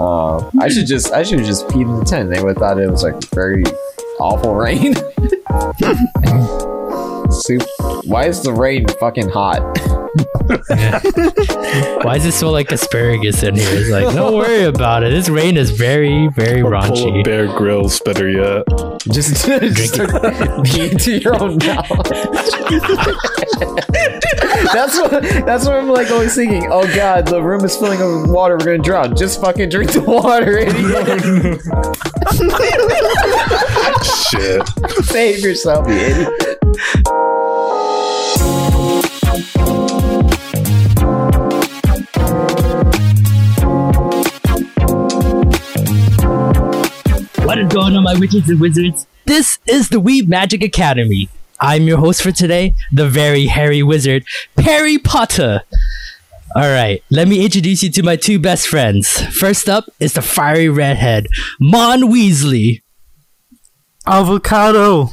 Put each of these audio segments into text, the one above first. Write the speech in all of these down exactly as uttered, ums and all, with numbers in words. Uh, I should just I should just pee to the tent. They would have thought it was like very awful rain. Soup. Why is the rain fucking hot? Why is it so like asparagus in here? It's like, don't worry about it. This rain is very, very or raunchy. Pull a Bear Grylls, better yet. Just drink it to your own knowledge. That's what that's what I'm like always thinking. Oh god, the room is filling up with water, we're gonna drown. Just fucking drink the water, idiot. Shit. Save yourself, you idiot. What is going on, my witches and wizards? This is the Weeb Magic Academy. I'm your host for today, the very hairy wizard, Perry Potter. Alright, let me introduce you to my two best friends. First up is the fiery redhead, Mon Weasley. Avocado.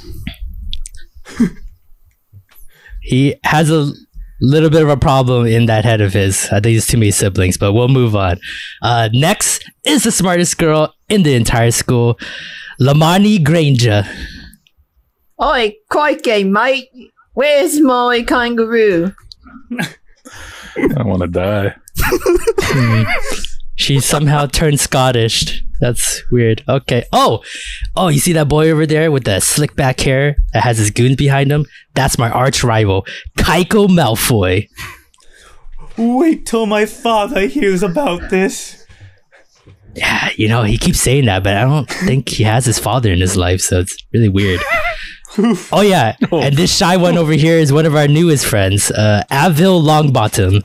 He has a little bit of a problem in that head of his. I think he's too many siblings, but we'll move on. Uh, next is the smartest girl in the entire school, Lamani Granger. Oi, Koike, mate! Where's my kangaroo? I want to die. mm. She somehow turned Scottish. That's weird. Okay. Oh! Oh, you see that boy over there with the slick back hair that has his goons behind him? That's my arch rival, Kaiko Malfoy. Wait till my father hears about this. Yeah, you know, he keeps saying that, but I don't think he has his father in his life, so it's really weird. Oh yeah, and this shy one over here is one of our newest friends, uh, Avil Longbottom.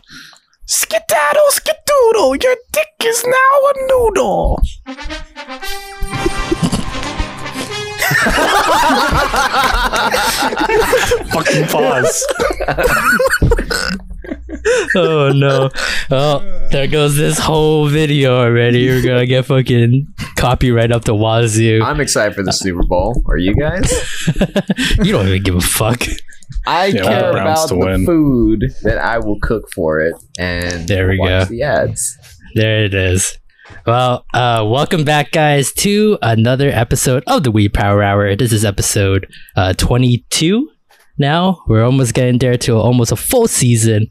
Skedaddle, skedoodle, your dick is now a noodle. Fucking pause. Oh no. Oh, there goes this whole video already. We're gonna get fucking copyright up the wazoo. I'm excited for the Super Bowl. Are you guys? You don't even give a fuck. I yeah, care about the win. Food that I will cook for it. And there we watch go. The ads. There it is. Well, uh, welcome back, guys, to another episode of the Weeb Power Hour. This is episode uh, twenty-two now. We're almost getting there to almost a full season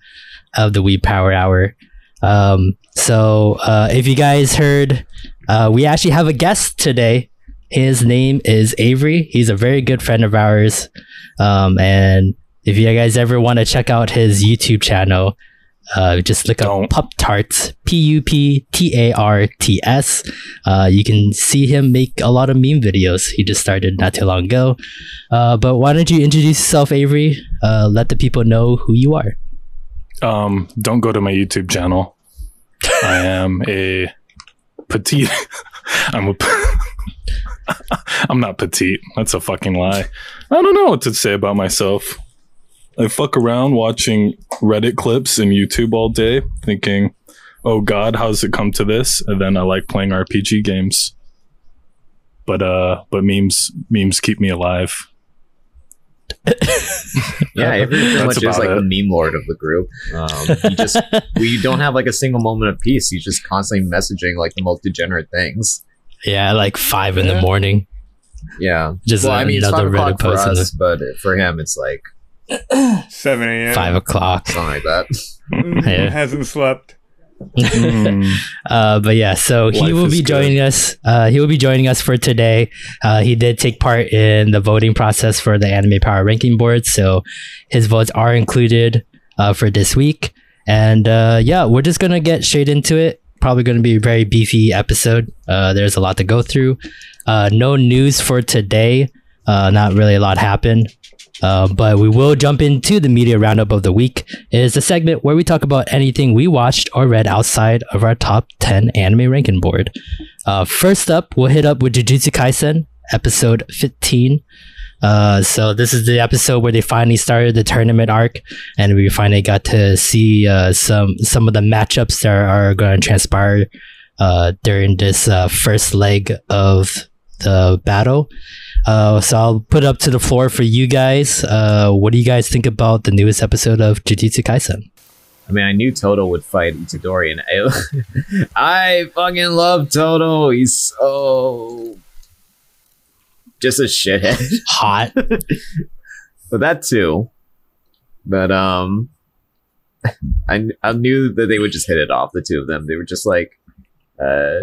of the Weeb Power Hour. Um, so uh, if you guys heard, uh, we actually have a guest today. His name is Avery. He's a very good friend of ours. Um, and if you guys ever want to check out his YouTube channel, Uh, just look Don't. up Pup Tarts, P U P T A R T S. Uh, you can see him make a lot of meme videos. He just started not too long ago. Uh, but why don't you introduce yourself, Avery? Uh, let the people know who you are. Um, don't go to my YouTube channel. I am a petite. I'm a. I'm not petite. That's a fucking lie. I don't know what to say about myself. I fuck around watching Reddit clips and YouTube all day, thinking, oh god, how's it come to this? And then I like playing R P G games. But uh, but memes memes keep me alive. Yeah, everyone pretty much is like it. The meme lord of the group. Um, you just, we don't have like a single moment of peace. He's just constantly messaging like the most degenerate things. Yeah, like five yeah. in the morning. Yeah. Just well, like I mean, another Reddit post. For us, the- but for him, it's like seven a.m. five o'clock, something like that. Yeah. Hasn't slept. mm. uh, but yeah, so Life he will be good. joining us. Uh, he will be joining us for today. Uh, he did take part in the voting process for the Anime Power Ranking Board, so his votes are included uh, for this week. And uh, yeah, we're just gonna get straight into it. Probably gonna be a very beefy episode. Uh, there's a lot to go through. Uh, no news for today. Uh, not really a lot happened. Uh, but we will jump into the media roundup of the week. It is a segment where we talk about anything we watched or read outside of our top ten anime ranking board. Uh, first up, we'll hit up with Jujutsu Kaisen, episode fifteen. Uh, so this is the episode where they finally started the tournament arc, and we finally got to see uh, some some of the matchups that are, are going to transpire uh, during this uh, first leg of the battle. Uh, so I'll put it up to the floor for you guys. Uh, what do you guys think about the newest episode of Jujutsu Kaisen? I mean, I knew Todo would fight Itadori, and I, I fucking love Todo. He's so just a shithead, hot, but that too. But um, I I knew that they would just hit it off. The two of them, they were just like, uh,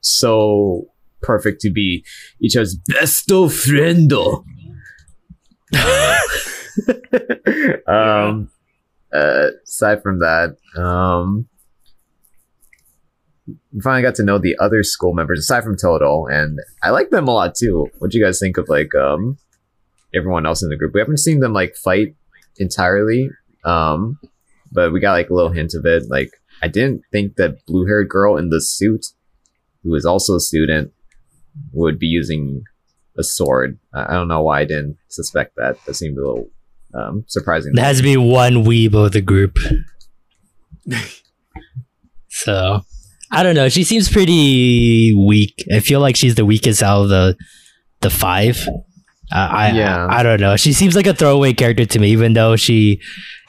so perfect to be each other's besto friendo. um. Uh, aside from that, um, we finally got to know the other school members aside from Todo, and I like them a lot too. What do you guys think of like um everyone else in the group? We haven't seen them like fight entirely, um, but we got like a little hint of it. Like, I didn't think that blue-haired girl in the suit, who is also a student, would be using a sword. I, I don't know why I didn't suspect that. That seemed a little. Um, surprisingly, there has to be one weeb of the group. So I don't know. She seems pretty weak. I feel like she's the weakest out of the the five. Uh, I, yeah. I I don't know. She seems like a throwaway character to me, even though she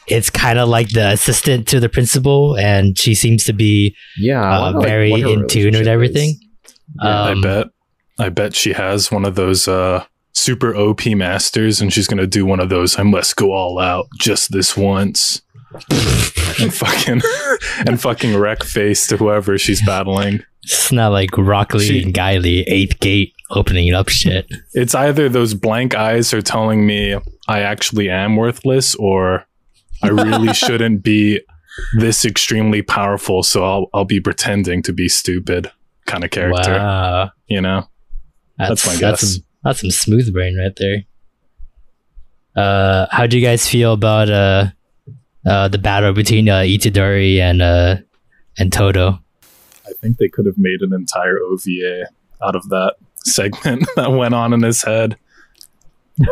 it's kind of like the assistant to the principal, and she seems to be yeah uh, wonder, very like, in tune with everything. Yeah, um, I bet. I bet she has one of those. Uh... super O P masters, and she's gonna do one of those I must go all out just this once and fucking and fucking wreck face to whoever she's battling. It's not like Rock Lee she, and Guy Lee eighth gate opening it up shit. It's either those blank eyes are telling me I actually am worthless, or I really shouldn't be this extremely powerful, so I'll I'll be pretending to be stupid kind of character. Wow. You know? That's, that's my guess. That's, That's some smooth brain right there. Uh, how do you guys feel about uh, uh, the battle between uh, Itadori and uh, and Todo? I think they could have made an entire O V A out of that segment that went on in his head.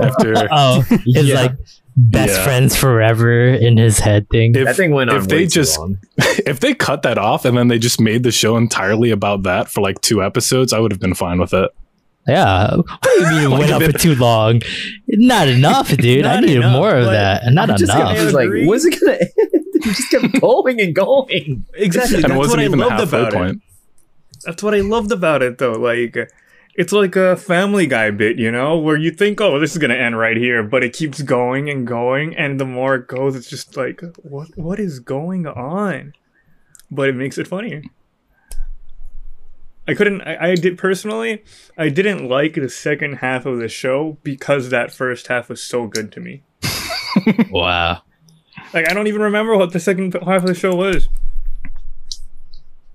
After oh, it's yeah. like best yeah. friends forever in his head thing. If, that thing went on. If they just if they cut that off and then they just made the show entirely about that for like two episodes, I would have been fine with it. Yeah, what do you mean it like went up for too long? Not enough, dude. Not I needed enough, more of that. Not enough. Gonna, was like, was it gonna end? It just kept going and going. Exactly. And that's it wasn't what even I loved about point. It. That's what I loved about it, though. Like, it's like a Family Guy bit, you know, where you think, "Oh, this is gonna end right here," but it keeps going and going, and the more it goes, it's just like, "What? What is going on?" But it makes it funnier. I couldn't, I, I did personally, I didn't like the second half of the show because that first half was so good to me. Wow. Like, I don't even remember what the second half of the show was.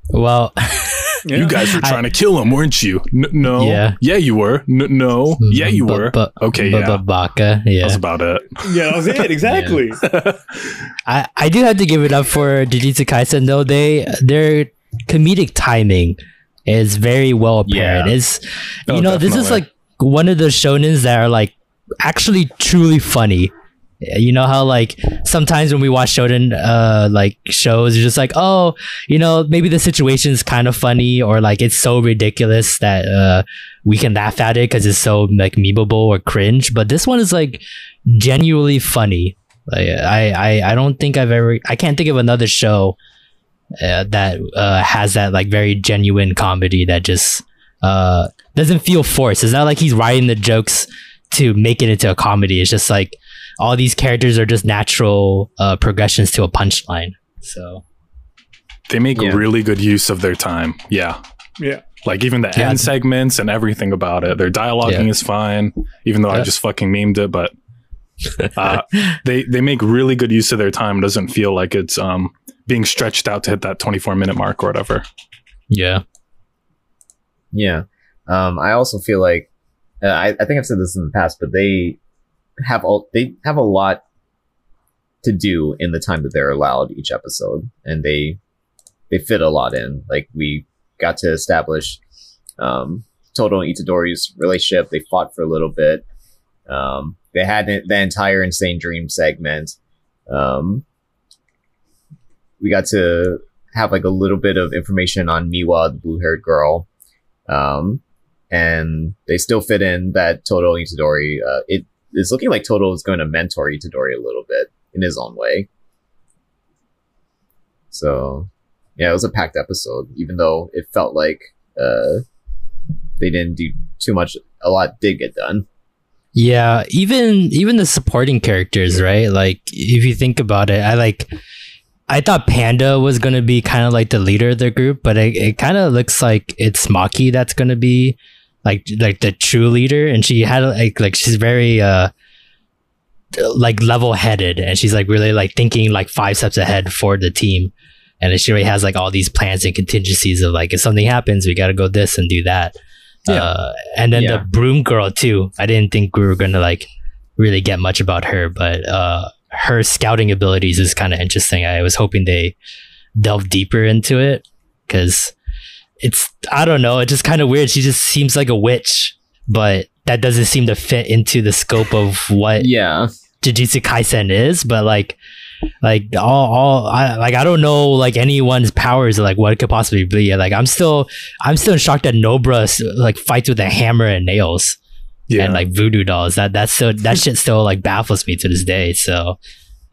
Well, yeah. You guys were trying I, to kill him, weren't you? N- no. Yeah. Yeah, you were. N- no. Yeah, you were. B- b- okay, b- yeah. B- baka, yeah. That was about it. Yeah, that was it. Exactly. Yeah. I, I do have to give it up for Jujutsu Kaisen, though. They, their comedic timing is very well apparent. Yeah. It's you oh, know, definitely. This is like one of the shonens that are like actually truly funny. You know how like sometimes when we watch shonen uh like shows, you're just like, oh, you know, maybe the situation is kind of funny, or like it's so ridiculous that uh we can laugh at it because it's so like memeable or cringe. But this one is like genuinely funny. Like I I I don't think I've ever I can't think of another show Uh, that uh, has that like very genuine comedy that just uh, doesn't feel forced. It's not like he's writing the jokes to make it into a comedy. It's just like all these characters are just natural uh, progressions to a punchline. So they make yeah. really good use of their time. Yeah, yeah. Like even the yeah. end segments and everything about it. Their dialoguing yeah. is fine, even though yeah. I just fucking memed it. But uh, they they make really good use of their time. It doesn't feel like it's um. being stretched out to hit that twenty-four minute mark or whatever. Yeah. Yeah. Um, I also feel like, uh, I, I think I've said this in the past, but they have all, they have a lot to do in the time that they're allowed each episode, and they, they fit a lot in. Like, we got to establish, um, Todo and Itadori's relationship. They fought for a little bit. Um, they had the entire Insane Dream segment. Um, We got to have like a little bit of information on Miwa, the blue-haired girl, um, and they still fit in that Todo and Itadori. Uh, it is looking like Todo is going to mentor Itadori a little bit in his own way. So yeah, it was a packed episode, even though it felt like uh, they didn't do too much. A lot did get done. Yeah, even even the supporting characters, right? Like, if you think about it, I like. I thought Panda was going to be kind of like the leader of the group, but it, it kind of looks like it's Maki that's going to be like like the true leader. And she had like, like she's very uh like level headed, and she's like really like thinking like five steps ahead for the team. And she already has like all these plans and contingencies of like, if something happens, we got to go this and do that. Yeah. Uh, and then yeah. the broom girl too. I didn't think we were going to like really get much about her, but uh her scouting abilities is kind of interesting. I was hoping they delve deeper into it, because it's, I don't know, it's just kind of weird. She just seems like a witch, but that doesn't seem to fit into the scope of what yeah. Jujutsu Kaisen is. But like, like all, all I, like I don't know like anyone's powers, like what it could possibly be. Like I'm still, I'm still shocked that Nobra like fights with a hammer and nails. Yeah. And like voodoo dolls, that that's so that shit still like baffles me to this day. So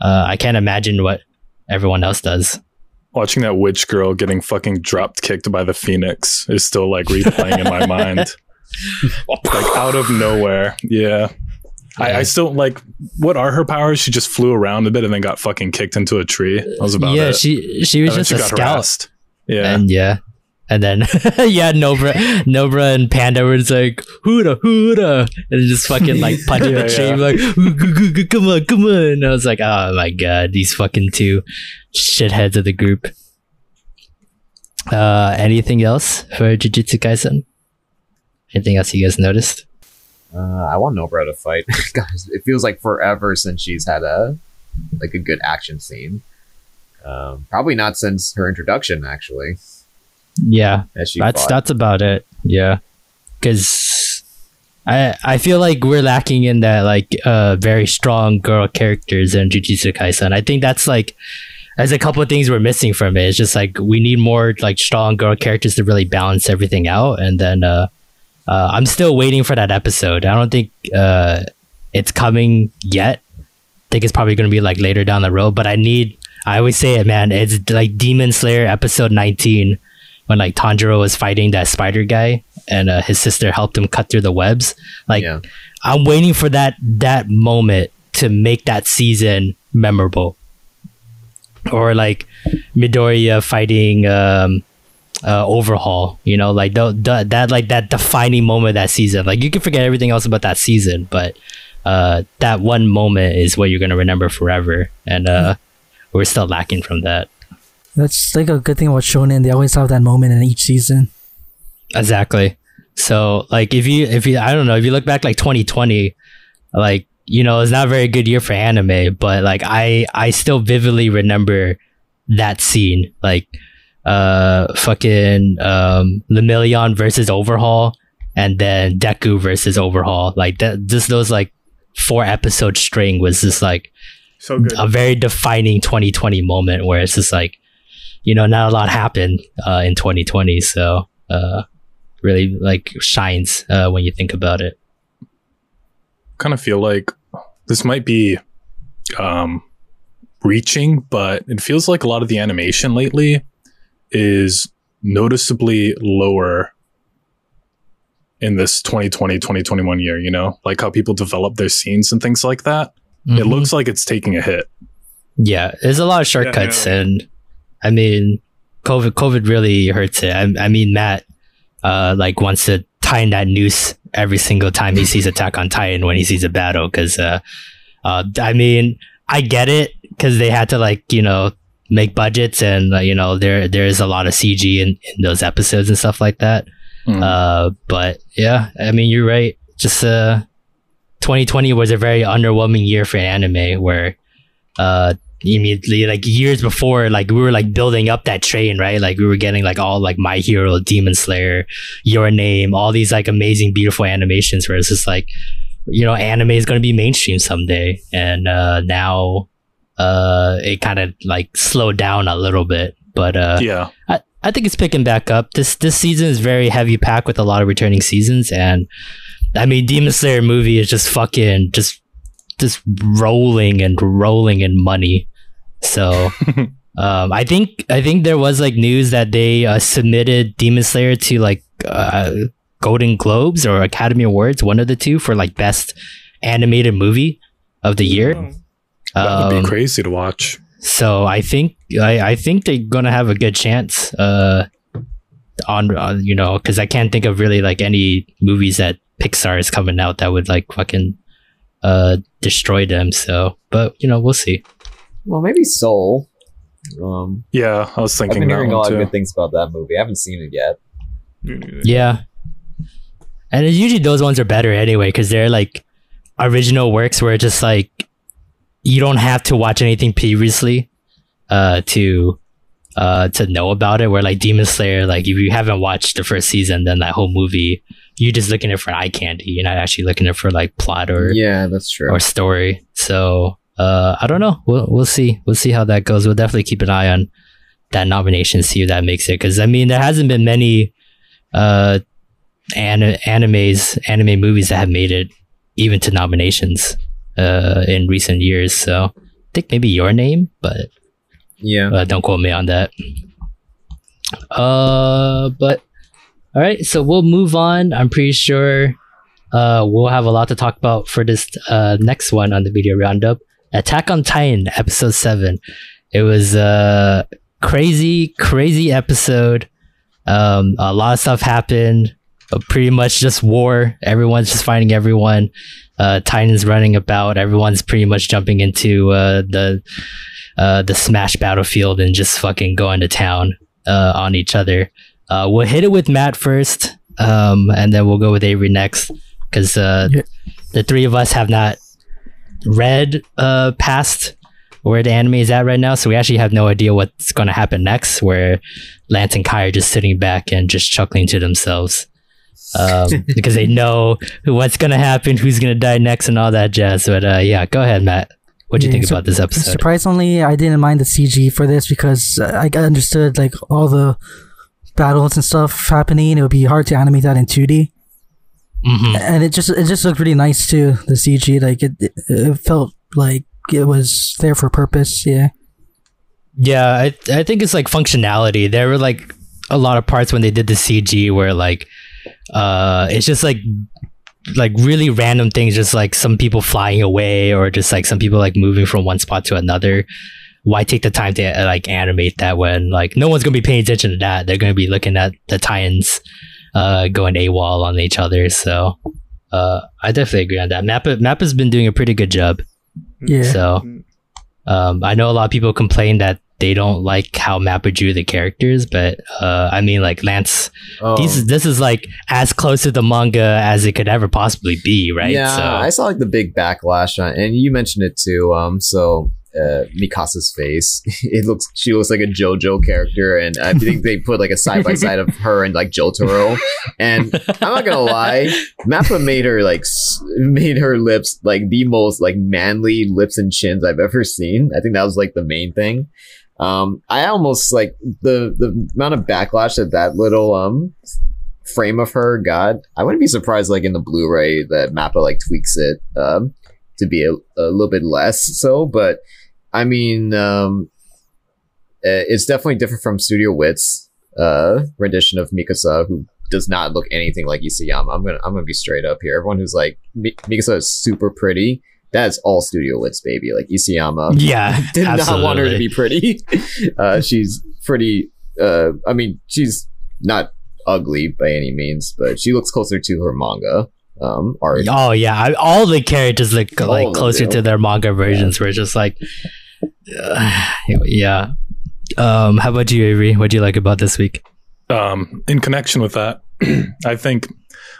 uh, I can't imagine what everyone else does. Watching that witch girl getting fucking dropped kicked by the phoenix is still like replaying in my mind, like out of nowhere. Yeah, yeah. I, I still like. What are her powers? She just flew around a bit and then got fucking kicked into a tree. That was about yeah, it. Yeah, she she was and just she a got scout. Harassed. Yeah, and yeah. And then, yeah, Nobra, Nobra and Panda were just like, hoorah, hoorah. And just fucking like punching yeah, the tree, yeah. like, ooh, goo, goo, goo, come on, come on. And I was like, oh my God, these fucking two shitheads of the group. Uh, anything else for Jujutsu Kaisen? Anything else you guys noticed? Uh, I want Nobra to fight. Guys, it feels like forever since she's had a, like a good action scene. Um, probably not since her introduction, actually. Yeah, that's fought. That's about it. Yeah, because I I feel like we're lacking in that like uh very strong girl characters in Jujutsu Kaisen. I think that's like there's a couple of things we're missing from it. It's just like we need more like strong girl characters to really balance everything out. And then uh, uh I'm still waiting for that episode. I don't think uh it's coming yet. I think it's probably going to be like later down the road. But I need I always say it, man. It's like Demon Slayer episode nineteen. When like Tanjiro was fighting that spider guy and uh, his sister helped him cut through the webs. Like yeah. I'm waiting for that, that moment to make that season memorable. Or like Midoriya fighting um, uh, Overhaul, you know, like the, the, that, like that defining moment of that season. Like you can forget everything else about that season, but uh, that one moment is what you're going to remember forever. And uh, mm-hmm. we're still lacking from that. That's like a good thing about Shonen. They always have that moment in each season. Exactly. So like if you if you I don't know, if you look back like twenty twenty, like, you know, it's not a very good year for anime, but like I I still vividly remember that scene. Like uh fucking um Lemillion versus Overhaul, and then Deku versus Overhaul. Like that, just those like four episode string was just like so good. A very defining twenty twenty moment where it's just like, you know, not a lot happened uh, in twenty twenty, so uh, really like shines uh, when you think about it. Kind of feel like this might be um, reaching, but it feels like a lot of the animation lately is noticeably lower in this twenty twenty, twenty twenty-one year, you know, like how people develop their scenes and things like that. Mm-hmm. It looks like it's taking a hit. Yeah, there's a lot of shortcuts yeah, yeah. and I mean, COVID COVID really hurts it. I, I mean, Matt uh, like wants to tie in that noose every single time he sees Attack on Titan when he sees a battle. Because, uh, uh, I mean, I get it, because they had to, like, you know, make budgets. And, uh, you know, there there is a lot of C G in, in those episodes and stuff like that. Mm. Uh, but, yeah, I mean, you're right. Just uh, twenty twenty was a very underwhelming year for anime where... Uh, immediately like years before, like we were like building up that train, right? Like we were getting like all like My Hero, Demon Slayer, Your Name, all these like amazing beautiful animations where it's just like, you know, anime is going to be mainstream someday. And uh now uh it kind of like slowed down a little bit, but uh yeah I, I think it's picking back up. This this season is very heavy packed with a lot of returning seasons, and I mean Demon Slayer movie is just fucking just just rolling and rolling in money. So Um, I think I think there was like news that they uh, submitted Demon Slayer to like uh, Golden Globes or Academy Awards, one of the two, for like best animated movie of the year. That um, would be crazy to watch. So I think I, I think they're gonna have a good chance. Uh, on, on you know, because I can't think of really like any movies that Pixar is coming out that would like fucking uh destroy them. So, but you know, we'll see. Well, maybe Soul. Um, yeah, I was thinking. I've been hearing a lot too. of good things about that movie. I haven't seen it yet. Yeah, and usually those ones are better anyway because they're like original works where it's just like you don't have to watch anything previously uh, to uh, to know about it. Where like Demon Slayer, like if you haven't watched the first season, then that whole movie you're just looking at for eye candy. You're not actually looking at for like plot or yeah, that's true or story. So. Uh, I don't know. We'll we'll see. We'll see how that goes. We'll definitely keep an eye on that nomination, see if that makes it. Because I mean, there hasn't been many uh, an- animes, anime movies that have made it even to nominations uh, in recent years. So I think maybe Your Name, but yeah, uh, don't quote me on that. Uh, but all right, so we'll move on. I'm pretty sure uh, we'll have a lot to talk about for this uh, next one on the video roundup. Attack on Titan episode seven. It was a crazy, crazy episode. Um, a lot of stuff happened. Pretty much just war. Everyone's just fighting everyone. Uh, Titan's running about. Everyone's pretty much jumping into uh, the uh, the smash battlefield and just fucking going to town uh, on each other. Uh, we'll hit it with Matt first, um, and then we'll go with Avery next because uh, yeah. the three of us have not read uh past where the anime is at right now, so we actually have no idea what's going to happen next, where Lance and Kai are just sitting back and just chuckling to themselves um because they know what's going to happen, who's going to die next and all that jazz. But uh yeah go ahead, Matt. What do yeah, you think so about this episode? Surprisingly, I didn't mind the C G for this because I understood like all the battles and stuff happening. It would be hard to animate that in two D. Mm-hmm. And it just it just looked really nice too, the C G. Like it, it, it felt like it was there for purpose. Yeah, yeah. I I think it's like functionality. There were like a lot of parts when they did the C G where like uh, it's just like like really random things, just like some people flying away or just like some people like moving from one spot to another. Why take the time to like animate that when like no one's gonna be paying attention to that? They're gonna be looking at the Titans uh going AWOL on each other. So uh I definitely agree on that. Mappa Mappa's been doing a pretty good job. Yeah. So um I know a lot of people complain that they don't like how Mappa drew the characters, but uh I mean like Lance oh. these this is like as close to the manga as it could ever possibly be, right? Yeah, so I saw like the big backlash on, and you mentioned it too, um so Uh, Mikasa's face. It looks. She looks like a JoJo character, and I think they put like a side by side of her and like Jotaro. And I'm not gonna lie, Mappa made her like s- made her lips like the most like manly lips and chins I've ever seen. I think that was like the main thing. Um, I almost like the the amount of backlash that that little um frame of her got. I wouldn't be surprised like in the Blu-ray that Mappa like tweaks it um to be a, a little bit less so, but. I mean, um, it's definitely different from Studio Wit's uh, rendition of Mikasa, who does not look anything like Isayama. I'm gonna, I'm gonna be straight up here. Everyone who's like, Mikasa is super pretty. That is all Studio Wit's baby. Like Isayama, yeah, did absolutely. Not want her to be pretty. uh, she's pretty. Uh, I mean, she's not ugly by any means, but she looks closer to her manga. Um, art. Oh yeah, I, all the characters look all like closer to their manga versions. Yeah. Where it's just like. Uh, yeah um how about you, Avery? What do you like about this week? Um in connection with that, I think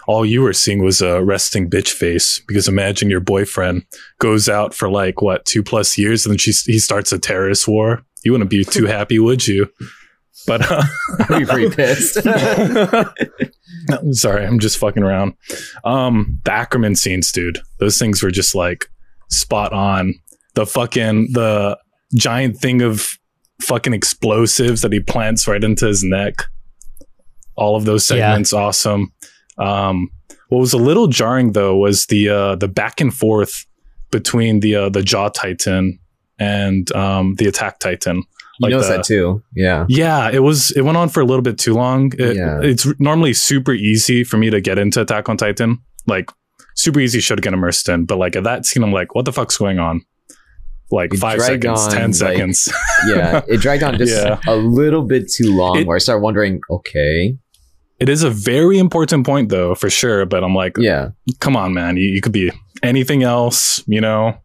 all you were seeing was a resting bitch face, because imagine your boyfriend goes out for like what two plus years and then she he starts a terrorist war. You wouldn't be too happy, would you? But uh, I'd be pretty pissed. I'm sorry, I'm just fucking around. Um the Ackerman scenes, dude, those things were just like spot on. The fucking, the giant thing of fucking explosives that he plants right into his neck. All of those segments, yeah. Awesome. Um, what was a little jarring, though, was the uh, the back and forth between the uh, the Jaw Titan and um, the Attack Titan. You like noticed the, that too. Yeah. Yeah. It was, it went on for a little bit too long. It, yeah. It's normally super easy for me to get into Attack on Titan. Like, super easy show to get immersed in. But like at that scene, I'm like, what the fuck's going on? Like it five seconds, on, ten like, seconds. Yeah. It dragged on just yeah. a little bit too long it, where I started wondering, okay. It is a very important point though, for sure. But I'm like, yeah, come on, man. You, you could be anything else, you know?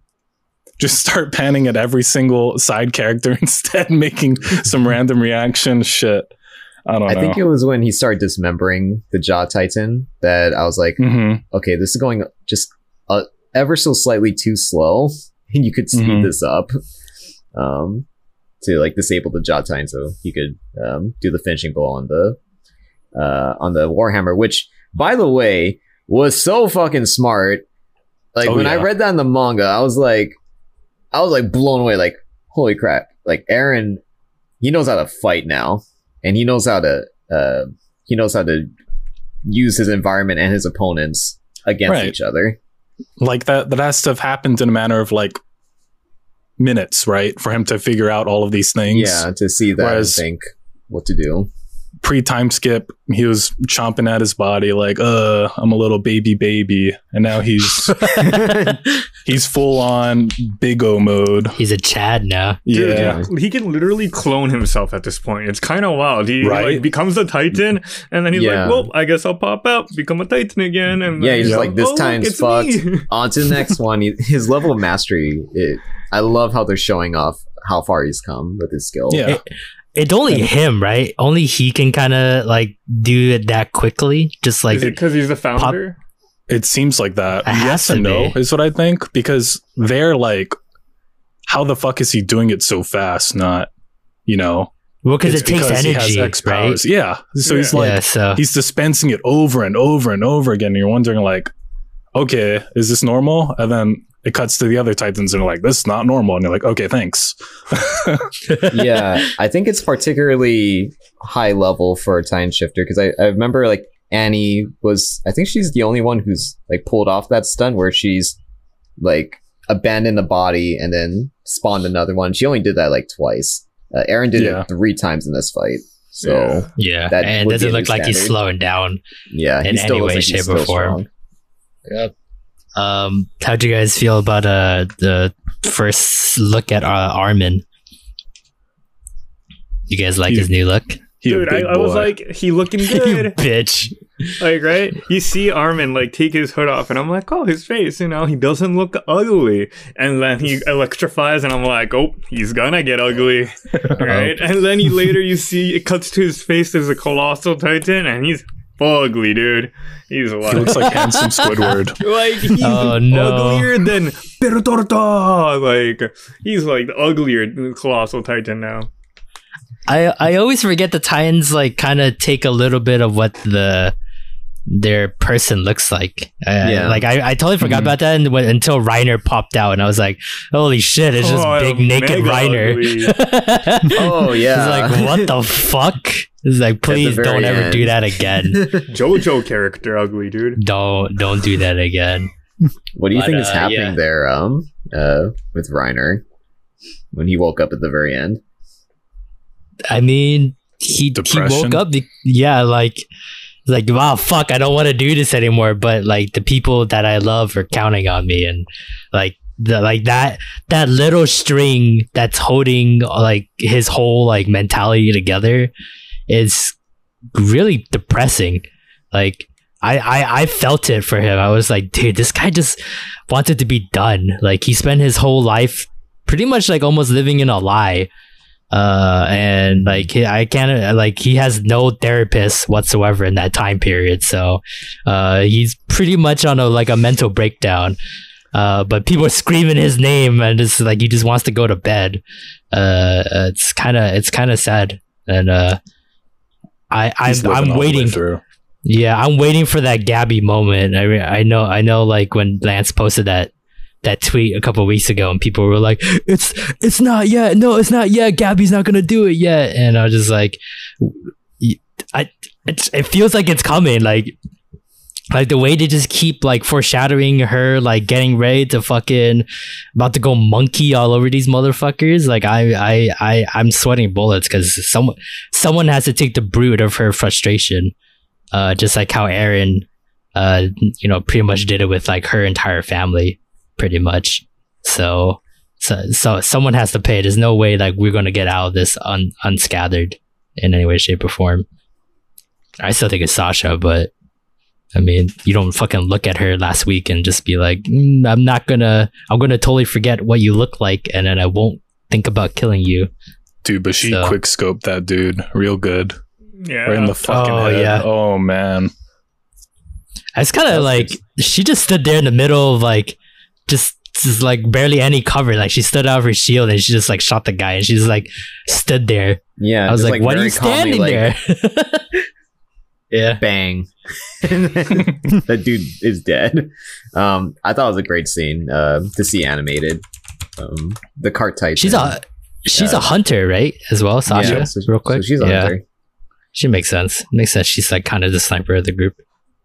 Just start panning at every single side character instead, making some random reaction shit. I don't know. I think it was when he started dismembering the Jaw Titan that I was like, mm-hmm. okay, this is going just uh, ever so slightly too slow. And you could speed mm-hmm. this up um, to like disable the Jaw Titan so he could um, do the finishing blow on the uh, on the Warhammer, which, by the way, was so fucking smart. Like oh, when yeah. I read that in the manga, I was like, I was like blown away, like, holy crap. Like Eren, he knows how to fight now, and he knows how to uh, he knows how to use his environment and his opponents against right. each other. Like that that stuff happens in a matter of like minutes, right? For him to figure out all of these things. Yeah, to see that Whereas, and think what to do. Pre-time skip, he was chomping at his body like, uh, I'm a little baby baby. And now he's he's full on big O mode. He's a Chad now. Yeah. Dude, he can literally clone himself at this point. It's kind of wild. He right? like, becomes a Titan and then he's yeah. like, well, I guess I'll pop out, become a Titan again. And yeah, he's just like, this oh, time's fucked. On to the next one. He, his level of mastery, it, I love how they're showing off how far he's come with his skill. Yeah. It, It's only him, right? Only he can kind of like do it that quickly. Just like, is it because he's the founder? Pop- it seems like that. It yes and no be. Is what I think, because they're like, how the fuck is he doing it so fast? Not, you know, well, because it takes because energy, he has X powers. Right? Yeah. So yeah. he's like, yeah, so. he's dispensing it over and over and over again. And you're wondering like, okay, is this normal? And then it cuts to the other Titans and they're like, this is not normal. And they're like, okay, thanks. Yeah. I think it's particularly high level for a time shifter. Cause I, I remember like Annie was, I think she's the only one who's like pulled off that stunt where she's like abandoned the body and then spawned another one. She only did that like twice. Uh, Eren did yeah. it three times in this fight. So yeah. yeah. And it doesn't look like standard. He's slowing down yeah, in any way, like shape or form. Yeah. Um, how do you guys feel about uh, the first look at uh, Armin? You guys like he, his new look? Dude, I, I was like, he looking good. Bitch. Like, right? You see Armin, like, take his hood off, and I'm like, oh, his face, you know, he doesn't look ugly. And then he electrifies, and I'm like, oh, he's gonna get ugly. Right? And then you, later you see it cuts to his face as a colossal titan, and he's ugly, dude. He's a lot. He looks like handsome Squidward. Like he's oh, no. uglier than Perutorta. Like he's like the uglier colossal titan now. I I always forget the titans like kind of take a little bit of what the their person looks like. Uh, yeah. Like I, I totally forgot mm-hmm. about that and, when, until Reiner popped out and I was like, holy shit, it's just oh, big naked Reiner. Oh yeah. It's like, what the fuck? It's like, please don't end. ever do that again. JoJo character ugly, dude. Don't don't do that again. What do you but, think is uh, happening yeah. there um uh with Reiner when he woke up at the very end? I mean, he Depression. he woke up be- yeah, like like, wow, fuck, I don't want to do this anymore, but like the people that I love are counting on me, and like the like that that little string that's holding like his whole like mentality together. It's really depressing. Like I, I, I felt it for him. I was like, dude, this guy just wanted to be done. Like he spent his whole life pretty much like almost living in a lie. Uh, and like I can't like he has no therapist whatsoever in that time period. So uh, he's pretty much on a like a mental breakdown. Uh, but people are screaming his name, and it's like he just wants to go to bed. Uh, it's kind of it's kind of sad, and uh. I, I'm, I'm waiting. Yeah, I'm waiting for that Gabby moment. I re- I know I know like when Lance posted that that tweet a couple of weeks ago and people were like, It's it's not yet, no, it's not yet, Gabby's not gonna do it yet. And I was just like, I it's, it feels like it's coming, like Like the way they just keep like foreshadowing her, like getting ready to fucking about to go monkey all over these motherfuckers. Like I, I, I, I'm sweating bullets because someone, someone has to take the brunt of her frustration. Uh, just like how Eren, uh, you know, pretty much did it with like her entire family, pretty much. So, so, so someone has to pay. There's no way like we're gonna get out of this un unscathed in any way, shape, or form. I still think it's Sasha, but. I mean, you don't fucking look at her last week and just be like, mm, I'm not gonna, I'm gonna totally forget what you look like and then I won't think about killing you. Dude, but she so. quick scoped that dude real good. Yeah. Right in the fucking oh, head. Yeah. Oh, man. It's kind of like, she just stood there in the middle of like, just, just like barely any cover. Like she stood out of her shield and she just like shot the guy and she's like stood there. Yeah. I was like, like what are you standing calmly, there? Like- Yeah. Bang. That dude is dead. Um, I thought it was a great scene uh, to see animated. Um, the cart type. She's a she's uh, a hunter, right? As well, Sasha. Yeah, so, real quick, so she's a yeah. hunter. She makes sense. Makes sense. She's like kind of the sniper of the group.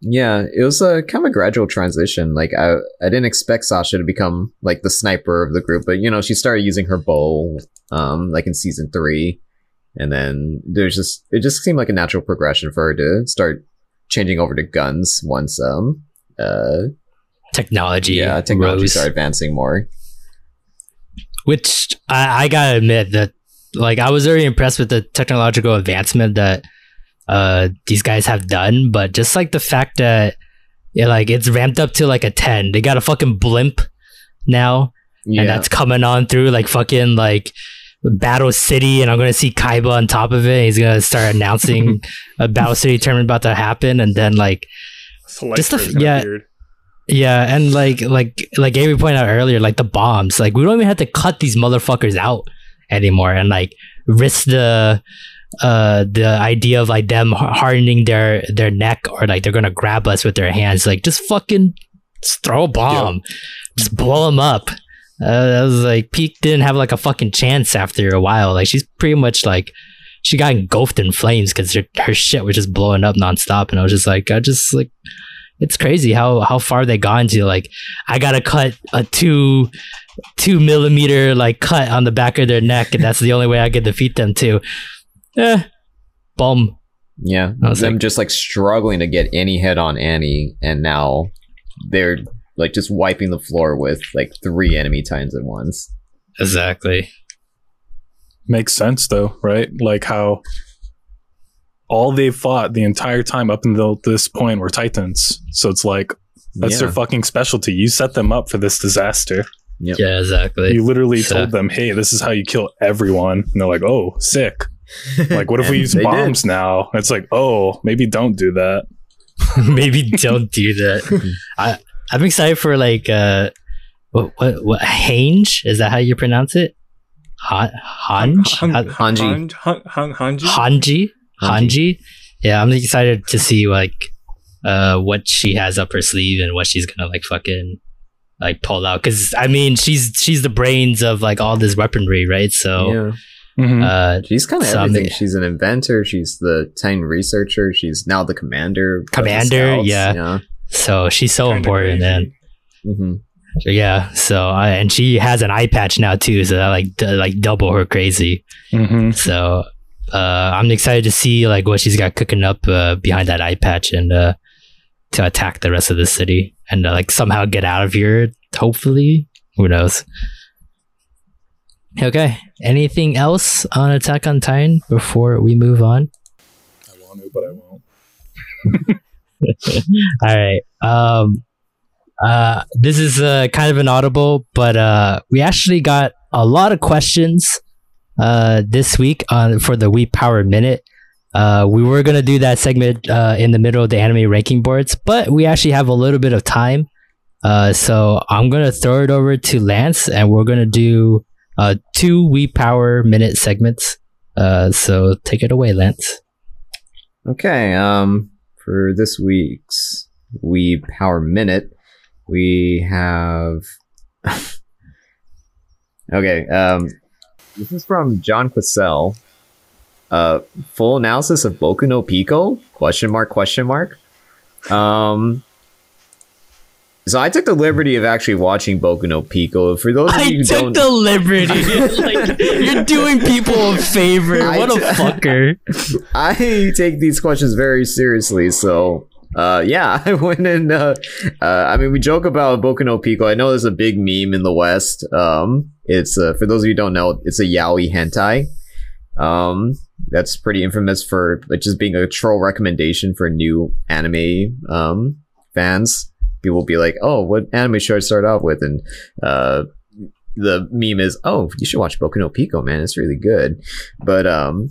Yeah, it was a kind of a gradual transition. Like I, I didn't expect Sasha to become like the sniper of the group, but you know, she started using her bow, um, like in season three. And then there's just, it just seemed like a natural progression for her to start changing over to guns once um uh technology yeah technology rose. started advancing more. Which I, I gotta admit that like I was very impressed with the technological advancement that uh these guys have done, but just like the fact that yeah, like it's ramped up to like a ten. They got a fucking blimp now, yeah. and that's coming on through like fucking like. Battle City, and I'm gonna see Kaiba on top of it. He's gonna start announcing a Battle City tournament about to happen, and then like, just the, yeah, weird. yeah, and like, like, like Avery pointed out earlier, like the bombs, like we don't even have to cut these motherfuckers out anymore, and like risk the, uh, the idea of like them hardening their their neck or like they're gonna grab us with their hands. Like just fucking just throw a bomb, yep. just blow them up. Uh, I was like, Peak didn't have like a fucking chance after a while. Like she's pretty much like, she got engulfed in flames because her, her shit was just blowing up nonstop. And I was just like, I just like, it's crazy how how far they got into. Like, I gotta cut a two two millimeter like cut on the back of their neck, and that's the only way I could defeat them too. Eh, bum. Yeah, I was them like, just like struggling to get any head on Annie, and now they're. Like just wiping the floor with like three enemy titans at once. Exactly. Makes sense though, right? Like how all they fought the entire time up until this point were titans. So it's like that's yeah. their fucking specialty. You set them up for this disaster. Yep. Yeah, exactly. You literally so. told them, "Hey, this is how you kill everyone," and they're like, "Oh, sick." Like, what if we use bombs did. now? And it's like, oh, maybe don't do that. Maybe don't do that. I. I'm excited for like uh, what what what Hange? Is that how you pronounce it? Han Hange Hanji Hanji Hanji. Yeah, I'm excited to see like uh, what she has up her sleeve and what she's gonna like fucking like pull out. Because I mean, she's she's the brains of like all this weaponry, right? So yeah. mm-hmm. uh, she's kind of so everything. I'm, she's an inventor. She's the Titan researcher. She's now the commander. Commander, the yeah. yeah. So she's so kind important, and mm-hmm. yeah. So I, and she has an eye patch now too, so that like d- like double her crazy. Mm-hmm. So uh, I'm excited to see like what she's got cooking up uh, behind that eye patch, and uh, to attack the rest of the city and uh, like somehow get out of here. Hopefully, who knows? Okay. Anything else on Attack on Titan before we move on? I want to, but I won't. All right. Um, uh, this is uh, kind of an audible, but uh, we actually got a lot of questions uh, this week on for the We Power Minute. Uh, we were going to do that segment uh, in the middle of the anime ranking boards, but we actually have a little bit of time. Uh, so I'm going to throw it over to Lance, and we're going to do uh, two We Power Minute segments. Uh, so take it away, Lance. Okay. Um... For this week's We Power Minute, we have... okay, um, this is from John Quissel. Uh, full analysis of Boku no Pico? Question mark, question mark. Um, So I took the liberty of actually watching Boku no Pico. For those of you who don't, I took the liberty. Like, you're doing people a favor. What t- a fucker. I take these questions very seriously, so uh, yeah, I went and uh, uh, I mean, we joke about Boku no Pico. I know there's a big meme in the West. Um, it's uh, for those of you who don't know, it's a yaoi hentai. Um, that's pretty infamous for it just being a troll recommendation for new anime um fans. People will be like, oh, what anime should I start off with? And uh, the meme is, oh, you should watch Boku no Pico, man. It's really good. But um,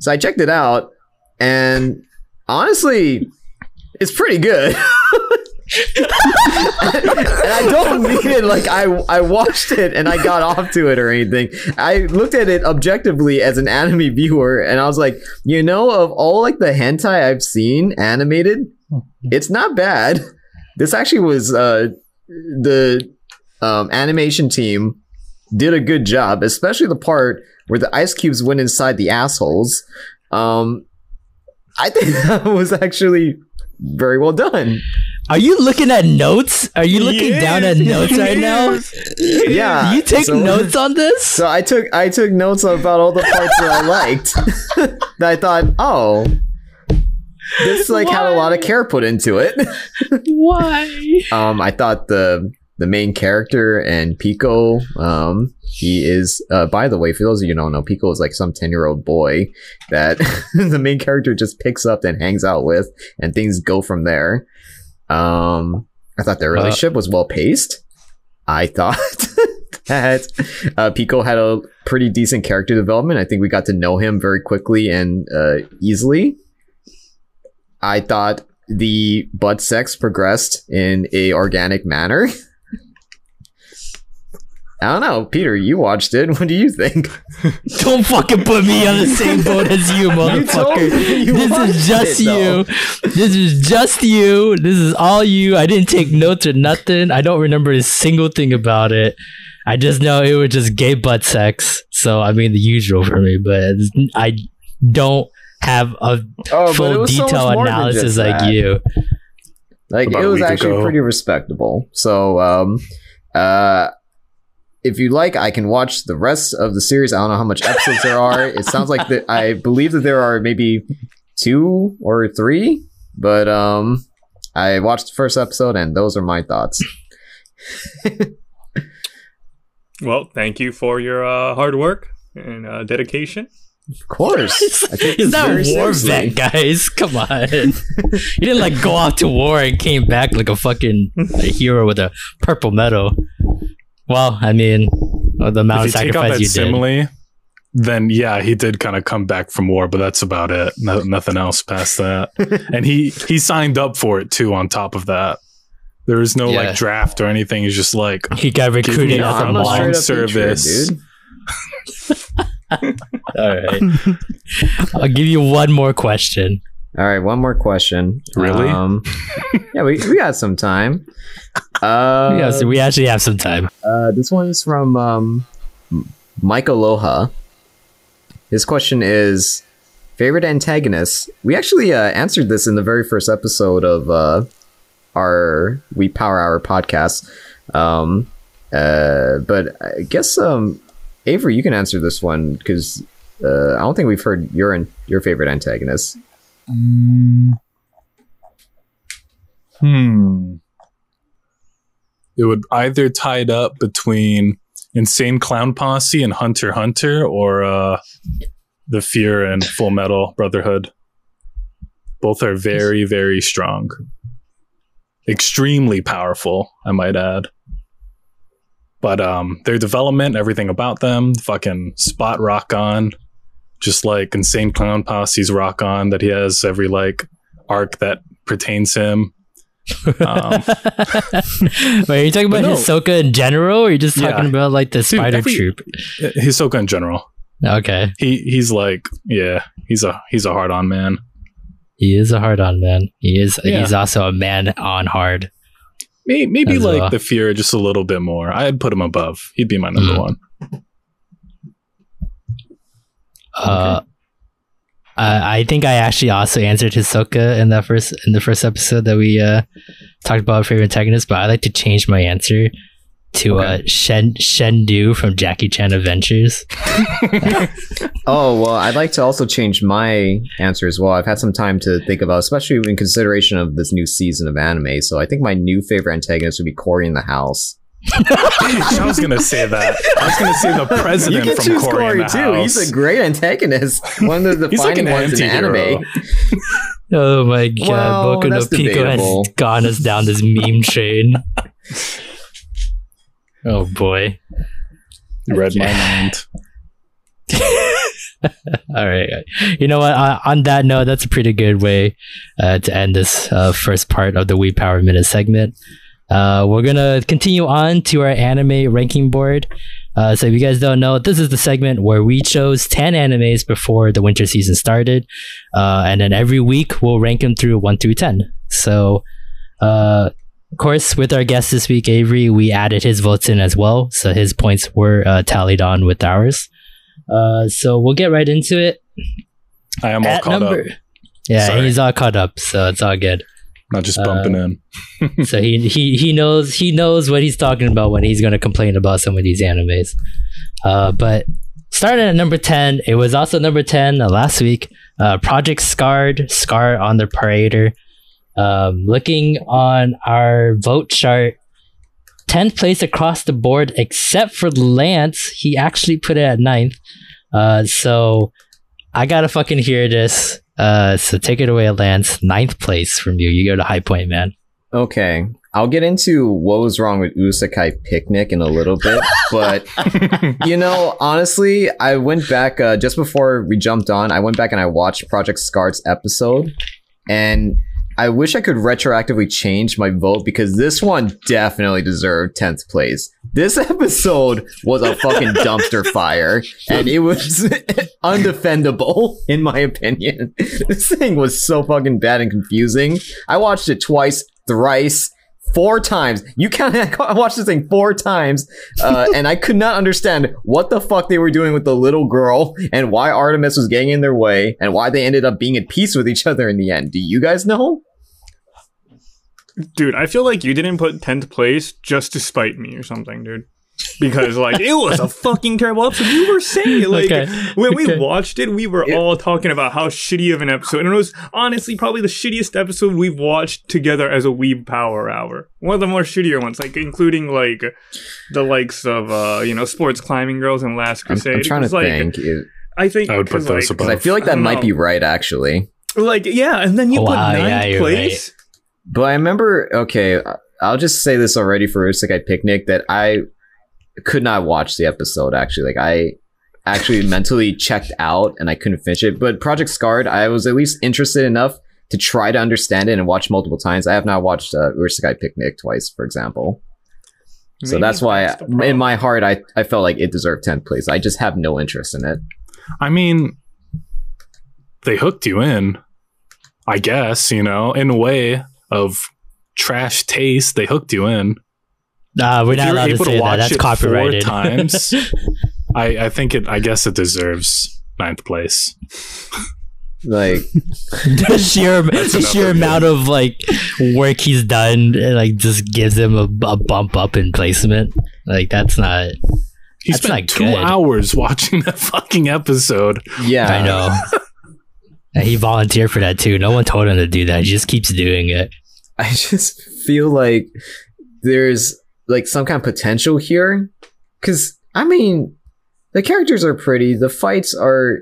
so I checked it out, and honestly, it's pretty good. And I don't mean it like I I watched it and I got off to it or anything. I looked at it objectively as an anime viewer, and I was like, you know, of all like the hentai I've seen animated, it's not bad. This actually was uh, the um, animation team did a good job, especially the part where the ice cubes went inside the assholes. Um, I think that was actually very well done. Are you looking at notes? Are you looking yes. down at notes right now? Yeah. Do you take so, notes on this? So I took I took notes about all the parts that I liked. That I thought, oh. This like Why? had a lot of care put into it. Why? Um, I thought the the main character and Pico, um, he is. Uh, by the way, for those of you who don't know, Pico is like some ten-year-old boy that the main character just picks up and hangs out with, and things go from there. Um, I thought their relationship uh, was well paced. I thought that uh, Pico had a pretty decent character development. I think we got to know him very quickly and uh, easily. I thought the butt sex progressed in a organic manner. I don't know, Peter, you watched it. What do you think? Don't fucking put me on the same boat as you, motherfucker. You you this is just it, you. Though. This is just you. This is all you. I didn't take notes or nothing. I don't remember a single thing about it. I just know it was just gay butt sex. So, I mean, the usual for me, but I don't have a oh, full detailed so analysis like that. you like About it was actually ago. pretty respectable. So um uh if you like, I can watch the rest of the series. I don't know how much episodes there are. It sounds like that. I believe that there are maybe two or three, but um I watched the first episode and those are my thoughts. Well, thank you for your uh, hard work and uh, dedication. Of course. He's not a war vet, guys. Come on. He didn't like go off to war and came back like a fucking a hero with a purple medal. Well, I mean, the amount of sacrifice you did. Then yeah, he did kind of come back from war, but that's about it. No, nothing else past that. And he he signed up for it too. On top of that, there was no yeah. like draft or anything. He's just like he got recruited from line service. Dude. All right. I'll give you one more question. All right, one more question. Really? Um, yeah, we we got some time. Uh, yeah, so we actually have some time. Uh, this one is from um, Mike Aloha. His question is favorite antagonists. We actually uh, answered this in the very first episode of uh, our We Power Hour podcast. Um, uh, but I guess. Um, Avery, you can answer this one because uh, I don't think we've heard your an- your favorite antagonist. Mm. Hmm. It would either tie it up between Insane Clown Posse and Hunter x Hunter, or uh, the Fear and Full Metal Brotherhood. Both are very, very strong, extremely powerful, I might add. But um, their development, everything about them, fucking spot rock on, just like Insane Clown Posse's rock on that he has every like arc that pertains him. Um, Wait, are you talking about no. Hisoka in general, or are you just talking yeah. about like the spider Dude, every, troop? Hisoka in general. Okay. He he's like yeah, he's a he's a hard on man. He is a hard on man. He is yeah. he's also a man on hard. Maybe, maybe like well. the Fear just a little bit more. I'd put him above. He'd be my number mm. one. Uh, okay. Uh, I think I actually also answered Hisoka in that first in the first episode that we uh, talked about favorite antagonists, but I like to change my answer to okay. uh, Shen Shendu from Jackie Chan Adventures. Oh well, I'd like to also change my answer as well. I've had some time to think about, especially in consideration of this new season of anime. So I think my new favorite antagonist would be Cory in the House. I was gonna say that. I was gonna say the president you can from Cory in the too. House. He's a great antagonist. One of the defining like an ones in anime. Oh my god, well, Boku no Pico has gone us down this meme train. Oh boy, you read my mind. All right, you know what? Uh, on that note, that's a pretty good way uh, to end this uh, first part of the We Power Minute segment. Uh, we're gonna continue on to our anime ranking board. Uh, so if you guys don't know, this is the segment where we chose ten animes before the winter season started, uh, and then every week we'll rank them through one through ten. So, uh, of course, with our guest this week, Avery, we added his votes in as well, so his points were uh, tallied on with ours. Uh, so we'll get right into it. I am all At caught number- up. Yeah, Sorry. He's all caught up, so it's all good. Not just bumping um, in. So he he he knows he knows what he's talking about when he's going to complain about some of these animes. Uh, but starting at number ten, it was also number ten uh, last week. Uh, Project Scard, Scar on the Praeter. Um, looking on our vote chart, tenth place across the board except for Lance. He actually put it at ninth. Uh, so I gotta fucking hear this. Uh, so take it away, Lance. Ninth place from you. You go to High Point, man. Okay. I'll get into what was wrong with Urasekai Picnic in a little bit, but you know, honestly, I went back uh, just before we jumped on. I went back and I watched Project Scar's episode, and I wish I could retroactively change my vote because this one definitely deserved tenth place. This episode was a fucking dumpster fire, and it was undefendable, in my opinion. This thing was so fucking bad and confusing. I watched it twice, thrice, four times. You count it, I watched this thing four times, uh, and I could not understand what the fuck they were doing with the little girl and why Artemis was getting in their way and why they ended up being at peace with each other in the end. Do you guys know? Dude, I feel like you didn't put tenth place just to spite me or something, dude. Because, like, it was a fucking terrible episode. You were saying, like, okay. when we okay. watched it, we were all talking about how shitty of an episode. And it was, honestly, probably the shittiest episode we've watched together as a Weeb Power Hour. One of the more shittier ones, like, including, like, the likes of, uh, you know, Sports Climbing Girls and Last Crusade. I'm, I'm trying was, to like, think. It, I think... I would put those like, above. I feel like that might know. be right, actually. Like, yeah, and then you wow, put ninth yeah, place. Right. But I remember... Okay, I'll just say this already for Urasekai Picnic, that I... could not watch the episode, actually. Like, I actually mentally checked out and I couldn't finish it. But Project Scarred, I was at least interested enough to try to understand it and watch multiple times. I have not watched uh, Urasekai Picnic twice, for example. Maybe so that's why, that's I, in my heart, I, I felt like it deserved tenth place. I just have no interest in it. I mean, they hooked you in, I guess, you know, in a way of trash taste, they hooked you in. Nah, we're not allowed to say that. That's copyrighted. Four times, I, I think it. I guess it deserves ninth place. Like the sheer the sheer amount of like work he's done, like just gives him a, a bump up in placement. Like that's not. He that's spent not two good. hours watching that fucking episode. Yeah, I know. And he volunteered for that too. No one told him to do that. He just keeps doing it. I just feel like there's. Like some kind of potential here, because I mean the characters are pretty, the fights are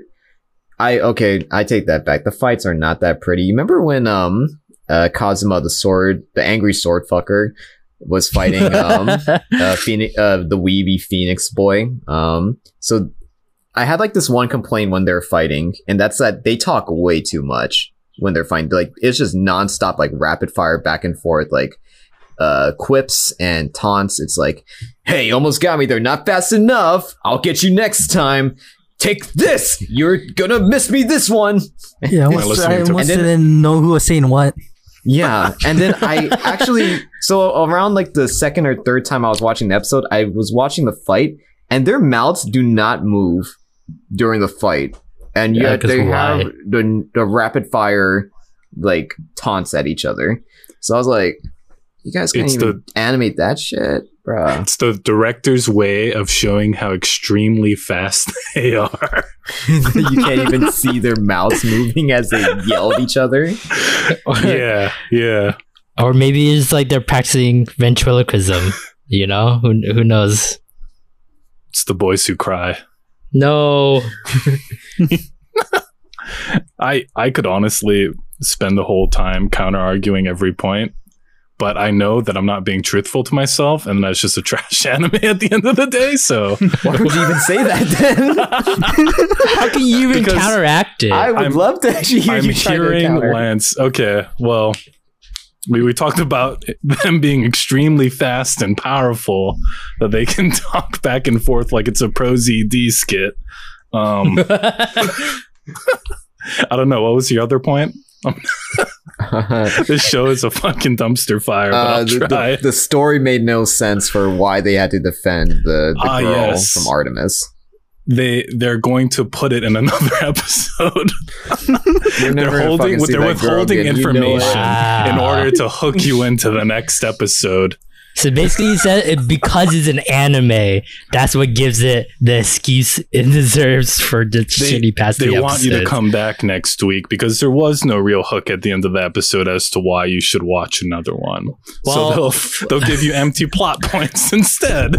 I okay I take that back the fights are not that pretty. You remember when um uh Kazuma the sword the angry sword fucker was fighting um uh, Phoenix, uh the weeby Phoenix boy, um so I had like this one complaint when they're fighting, and that's that they talk way too much when they're fighting. Like it's just nonstop, like rapid fire back and forth, like uh quips and taunts. It's like, hey, you almost got me there, not fast enough, I'll get you next time, take this, you're gonna miss me this one. Yeah, I was trying to didn't know who was saying what. Yeah. And then I actually, so around like the second or third time I was watching the episode, I was watching the fight, and their mouths do not move during the fight. And yet yeah, they why? have the, the rapid fire like taunts at each other. So I was like, you guys can't it's even the, animate that shit, bro. It's the director's way of showing how extremely fast they are. You can't even see their mouths moving as they yell at each other. Yeah, yeah. Or maybe it's like they're practicing ventriloquism. You know, who who knows? It's the boys who cry. No. I I could honestly spend the whole time counter arguing every point, but I know that I'm not being truthful to myself, and that's just a trash anime at the end of the day. So why would you even say that then? How can you even because counteract it? I would I'm, love to actually hear I'm you hearing to Lance. Okay, well. We we talked about them being extremely fast and powerful, that they can talk back and forth like it's a Pro Z D skit. Um, I don't know. What was your other point? This show is a fucking dumpster fire. But uh, I'll the, try. The, the story made no sense for why they had to defend the, the ah, girl yes. from Artemis. They they're going to put it in another episode. they're holding they're withholding information you know wow. in order to hook you into the next episode. So basically, he said it because it's an anime. That's what gives it the excuse it deserves for the shitty past. They, they the want episodes. You to come back next week because there was no real hook at the end of the episode as to why you should watch another one. Well, so they'll they'll give you empty plot points instead.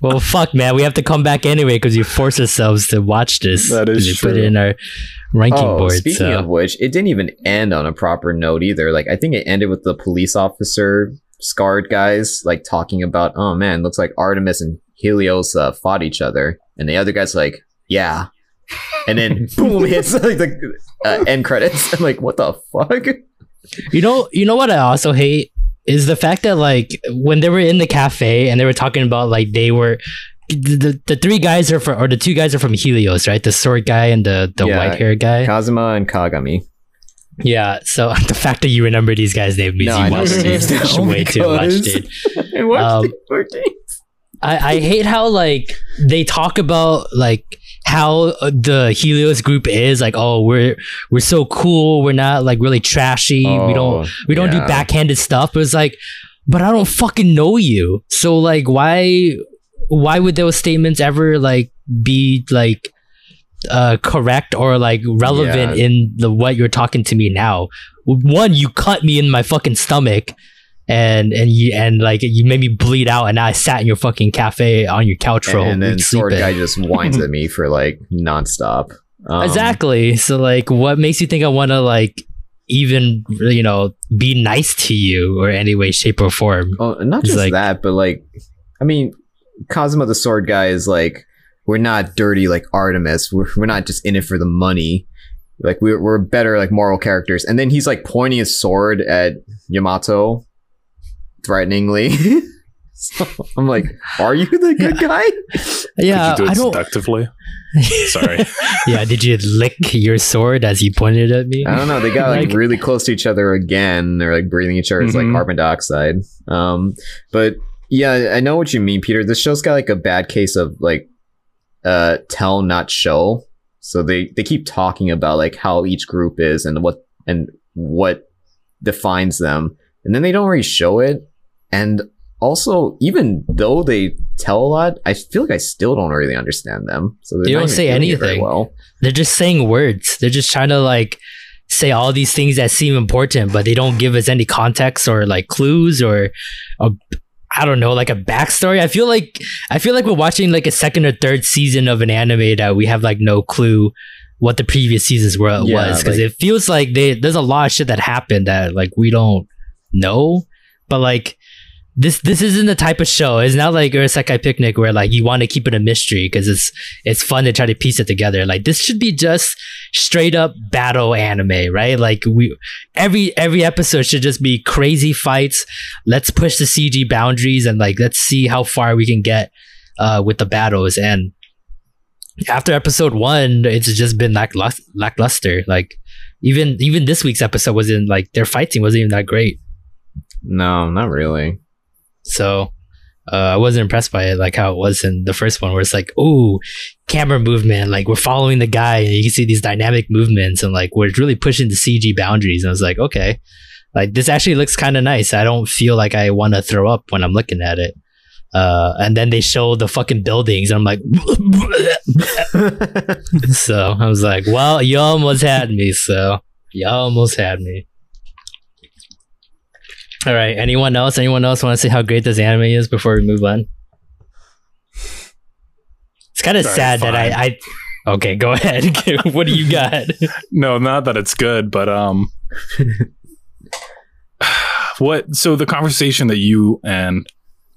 Well, fuck, man, we have to come back anyway because you force ourselves to watch this. That is you true. Put it in our ranking oh, board. Speaking so. of which, it didn't even end on a proper note either. Like I think it ended with the police officer. Scarred guys like talking about, oh man, looks like Artemis and Helios uh, fought each other, and the other guy's like, yeah, and then boom hits like the uh, end credits. I'm like, what the fuck? You know, you know what I also hate is the fact that like when they were in the cafe and they were talking about like they were the the three guys are from or the two guys are from Helios, right? The sword guy and the the yeah, white hair guy, Kazuma and Kagami. Yeah, so the fact that you remember these guys, they've been no, watched it oh way too much, dude. I watched um, it I, I hate how like they talk about like how the Helios group is like, oh, we're we're so cool, we're not like really trashy, oh, we don't we don't yeah. do backhanded stuff. But it's like, but I don't fucking know you, so like why why would those statements ever like be like. Uh, correct or like relevant yeah. in the what you're talking to me now. One, you cut me in my fucking stomach, and and you and like you made me bleed out, and I sat in your fucking cafe on your couch for a week. And then sword guy just whines at me for like nonstop. Um, exactly. So like, what makes you think I want to like even you know be nice to you or any way, shape, or form? Oh, well, not just like, that, but like, I mean, Kazuma the sword guy is like. We're not dirty like Artemis. We're, we're not just in it for the money. Like we're we're better like moral characters. And then he's like pointing his sword at Yamato, threateningly. So I'm like, are you the good guy? Yeah, Could you do it I don't. Seductively? Sorry. Yeah, did you lick your sword as you pointed at me? I don't know. They got like, like really close to each other again. They're like breathing each other's mm-hmm. like carbon dioxide. Um, but yeah, I know what you mean, Peter. This show's got like a bad case of like. Uh, tell not show. So they they keep talking about like how each group is and what and what defines them, and then they don't really show it. And also, even though they tell a lot, I feel like I still don't really understand them. So they don't say anything. Well, they're just saying words. They're just trying to like say all these things that seem important, but they don't give us any context or like clues or. or I don't know, like a backstory. I feel like I feel like we're watching like a second or third season of an anime that we have like no clue what the previous seasons were yeah, was because like, it feels like they there's a lot of shit that happened that like we don't know. But like this this isn't the type of show. It's not like Urasekai Picnic where like you want to keep it a mystery because it's it's fun to try to piece it together. Like this should be just straight up battle anime, right? Like we every every episode should just be crazy fights. Let's push the C G boundaries and like let's see how far we can get uh, with the battles. And after episode one, it's just been lacklust- lackluster. Like even even this week's episode wasn't like their fighting wasn't even that great. No, not really. So Uh, I wasn't impressed by it, like how it was in the first one, where it's like, oh, camera movement, like we're following the guy and you can see these dynamic movements and like we're really pushing the C G boundaries. And I was like, okay, like this actually looks kind of nice. I don't feel like I want to throw up when I'm looking at it. Uh, and then they show the fucking buildings and I'm like, so I was like, well, you almost had me. So you almost had me. All right. Anyone else? Anyone else want to see how great this anime is before we move on? It's kind of sad fine. that I, I. Okay, go ahead. What do you got? No, not that it's good, but um, what? So the conversation that you and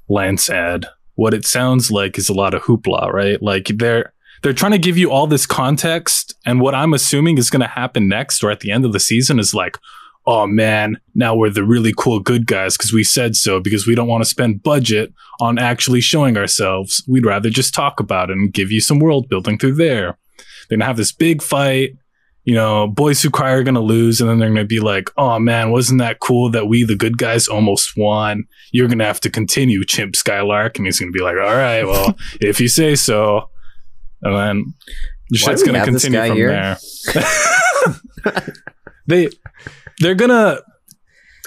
Lance had, what it sounds like is a lot of hoopla, right? Like they're they're trying to give you all this context, and what I'm assuming is going to happen next or at the end of the season is like, oh man, now we're the really cool good guys because we said so, because we don't want to spend budget on actually showing ourselves. We'd rather just talk about it and give you some world building through there. They're going to have this big fight, you know, boys who cry are going to lose. And then they're going to be like, oh man, wasn't that cool that we, the good guys, almost won? You're going to have to continue, Chimp Skylark. And he's going to be like, all right, well, if you say so. And then the shit's going to continue from here? there. they... They're going to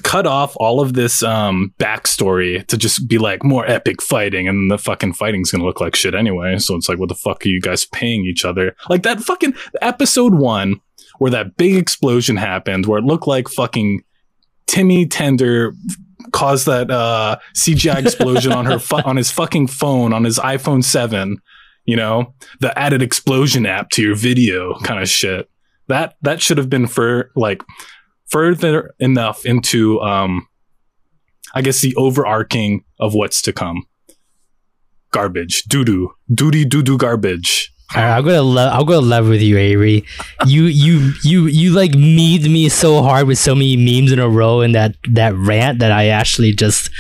cut off all of this um, backstory to just be like more epic fighting, and the fucking fighting's going to look like shit anyway. So it's like, what the fuck are you guys paying each other? Like that fucking episode one where that big explosion happened, where it looked like fucking Timmy Tender caused that uh, C G I explosion on her fu- on his fucking phone, on his iPhone seven, you know, the added explosion app to your video kind of shit. That, that should have been for like... further enough into, um, I guess, the overarching of what's to come. Garbage. Doo-doo. Doody-doo-doo garbage. All right, I'll go to love. I'll go to love with you, Avery. You, you, you, you like memed me so hard with so many memes in a row in that, that rant that I actually just,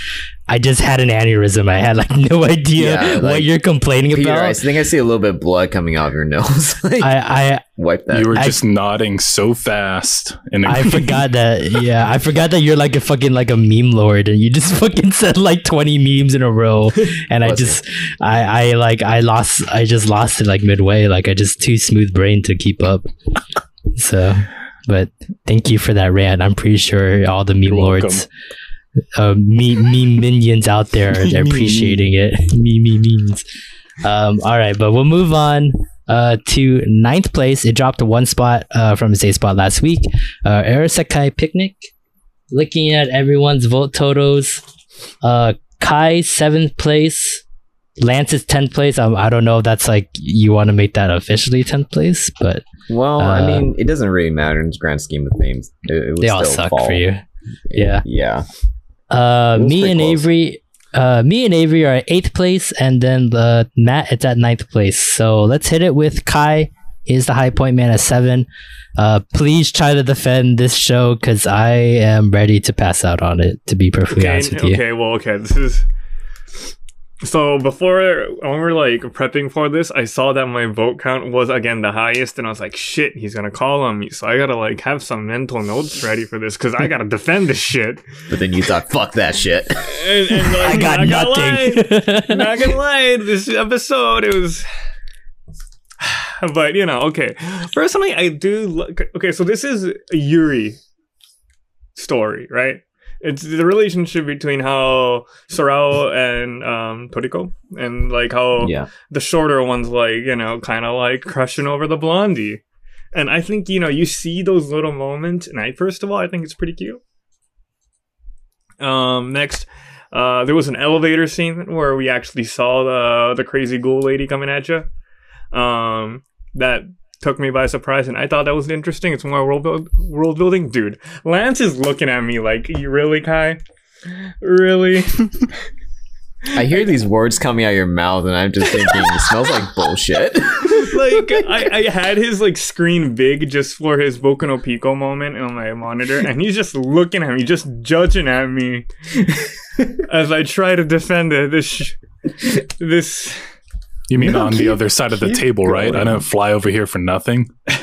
I just had an aneurysm. I had like no idea yeah, like, what you're complaining Peter, about. I think I see a little bit of blood coming out of your nose. like, I, I wipe that. You were I, just I, nodding so fast, and I forgot that. Yeah, I forgot that you're like a fucking like a meme lord, and you just fucking said like twenty memes in a row, and I just, I, I like, I lost, I just lost it like midway. Like I just too smooth brain to keep up. So, but thank you for that rant. I'm pretty sure all the meme you're lords. Welcome. Uh, me, me minions out there are appreciating it. me, me means. Um, all right, but we'll move on uh, to ninth place. It dropped one spot uh, from its eighth spot last week. Uh, Urasekai Picnic. Looking at everyone's vote totals, uh, Kai seventh place, Lance is tenth place. Um, I don't know if that's like you want to make that officially tenth place, but well, uh, I mean, it doesn't really matter in the grand scheme of things. It, it they all suck fall. for you. Yeah. Yeah. Uh, me and close. Avery, uh, me and Avery are at eighth place, and then the Matt it's at ninth place. So let's hit it with Kai is the high point man at seven. Uh, please try to defend this show because I am ready to pass out on it. To be perfectly okay, honest with okay, you. Okay. Well. Okay. This is so before when we were like prepping for this, I saw that my vote count was again the highest, and I was like, shit, he's gonna call on me. So I gotta like have some mental notes ready for this because I gotta defend this shit. But then you thought, fuck that shit. and, and, like, I got nothing. Not gonna lie, this episode it was. But you know, okay. Personally, I do. Lo- okay, so this is a Yuri story, right? It's the relationship between how Sorawo and um, Toriko, and like how yeah. the shorter one's like, you know, kind of like crushing over the blondie. And I think, you know, you see those little moments. And I, first of all, I think it's pretty cute. Um, next, uh, there was an elevator scene where we actually saw the, the crazy ghoul lady coming at you. Um, that... took me by surprise, and I thought that was interesting. It's more world build- world building, dude. Lance is looking at me like, "You really, Kai? Really?" I hear these words coming out of your mouth, and I'm just thinking, "It smells like bullshit." Like I-, I had his like screen big just for his Boku no Pico moment on my monitor, and he's just looking at me, just judging at me as I try to defend it. This, sh- this. You mean no, on keep, the other side of the table, going. right? I didn't fly over here for nothing. yeah,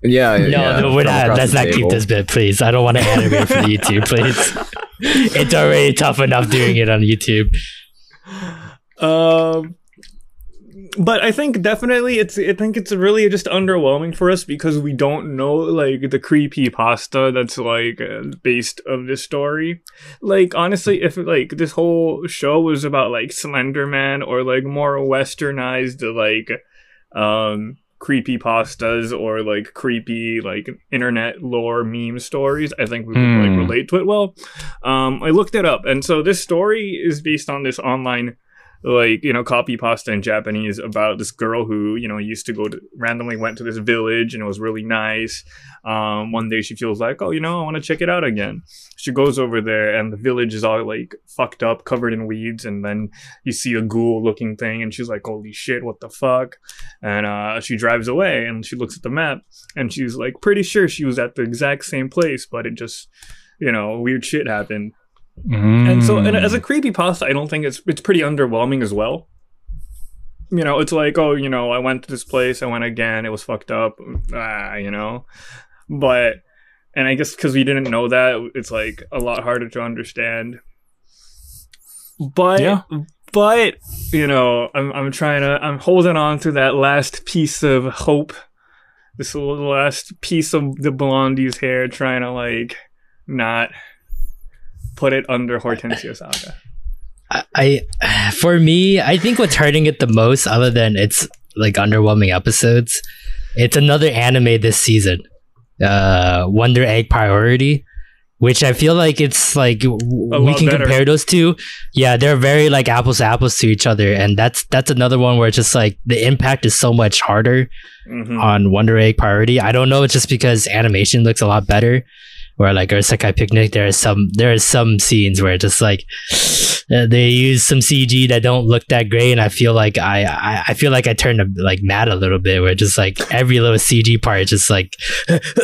yeah. No, yeah. no we're not, let's not table. keep this bit, please. I don't want to animate for YouTube, please. It's already tough enough doing it on YouTube. Um, but I think definitely it's I think it's really just underwhelming for us because we don't know like the creepypasta that's like based of this story. Like honestly, if like this whole show was about like Slender Man or like more westernized like um creepypastas or like creepy like internet lore meme stories, I think we would mm. like relate to it well. Um, I looked it up, and so this story is based on this online, like, you know, copypasta in Japanese about this girl who, you know, used to go to, randomly went to this village and it was really nice. Um, one day she feels like, oh, you know, I want to check it out again. She goes over there and the village is all like fucked up, covered in weeds. And then you see a ghoul looking thing and she's like, holy shit, what the fuck? And uh, she drives away and she looks at the map and she's like, pretty sure she was at the exact same place, but it just, you know, weird shit happened. Mm. And so, and as a creepypasta, I don't think it's it's pretty underwhelming as well. You know, it's like, oh, you know, I went to this place, I went again, it was fucked up, ah, you know. But, and I guess because we didn't know that, it's like a lot harder to understand. But, yeah. but you know, I'm I'm trying to, I'm holding on to that last piece of hope, this little last piece of the blondie's hair, trying to like not put it under Hortensia Saga. I, I, for me, I think what's hurting it the most, other than it's like underwhelming episodes, it's another anime this season, uh, Wonder Egg Priority, which I feel like it's like w- we can better. compare those two. Yeah, they're very like apples to apples to each other, and that's that's another one where it's just like the impact is so much harder mm-hmm. on Wonder Egg Priority. I don't know, it's just because animation looks a lot better. Where like Urasekai Picnic, there are some there are some scenes where just like uh, they use some C G that don't look that great, and I feel like I I, I feel like I turned like mad a little bit. Where just like every little C G part is just like no,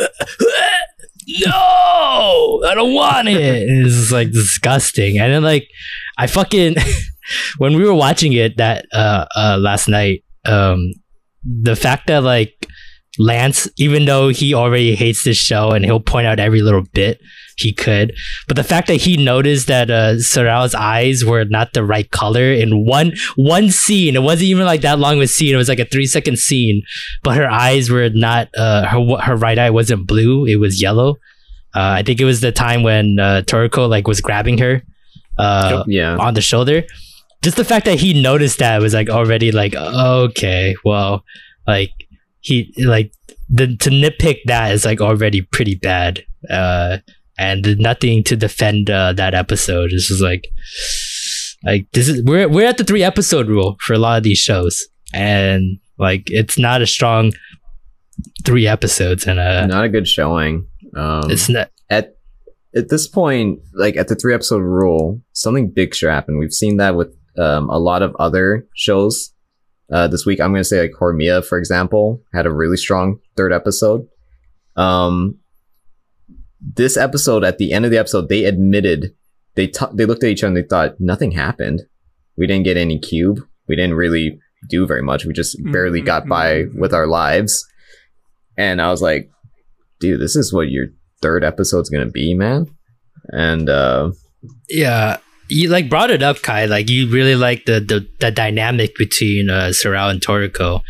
I don't want it. And it's just like disgusting. And then like I fucking when we were watching it that uh, uh last night, um the fact that like Lance, even though he already hates this show and he'll point out every little bit he could, but the fact that he noticed that uh, Sorao's eyes were not the right color in one one scene, it wasn't even like that long of a scene, it was like a three second scene, but her eyes were not, uh, her her right eye wasn't blue, it was yellow. Uh, I think it was the time when uh, Toriko like was grabbing her uh, yeah. on the shoulder. Just the fact that he noticed that was like already like, okay, well, like, he like the to nitpick that is like already pretty bad, uh, and nothing to defend uh, that episode. It's just like like this is we're we're at the three episode rule for a lot of these shows, and like it's not a strong three episodes and uh not a good showing. Um, it's not at at this point like at the three episode rule. Something big should happen. We've seen that with um, a lot of other shows. Uh, this week, I'm going to say like Hormiya, for example, had a really strong third episode. Um, this episode, at the end of the episode, they admitted, they t- they looked at each other and they thought, nothing happened. We didn't get any cube. We didn't really do very much. We just mm-hmm. barely got by with our lives. And I was like, dude, this is what your third episode's going to be, man. And uh, yeah. You like brought it up, Kai. Like you really like the the, the dynamic between uh, Sorao and Toriko,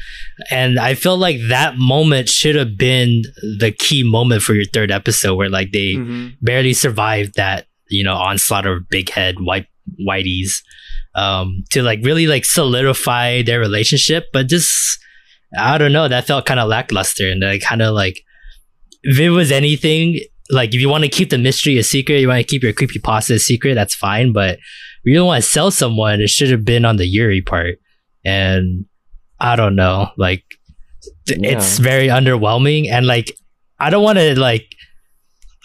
and I feel like that moment should have been the key moment for your third episode, where like they mm-hmm. barely survived that, you know, onslaught of big head white whiteys, um, to like really like solidify their relationship. But just I don't know, that felt kind of lackluster, and I kind of like if it was anything. Like, if you want to keep the mystery a secret, you want to keep your creepypasta a secret, that's fine. But if you don't want to sell someone, it should have been on the Yuri part. And I don't know. Like, th- yeah. it's very underwhelming. And, like, I don't want to, like,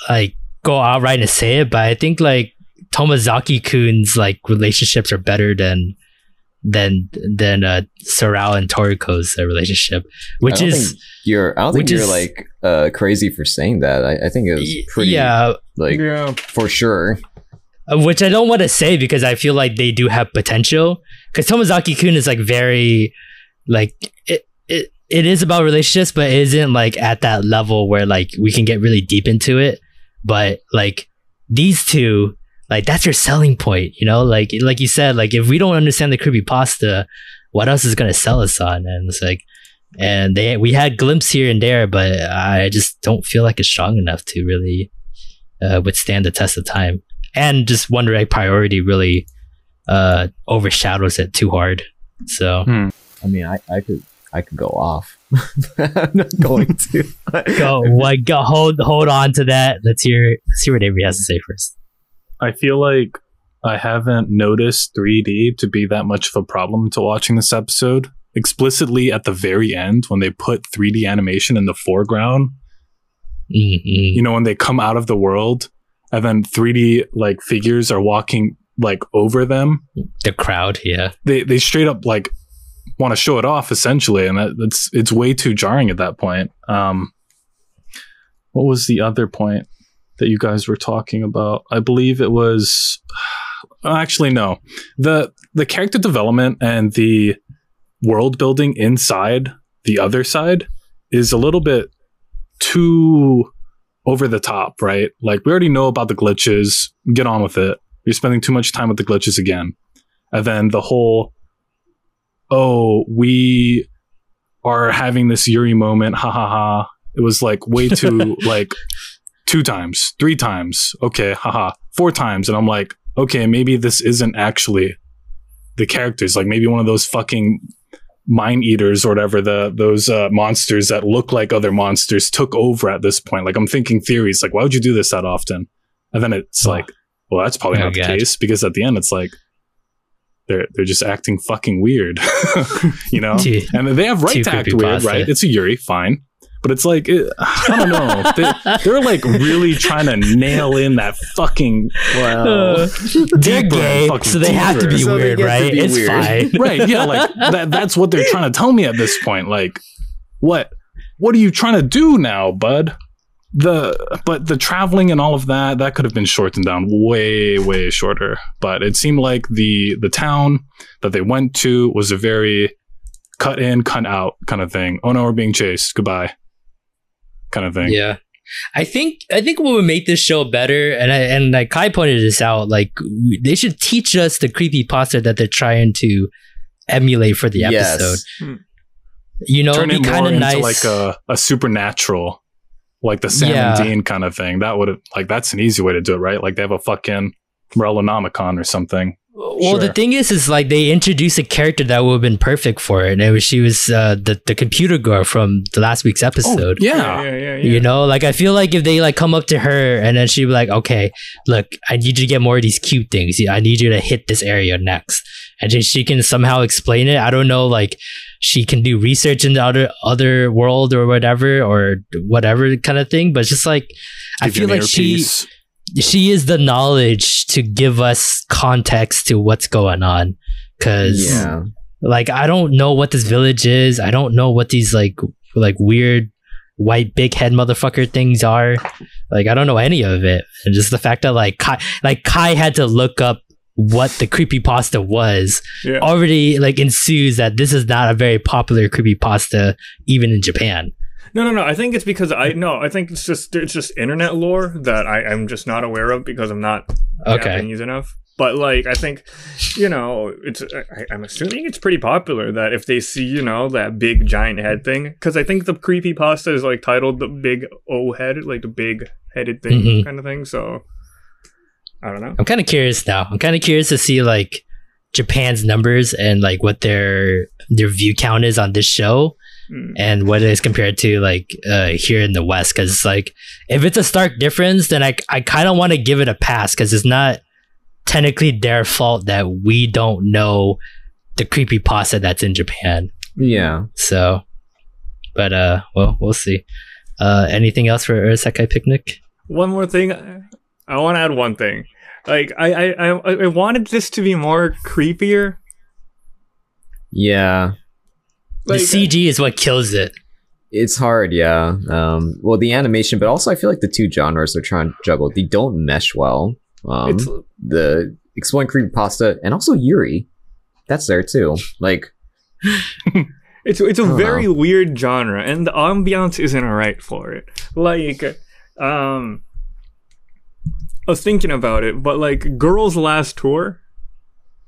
like go outright and say it, but I think, like, Tomozaki-kun's, like, relationships are better than than than uh, Sorao and Toriko's uh, relationship, which I don't is... Think you're, I don't think you're, is, like, uh, crazy for saying that. I, I think it was pretty, yeah, like, yeah. for sure. Uh, which I don't want to say because I feel like they do have potential. Because Tomozaki-kun is, like, very, like, it, it it is about relationships, but it isn't, like, at that level where, like, we can get really deep into it. But, like, these two... Like, that's your selling point, you know? Like, like you said, like, if we don't understand the creepypasta, what else is going to sell us on? And it's like, and they we had glimpse here and there, but I just don't feel like it's strong enough to really uh, withstand the test of time. And just Wonder Egg priority really uh, overshadows it too hard. So, hmm. I mean, I, I could I could go off. I'm not going to. go, what, go hold hold on to that. Let's hear let's hear what Avery has to say first. I feel like I haven't noticed three D to be that much of a problem to watching this episode. Explicitly at the very end when they put three D animation in the foreground, mm-hmm. you know, when they come out of the world and then three D like figures are walking like over them, the crowd, yeah, they they straight up like want to show it off essentially, and that, that's it's way too jarring at that point. Um, what was the other point that you guys were talking about? I believe it was actually no, the the character development and the world building inside the other side is a little bit too over the top, right? Like, we already know about the glitches. Get on with it. You're spending too much time with the glitches again. And then the whole, oh, we are having this Yuri moment. Ha ha ha. It was like way too, like two times, three times. Okay. Ha ha. Four times. And I'm like, okay, maybe this isn't actually the characters. Like, maybe one of those fucking mind eaters or whatever, the those uh, monsters that look like other monsters took over at this point. Like, I'm thinking theories, like, why would you do this that often? And then it's oh. like, well, that's probably oh, not God. the case, because at the end it's like they're they're just acting fucking weird, you know. Dude, and they have right to act weird, pasta. right? It's a Yuri, fine, but it's like it, I don't know. they, they're like really trying to nail in that fucking well, uh, they're gay, fucking so they deeper. have to be so weird, right? Be it's weird. fine, right? Yeah, like that. That's what they're trying to tell me at this point. Like, what? What are you trying to do now, bud? The but the traveling and all of that that could have been shortened down way, way shorter. But it seemed like the the town that they went to was a very cut in, cut out kind of thing. Oh no, we're being chased. Goodbye. Kind of thing. Yeah, I think I think what would make this show better, and I, and like Kai pointed this out, like they should teach us the creepypasta that they're trying to emulate for the episode. Yes. You know, turn it'd be it more into nice. like a, a supernatural, like the Sam yeah. and Dean kind of thing. That would like that's an easy way to do it, right? Like they have a fucking Morellonomicon or something. Well, sure. the thing is, is like they introduced a character that would have been perfect for it. And it was, she was uh, the, the computer girl from the last week's episode. Oh, yeah. Yeah, yeah, yeah, yeah. You know, like I feel like if they like come up to her and then she'd be like, okay, look, I need you to get more of these cute things. I need you to hit this area next. And then she can somehow explain it. I don't know, like she can do research in the other, other world or whatever, or whatever kind of thing. But it's just like, I feel like she... she is the knowledge to give us context to what's going on, because yeah. like I don't know what this village is. I don't know what these like like weird white big head motherfucker things are. Like I don't know any of it, and just the fact that like Kai, like Kai had to look up what the creepypasta was yeah. already like ensues that this is not a very popular creepypasta even in Japan. No, no, no. I think it's because I no. I think it's just it's just internet lore that I, I'm just not aware of because I'm not okay. Japanese enough. But like, I think, you know, it's I, I'm assuming it's pretty popular that if they see, you know, that big giant head thing, because I think the creepypasta is like titled the big O head, like the big headed thing mm-hmm. kind of thing. So I don't know. I'm kind of curious now. I'm kind of curious to see like Japan's numbers and like what their their view count is on this show. And what it is compared to like uh, here in the West, because like if it's a stark difference, then I I kind of want to give it a pass, because it's not technically their fault that we don't know the creepypasta that's in Japan. Yeah. So, but uh, well, we'll see. Uh, anything else for Urasekai Picnic? One more thing, I want to add one thing. Like I I I, I wanted this to be more creepier. Yeah. Like, the C G is what kills it. It's hard, yeah. Um, well, the animation, but also I feel like the two genres they're trying to juggle, they don't mesh well. Um, it's, the exploring creepypasta and also Yuri, that's there too. Like, it's it's a very know. weird genre, and the ambiance isn't alright for it. Like, um, I was thinking about it, but like Girls Last Tour,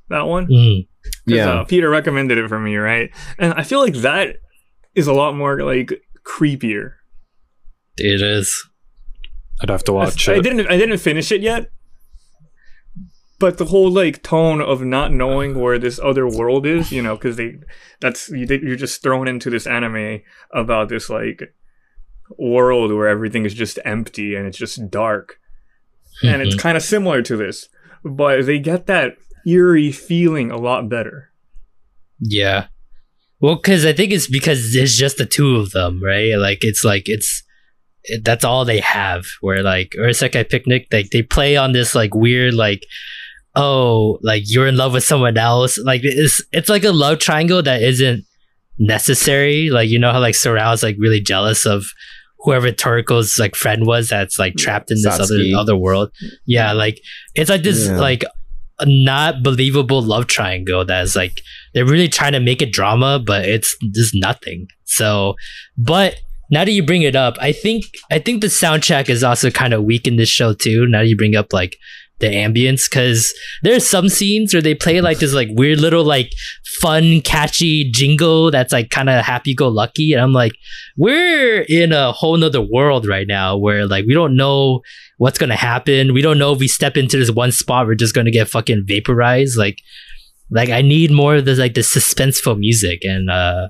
that one. Mm. Yeah, uh, Peter recommended it for me, right? And I feel like that is a lot more like creepier. It is. I'd have to watch I, it. I didn't. I didn't finish it yet. But the whole like tone of not knowing where this other world is, you know, because they, that's you, you're just thrown into this anime about this like world where everything is just empty and it's just dark, mm-hmm. and it's kind of similar to this, but they get that eerie feeling a lot better. Yeah, well, because I think it's because it's just the two of them, right? Like it's like it's. It, that's all they have. Where like Urasekai Picnic, like they, they play on this like weird like, oh, like you're in love with someone else. Like it's it's like a love triangle that isn't necessary. Like you know how like Sorawo's like really jealous of whoever Toriko's like friend was that's like trapped in this other, other world. Yeah, like it's like this yeah. like a not believable love triangle that's like they're really trying to make it drama, but it's just nothing. So, but. Now that you bring it up, I think I think the soundtrack is also kind of weak in this show too. Now that you bring up like the ambience, because there's some scenes where they play like this like weird little like fun catchy jingle that's like kind of happy-go-lucky, and I'm like, we're in a whole nother world right now where like we don't know what's gonna happen. We don't know if we step into this one spot we're just gonna get fucking vaporized. Like, like I need more of this like the suspenseful music and. uh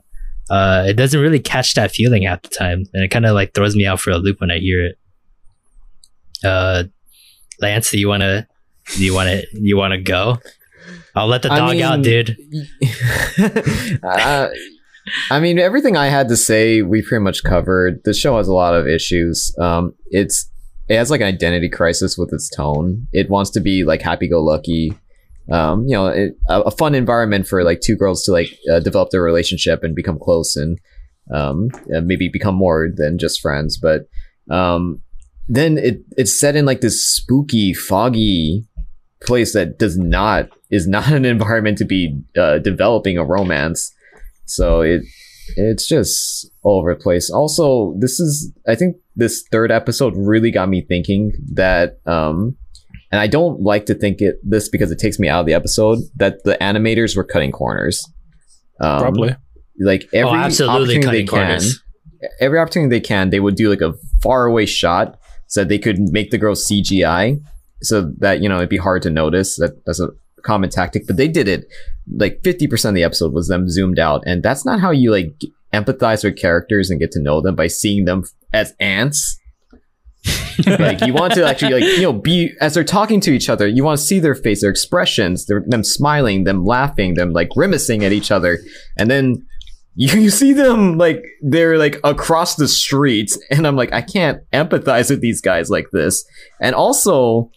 Uh, it doesn't really catch that feeling half the time, and it kind of like throws me out for a loop when I hear it. Uh, Lance, do you wanna, do you wanna, you wanna go? I'll let the dog I mean, out, dude. uh, I mean, everything I had to say, we pretty much covered. The show has a lot of issues. Um, it's it has like an identity crisis with its tone. It wants to be like happy-go-lucky. Um, you know, it, a, a fun environment for like two girls to like uh, develop their relationship and become close and um, uh, maybe become more than just friends. But um, then it it's set in like this spooky, foggy place that does not is not an environment to be uh, developing a romance. So it it's just all over the place. Also, this is I think this third episode really got me thinking that. Um, And I don't like to think it this because it takes me out of the episode that the animators were cutting corners. Um, Probably, like every oh, absolutely opportunity they can, corners. every opportunity they can, they would do like a faraway shot so that they could make the girl C G I, so that you know it'd be hard to notice. That that's a common tactic, but they did it. Like fifty percent of the episode was them zoomed out, and that's not how you like empathize with characters and get to know them by seeing them as ants. Like you want to actually like you know be as they're talking to each other, you want to see their face, their expressions, their, them smiling, them laughing, them like grimacing at each other, and then you, you see them like they're like across the street, and I'm like I can't empathize with these guys like this. And also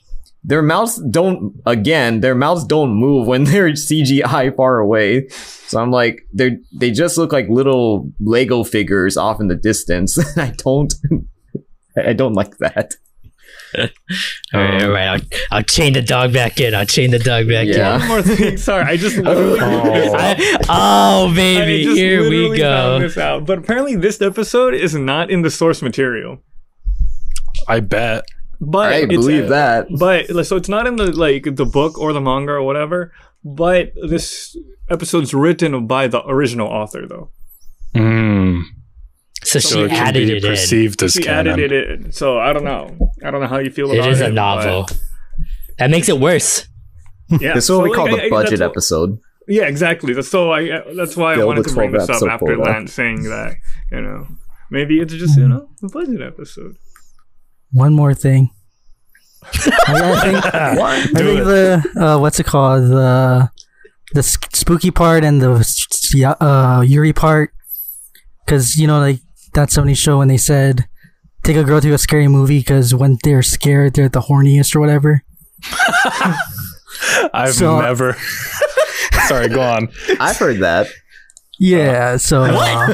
their mouths don't again their mouths don't move when they're C G I far away, so I'm like they they just look like little Lego figures off in the distance. And I don't. I don't like that. um, all right, all right. I'll, I'll chain the dog back in. I'll chain the dog back yeah. in. One more thing. Sorry, I just literally oh. I, oh baby, I just here we go. This out. But apparently, this episode is not in the source material. I bet. But I believe uh, that. But so it's not in the like the book or the manga or whatever. But this episode's written by the original author, though. Hmm. So, so she it added it perceived in. As she canon. added it in. So I don't know. I don't know how you feel about it. It is a novel. But... That makes it worse. Yeah, this is what so we like, call the I, budget episode. What, yeah, exactly. That's so. I. That's why Build I wanted to bring this up after Lance saying that. You know, maybe it's just you know a budget episode. One more thing. I think, I think the uh, what's it called the the spooky part and the uh, Yuri part, because you know like. That Sony show when they said take a girl to a scary movie because when they're scared they're the horniest or whatever. I've so, never sorry go on I've heard that yeah uh, so uh,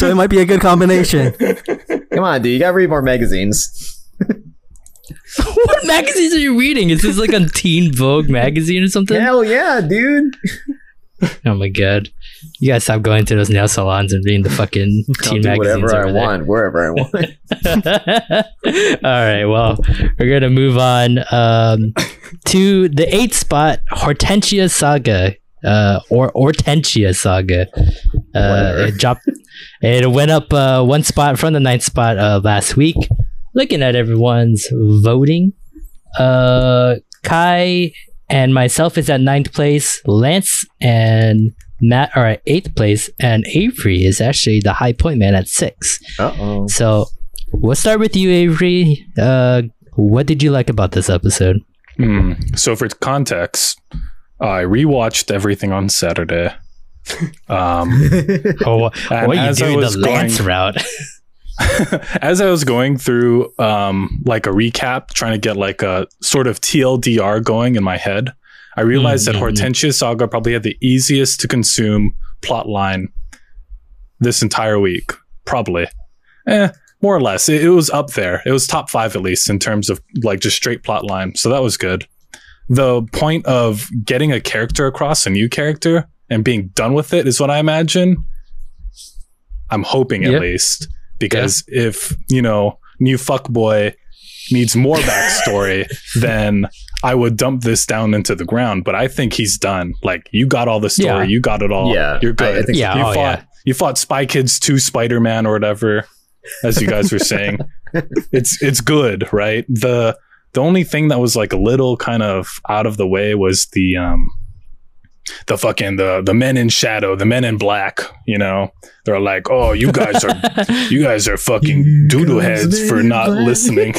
so it might be a good combination. Come on dude, you gotta read more magazines. What magazines are you reading? Is this like a Teen Vogue magazine or something? Hell yeah dude. Oh my god. You gotta stop going to those nail salons and reading the fucking teen magazines. I'll do whatever I want, wherever I want. Alright, well, we're gonna move on um, to the eighth spot, Hortensia Saga. Uh, or Hortensia Saga. Uh, it dropped it went up uh, one spot from the ninth spot uh, last week. Looking at everyone's voting. Uh, Kai and myself is at ninth place. Lance and Matt are at eighth place, and Avery is actually the high point man at six. Uh-oh. So we'll start with you, Avery. Uh, what did you like about this episode? Mm. So for context, I rewatched everything on Saturday. Um, oh, well, you doing the Lance going, route? As I was going through um, like a recap, trying to get like a sort of T L D R going in my head, I realized mm-hmm. that Hortensia Saga probably had the easiest to consume plot line this entire week. Probably. Eh, more or less. It, it was up there. It was top five at least in terms of like just straight plot line. So that was good. The point of getting a character across, a new character, and being done with it is what I imagine. I'm hoping at yep. least. Because yeah. if, you know, new fuckboy needs more backstory, then I would dump this down into the ground. But I think he's done. Like, you got all the story. Yeah. You got it all. Yeah. You're good. I, I think yeah. you, oh, fought, yeah. you fought Spy Kids two Spider-Man or whatever, as you guys were saying. It's it's good, right? The the only thing that was, like, a little kind of out of the way was the um the fucking the the men in shadow, the men in black, you know, they're like, oh, you guys are you guys are fucking doodle heads for not listening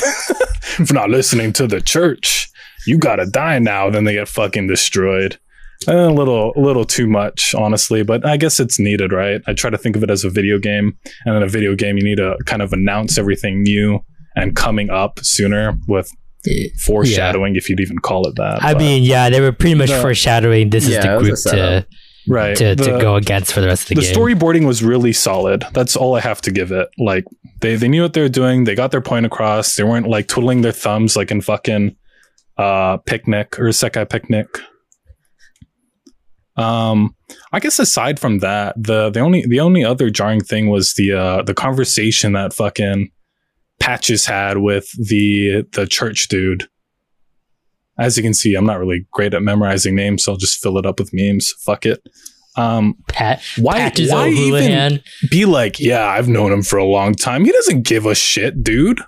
for not listening to the church, you gotta die now. Then they get fucking destroyed. And a little a little too much, honestly, but I guess it's needed, right? I try to think of it as a video game, and in a video game you need to kind of announce everything new and coming up sooner with foreshadowing, yeah. if you'd even call it that. I but, mean, yeah, they were pretty much the, foreshadowing. This yeah, is the group to, right. to, the, to go against for the rest of the, the game. The storyboarding was really solid. That's all I have to give it. Like, they, they knew what they were doing. They got their point across. They weren't like twiddling their thumbs like in fucking uh, Picnic or Urasekai Picnic. Um, I guess aside from that, the the only the only other jarring thing was the uh, the conversation that fucking Patches had with the the church dude. As you can see, I'm not really great at memorizing names, so I'll just fill it up with memes. Fuck it. Um, Pat, why Patches why even be like, yeah, I've known him for a long time. He doesn't give a shit, dude.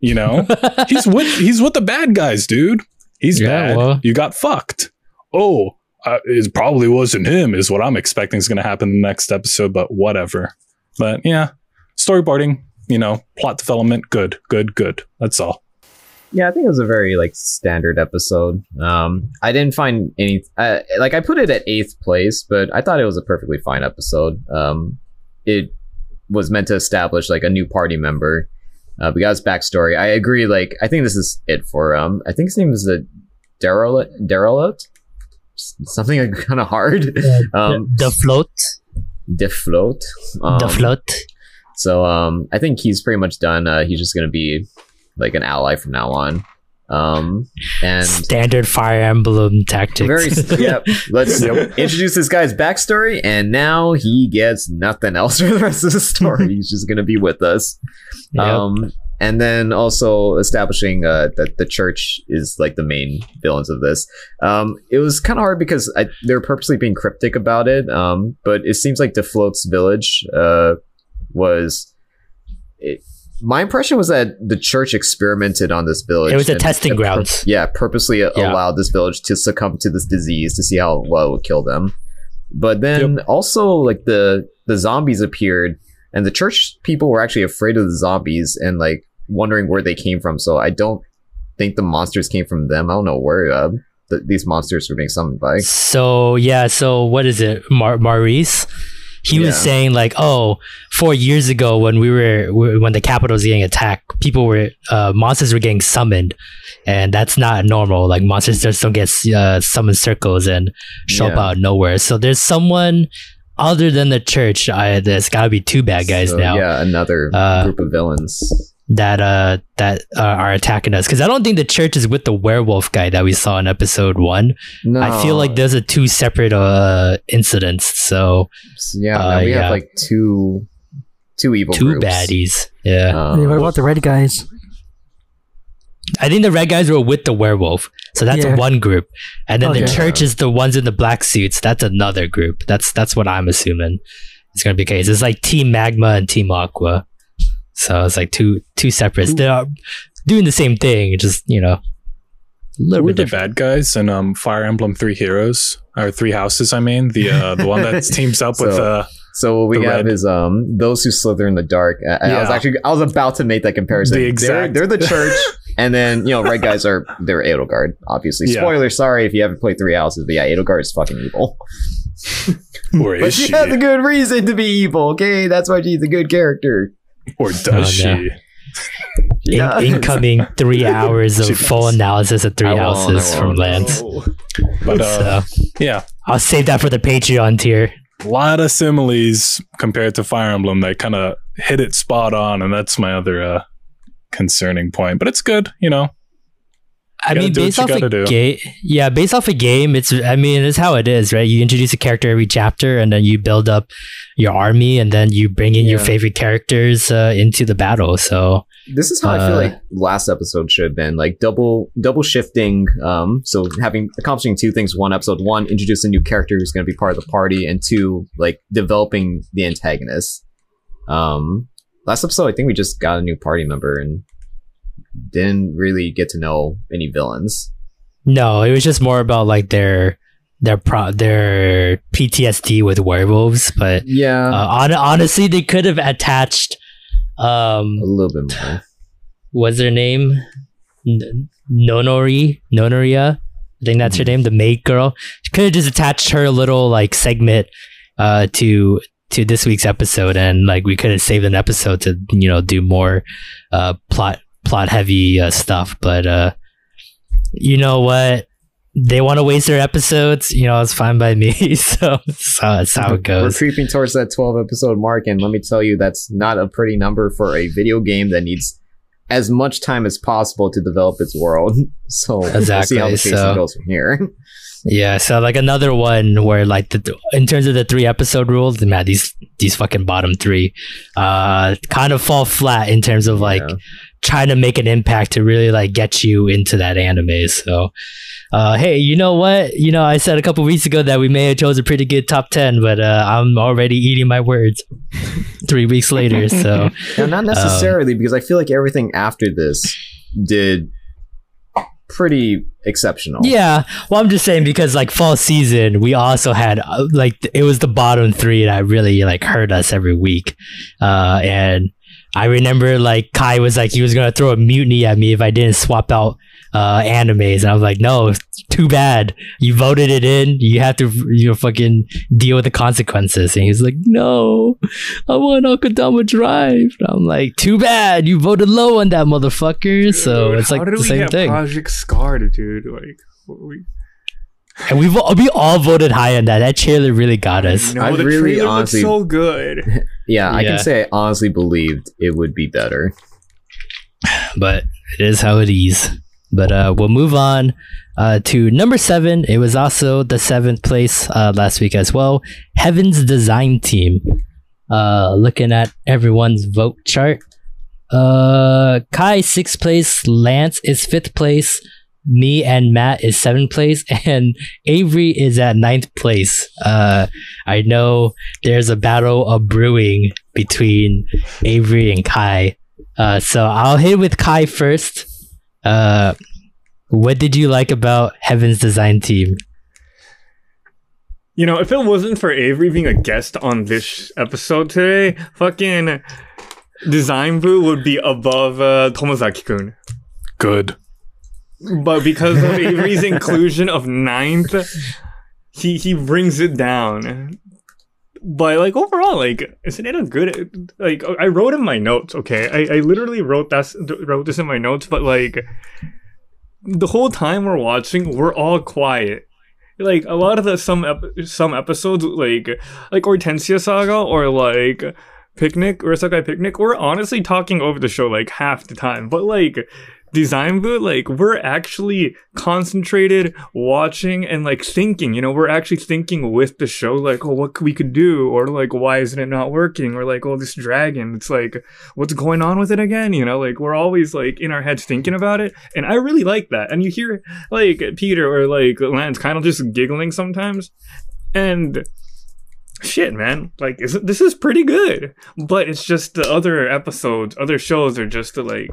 You know, he's with he's with the bad guys, dude. He's yeah, bad. Well. You got fucked. Oh, uh, it probably wasn't him. Is what I'm expecting is going to happen in the next episode, but whatever. But yeah, storyboarding. You know, plot development, good, good, good. That's all. Yeah, I think it was a very, like, standard episode. Um, I didn't find any... Uh, like, I put it at eighth place, but I thought it was a perfectly fine episode. Um, it was meant to establish, like, a new party member. Uh, we got his backstory. I agree, like, I think this is it for... Um, I think his name is the Derelict? Derelict? Something like, kind of hard. Yeah, um, the, the Float. The Float. Um, the Float. So um, I think he's pretty much done. Uh, he's just going to be like an ally from now on. Um, and standard Fire Emblem tactics. Very, yep. Let's yep. introduce this guy's backstory, and now he gets nothing else for the rest of the story. He's just going to be with us. Yep. Um, and then also establishing uh, that the church is like the main villains of this. Um, it was kind of hard because I, they were purposely being cryptic about it. Um, but it seems like the Float's village... Uh, was it, my impression was that the church experimented on this village. It was a and, testing and ground. Pur- yeah, purposely yeah. allowed this village to succumb to this disease to see how well it would kill them. But then yep. also, like, the the zombies appeared, and the church people were actually afraid of the zombies and, like, wondering where they came from. So I don't think the monsters came from them. I don't know where uh, th- these monsters were being summoned by. So, yeah, so what is it? Mar- Maurice? He yeah. was saying, like, oh, four years ago when we were, when the capital was getting attacked, people were, uh, monsters were getting summoned, and that's not normal. Like, monsters just don't get uh, summoned circles and show yeah. up out of nowhere. So there's someone other than the church. I, there's got to be two bad guys so, now. Yeah, another uh, group of villains. that uh that uh, are attacking us, because I don't think the church is with the werewolf guy that we saw in episode one. No. I feel like there's a two separate uh incidents. So yeah, uh, no, we yeah. have like two two evil two groups. baddies. Yeah. Um, hey, what about the red guys? I think the red guys were with the werewolf, so that's yeah. one group, and then oh, the yeah. church is the ones in the black suits. That's another group. That's that's what I'm assuming. It's gonna be the case. It's like Team Magma and Team Aqua. So it's like two two separates. They're doing the same thing. Just, you know, a little Who bit. Were the bad guys in um, Fire Emblem Three Heroes or Three Houses? I mean, the uh, the one that teams up so, with. Uh, so what we have red. is um those who slither in the dark. Uh, yeah. I was actually I was about to make that comparison. The exact- they're, they're the church, and then, you know, red guys are they're Edelgard. Obviously, yeah. spoiler. Sorry if you haven't played Three Houses, but yeah, Edelgard is fucking evil. But she, she has a good reason to be evil. Okay, that's why she's a good character. Or does oh, she? No. yeah. In- incoming three hours of full analysis of Three Houses from Lance. But uh, so, yeah, I'll save that for the Patreon tier. A lot of similes compared to Fire Emblem. They kind of hit it spot on, and that's my other uh, concerning point. But it's good, you know. You I mean, based off a game, yeah, based off a game, it's. I mean, it's how it is, right? You introduce a character every chapter, and then you build up your army, and then you bring in yeah. your favorite characters uh, into the battle. So this is how uh, I feel like last episode should have been, like double double shifting. Um, so having accomplishing two things: one, episode one, introduce a new character who's going to be part of the party, and two, like developing the antagonist. Um, last episode, I think we just got a new party member and didn't really get to know any villains. No, it was just more about like their their pro their P T S D with werewolves. But yeah, uh, on- honestly, they could have attached um, a little bit more. What's her name? N- Nonori, Nonoria. I think that's mm-hmm. her name. The maid girl. She could have just attached her little like segment uh, to to this week's episode, and like we could have saved an episode to, you know, do more uh, plot. plot heavy uh, stuff, but uh you know what, they want to waste their episodes, you know, it's fine by me. so, so that's how it goes. We're creeping towards that twelve episode mark, and let me tell you, that's not a pretty number for a video game that needs as much time as possible to develop its world. So exactly. We'll see how the case so, goes from here. Yeah, so like another one where like the, in terms of the three episode rules, man, these these fucking bottom three uh kind of fall flat in terms of like yeah. trying to make an impact to really like get you into that anime. So uh hey, you know what, you know, I said a couple weeks ago that we may have chose a pretty good top ten, but uh I'm already eating my words three weeks later. So no, not necessarily, um, because I feel like everything after this did pretty exceptional. Yeah, well, I'm just saying because like fall season, we also had uh, like it was the bottom three that really like hurt us every week. Uh and I remember like Kai was like he was gonna throw a mutiny at me if I didn't swap out uh animes, and I was like, no, too bad, you voted it in, you have to, you know, fucking deal with the consequences. And he's like, no, I want Akadama Drive. And I'm like, too bad, you voted low on that motherfucker. Dude, so it's like the same thing. Project Scard, dude, like what we and we vo- we all voted high on that. That trailer really got us. No, the really trailer honestly, looks so good. yeah, yeah, I can say I honestly believed it would be better, but it is how it is. But uh, we'll move on uh, to number seven. It was also the seventh place uh, last week as well. Heaven's Design Team. Uh, looking at everyone's vote chart, uh, Kai sixth place, Lance is fifth place. Me and Matt is seventh place, and Avery is at ninth place. Uh, I know there's a battle of brewing between Avery and Kai. Uh, so I'll hit with Kai first. Uh, what did you like about Heaven's Design Team? You know, if it wasn't for Avery being a guest on this episode today, fucking Design Boo would be above uh, Tomozaki-kun. Good. But because of Avery's inclusion of ninth, he he brings it down. But like overall, like isn't it a good? Like I wrote in my notes. Okay, I, I literally wrote that wrote this in my notes. But like the whole time we're watching, we're all quiet. Like a lot of the some ep- some episodes, like like Hortensia Saga or like Picnic, Urasekai Picnic, we're honestly talking over the show like half the time, but like Design Boot, like we're actually concentrated watching and like thinking, you know, we're actually thinking with the show, like, oh, what we could do, or like, why isn't it not working, or like, oh, this dragon, it's like, what's going on with it again, you know, like we're always like in our heads thinking about it, and I really like that. And you hear like Peter or like Lance kind of just giggling sometimes, and shit, man, like is, this is pretty good, but it's just the other episodes, other shows are just the, like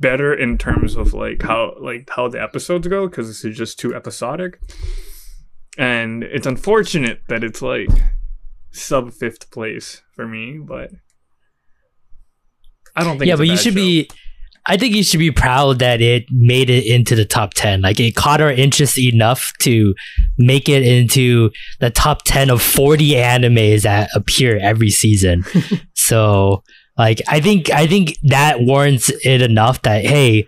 better in terms of like how like how the episodes go, because this is just too episodic, and it's unfortunate that it's like sub fifth place for me, but I don't think yeah it's but a you should show. be I think you should be proud that it made it into the top ten. Like it caught our interest enough to make it into the top ten of forty animes that appear every season. So like I think I think that warrants it enough that hey,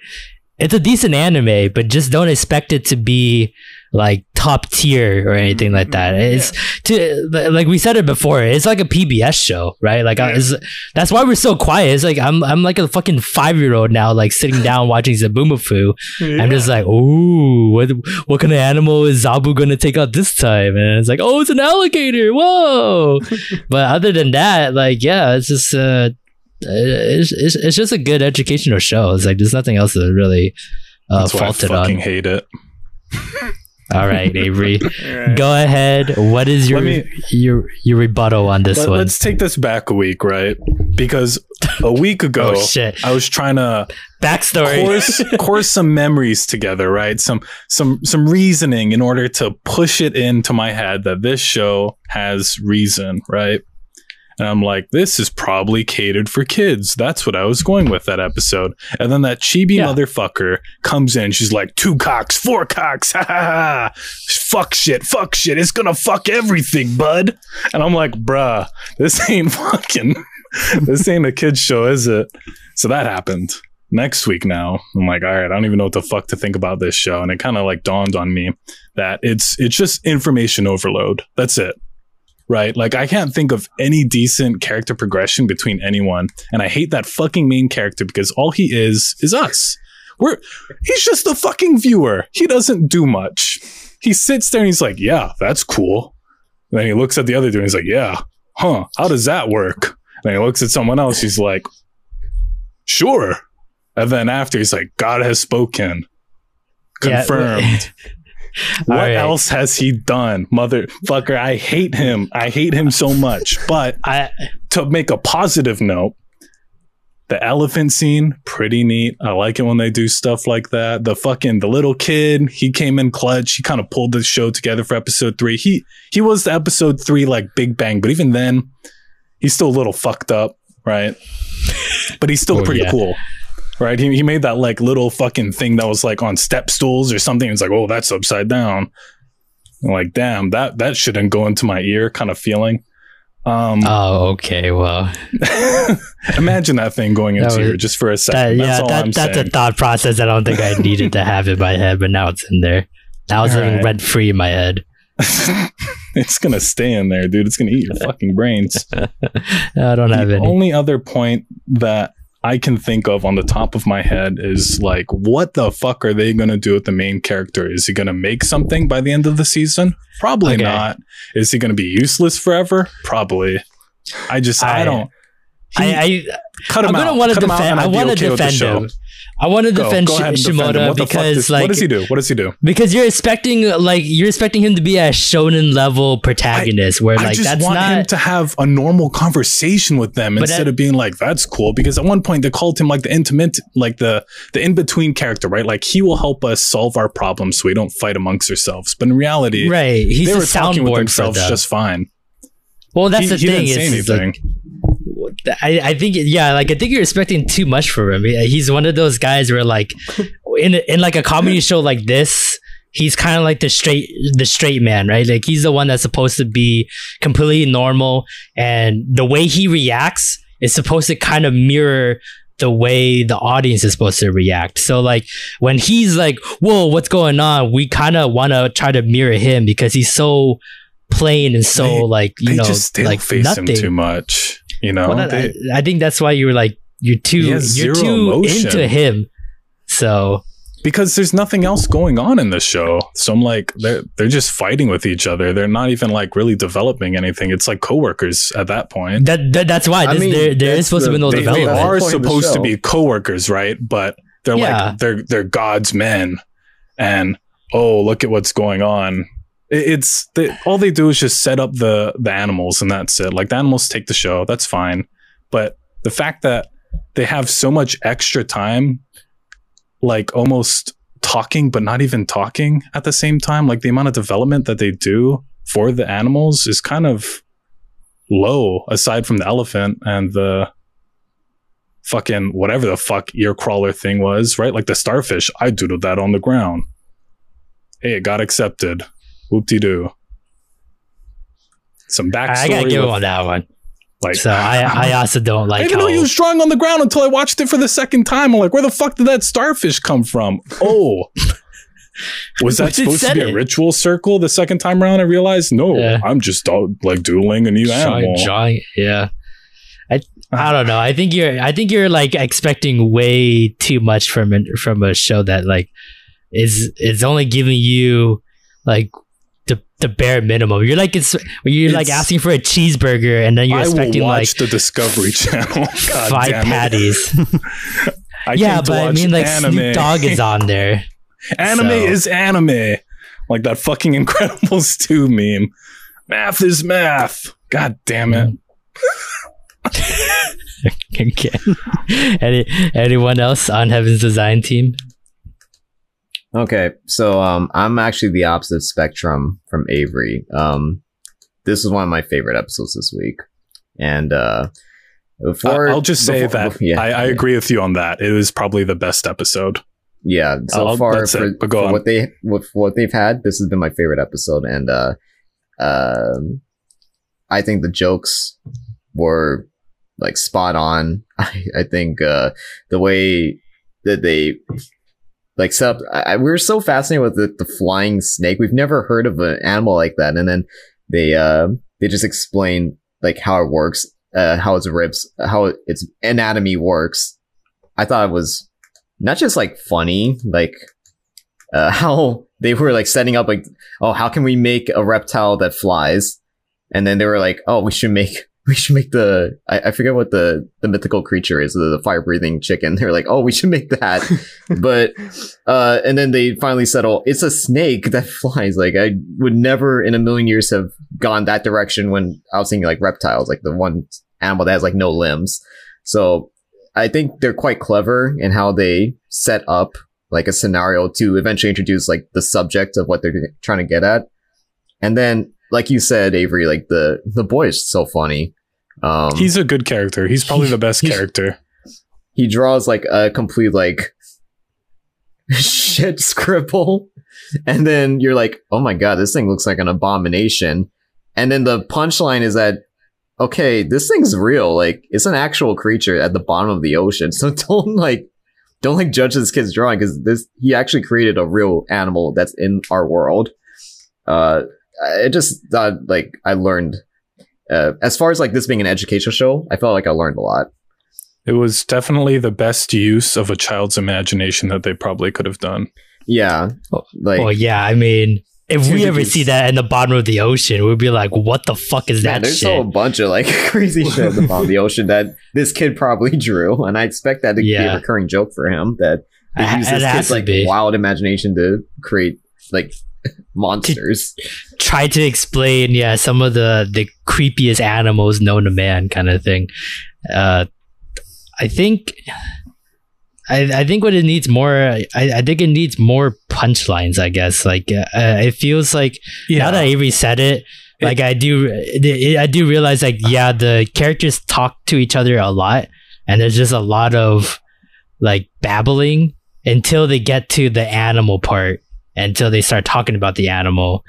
it's a decent anime, but just don't expect it to be like top tier or anything like that. It's to, like we said it before, it's like a P B S show, right? Like yeah. I, it's, that's why we're so quiet. It's like I'm I'm like a fucking five-year-old now, like sitting down watching Zabumafu. Yeah. I'm just like, ooh, what what kind of animal is Zabu gonna take out this time? And it's like, oh, it's an alligator. Whoa! But other than that, like yeah, it's just uh, it's, it's it's just a good educational show. It's like there's nothing else to really uh, that's fault why I it fucking on. Hate it. All right, Avery, All right. Go ahead. What is your me, your your rebuttal on this let, one? Let's take this back a week, right? Because a week ago, oh, shit. I was trying to backstory course, course some memories together, right? Some some some reasoning in order to push it into my head that this show has reason, right? And I'm like, this is probably catered for kids. That's what I was going with that episode. And then that chibi yeah. motherfucker comes in. She's like, two cocks, four cocks. Ha ha ha. Fuck shit. Fuck shit. It's going to fuck everything, bud. And I'm like, bruh, this ain't fucking, this ain't a kid's show, is it? So that happened next week now. I'm like, all right, I don't even know what the fuck to think about this show. And it kind of like dawned on me that it's it's just information overload. That's it. Right? Like, I can't think of any decent character progression between anyone. And I hate that fucking main character because all he is, is us. We're, he's just a fucking viewer. He doesn't do much. He sits there and he's like, yeah, that's cool. And then he looks at the other dude and he's like, yeah, huh, how does that work? And then he looks at someone else. He's like, sure. And then after he's like, God has spoken. Confirmed. Yeah. What right. else has he done, motherfucker? I hate him. I hate him so much. But I, to make a positive note, the elephant scene, pretty neat. I like it when they do stuff like that. The fucking the little kid, he came in clutch. He kind of pulled the show together for episode three. He he was the episode three like Big Bang, but even then, he's still a little fucked up, right? But he's still oh, pretty yeah. cool. Right, he he made that like little fucking thing that was like on step stools or something. It's like, oh, that's upside down. I'm like, damn, that that shouldn't go into my ear, kind of feeling. Um, oh, okay, well, imagine that thing going into your just for a second. That, that's yeah, all that, I'm that's saying. A thought process I don't think I needed to have in my head, but now it's in there. Now it's living right. rent free in my head. It's gonna stay in there, dude. It's gonna eat your fucking brains. No, I don't the have any. Only other point that I can think of on the top of my head is like, what the fuck are they going to do with the main character? Is he going to make something by the end of the season? Probably okay. not. Is he going to be useless forever? Probably. I just, I, I don't. He, I, I cut him I'm out. Gonna wanna cut defend, him out I want to okay defend him. I want to defend go ahead Shimoda defend because does, like, what does he do? What does he do? Because you're expecting like you're expecting him to be a shonen level protagonist, I, where like I just that's want not him to have a normal conversation with them instead I, of being like that's cool. Because at one point they called him like the intimate, like the the in between character, right? Like he will help us solve our problems so we don't fight amongst ourselves. But in reality, right? He's they were talking with themselves just fine. Well, that's he, the he thing. Didn't say anything. I, I think yeah like I think you're expecting too much from him. He's one of those guys where like in in like a comedy show like this, he's kind of like the straight the straight man, right? Like he's the one that's supposed to be completely normal, and the way he reacts is supposed to kind of mirror the way the audience is supposed to react. So like when he's like, whoa, what's going on, we kind of want to try to mirror him because he's so plain and so they, like you they know just still like face nothing. Him too much. You know, well, that, they, I, I think that's why you were like you're too you're too emotion. into him. So because there's nothing else going on in the show, so I'm like they're they're just fighting with each other. They're not even like really developing anything. It's like coworkers at that point. That, that that's why this, I mean, there there is supposed the, to be no they, development. They are supposed to be coworkers, right? But they're yeah. like they're they're God's men, and oh look at what's going on. It's they, all they do is just set up the the animals and that's it. Like the animals take the show, that's fine. But the fact that they have so much extra time, like almost talking but not even talking at the same time, like the amount of development that they do for the animals is kind of low, aside from the elephant and the fucking whatever the fuck ear crawler thing was, right? Like the starfish, I doodled that on the ground. Hey, it got accepted. Whoop-de-doo. Some backstory. I gotta give with, on that one. Like, so I, I also don't like. I didn't know he was drawing on the ground until I watched it for the second time. I'm like, where the fuck did that starfish come from? Oh, was that supposed to be it. a ritual circle? The second time around, I realized no, yeah. I'm just like doodling a new drawing, animal. Drawing, yeah. I I don't know. I think you're. I think you're like expecting way too much from an, from a show that like is is only giving you like. The, the bare minimum. You're like it's you're it's, like asking for a cheeseburger and then you're I expecting will watch like the Discovery Channel God five patties. I yeah, but I mean, like anime. Snoop Dogg is on there. Anime so. is anime, like that fucking Incredibles two meme. Math is math. God damn it. Okay. Any anyone else on Heaven's Design Team? Okay, so um, I'm actually the opposite spectrum from Avery. Um, this is one of my favorite episodes this week, and uh, before uh, I'll just before, say that before, yeah, I, I yeah. agree with you on that. It was probably the best episode. Yeah, so I'll, far for, it, for what they what what they've had, this has been my favorite episode, and uh, uh, I think the jokes were like spot on. I, I think uh, the way that they. Like set up, I, we we're so fascinated with the, the flying snake. We've never heard of an animal like that, and then they uh, they just explain like how it works, uh, how its ribs, how its anatomy works. I thought it was not just like funny, like uh, how they were like setting up like, oh, how can we make a reptile that flies? And then they were like, oh, we should make. We should make the, I, I forget what the, the mythical creature is, the, the fire-breathing chicken. They're like, oh, we should make that. But, uh, and then they finally settle, it's a snake that flies. Like, I would never in a million years have gone that direction when I was thinking like reptiles, like the one animal that has like no limbs. So I think they're quite clever in how they set up like a scenario to eventually introduce like the subject of what they're trying to get at. And then, like you said, Avery, like the, the boy is so funny. Um, he's a good character. He's probably he, the best character. He draws like a complete like shit scribble. And then you're like, oh my God, this thing looks like an abomination. And then the punchline is that, okay, this thing's real. Like it's an actual creature at the bottom of the ocean. So don't like, don't like judge this kid's drawing because this, he actually created a real animal that's in our world. Uh, I just thought like I learned uh, as far as like this being an educational show, I felt like I learned a lot. It was definitely the best use of a child's imagination that they probably could have done. Yeah. Like, well, yeah. I mean, if we ever see that in the bottom of the ocean, we'd be like, what the fuck is that? There's a whole bunch of like crazy shit at the bottom of the ocean that this kid probably drew. And I expect that to yeah. be a recurring joke for him that they use this kid's like wild imagination to create like monsters. To try to explain yeah some of the the creepiest animals known to man kind of thing. uh I think I, I think what it needs more I, I think it needs more punchlines, I guess. Like uh, it feels like yeah. now that Avery said it, like it, I do it, I do realize like yeah the characters talk to each other a lot and there's just a lot of like babbling until they get to the animal part. Until they start talking about the animal,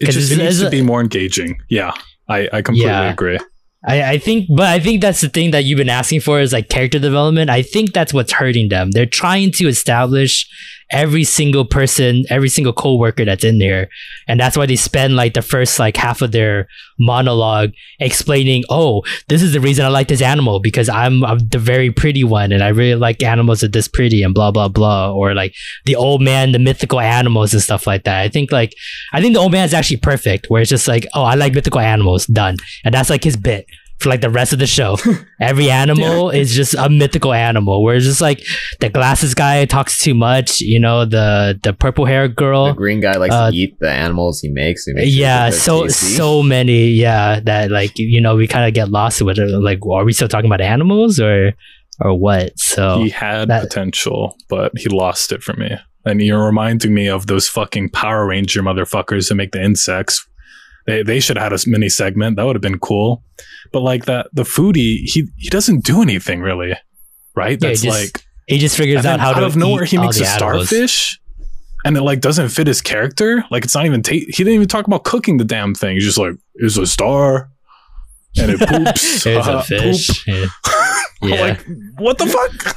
it just it needs to be more engaging. Yeah, I, I completely yeah. agree. I, I think, but I think that's the thing that you've been asking for is like character development. I think that's what's hurting them. They're trying to establish every single person, every single coworker that's in there. And that's why they spend like the first like half of their monologue explaining, oh, this is the reason I like this animal, because I'm, I'm the very pretty one and I really like animals that are this pretty and blah, blah, blah. Or like the old man, the mythical animals and stuff like that. I think like, I think the old man is actually perfect, where it's just like, oh, I like mythical animals, done. And that's like his bit for like the rest of the show. Every animal yeah. is just a mythical animal, where it's just like the glasses guy talks too much, you know, the the purple hair girl, the green guy likes uh, to eat the animals he makes, he makes yeah so P C. So many yeah that like, you know, we kind of get lost with it, like, are we still talking about animals or or what? So he had that potential, but he lost it for me. And you're reminding me of those fucking Power Ranger motherfuckers who make the insects. They they should have had a mini segment. That would have been cool. But like that, the foodie, he he doesn't do anything really, right? That's yeah, he just, like he just figures out how out to. Out of nowhere, he makes a animals. starfish, and it like doesn't fit his character. Like it's not even. Ta- he didn't even talk about cooking the damn thing. He's just like, it's a star, and it poops. It's uh, a fish. Poop. Yeah. yeah. Like what the fuck?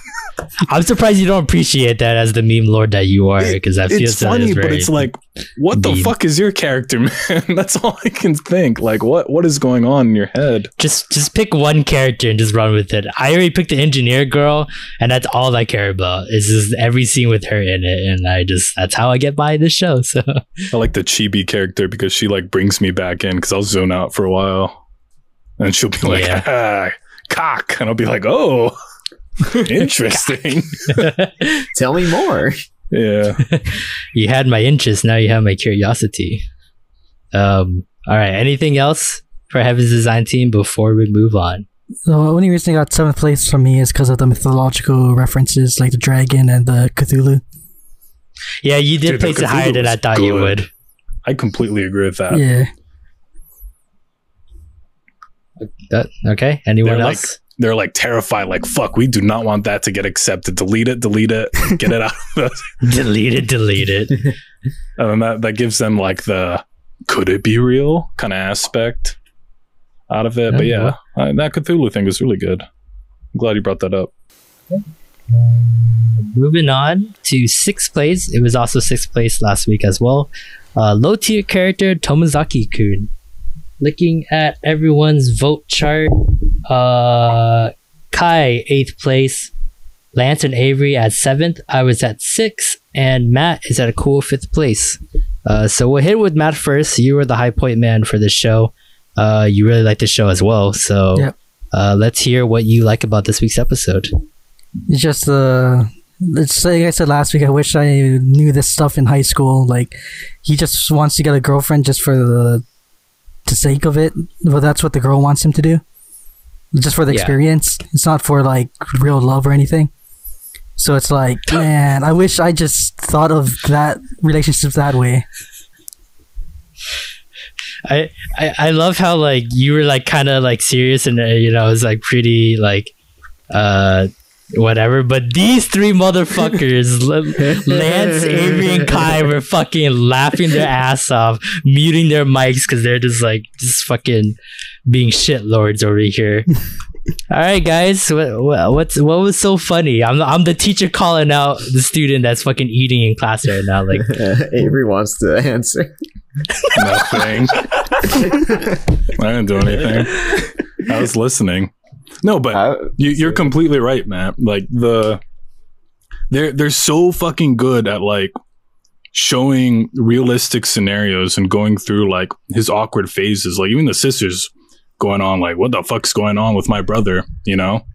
I'm surprised you don't appreciate that as the meme lord that you are, because I feel it's funny, but it's like, what meme. the fuck is your character, man? That's all I can think. Like, what what is going on in your head? Just just pick one character and just run with it. I already picked the engineer girl, and that's all I care about. It's just every scene with her in it, and I just that's how I get by this show. So I like the chibi character because she like brings me back in, because I'll zone out for a while, and she'll be like, yeah. ah, cock, and I'll be like, oh. Interesting. Tell me more. Yeah. You had my interest, now you have my curiosity. Um all right, anything else for Heaven's Design Team before we move on? So the only reason I got seventh place for me is because of the mythological references, like the dragon and the Cthulhu. Yeah, you did Dude, place it higher than I thought good. you would. I completely agree with that. Yeah. That, okay, anyone They're else? Like, they're like terrified, like, fuck, we do not want that to get accepted. Delete it, delete it, get it out of us. Delete it, delete it. And that, that gives them like the could it be real kind of aspect out of it. Oh, but yeah, cool. uh, that Cthulhu thing is really good. I'm glad you brought that up. Okay. Um, moving on to sixth place. It was also sixth place last week as well. Uh, low tier character Tomozaki-kun. Looking at everyone's vote chart, uh, Kai eighth place, Lance and Avery at seventh, I was at sixth, and Matt is at a cool fifth place. Uh, so we'll hit with Matt first. You were the high point man for this show. Uh, you really like this show as well, so yep. uh, let's hear what you like about this week's episode. It's just uh, it's like I said last week. I wish I knew this stuff in high school. Like he just wants to get a girlfriend just for the to sake of it, but that's what the girl wants him to do, just for the yeah. experience. It's not for like real love or anything. So it's like, man, I wish I just thought of that relationship that way. I I, I love how like you were like kind of like serious and uh, you know, it's like pretty like uh whatever, but these three motherfuckers, Lance, Avery, and Kai were fucking laughing their ass off, muting their mics because they're just like just fucking being shitlords over here. All right, guys, what, what what's what was so funny? I'm I'm the teacher calling out the student that's fucking eating in class right now. Like Avery wants to answer. Nothing. I didn't do anything. I was listening. No, but you, you're completely right, Matt. Like the they're they're so fucking good at like showing realistic scenarios and going through like his awkward phases. Like even the sisters going on like, what the fuck's going on with my brother? You know,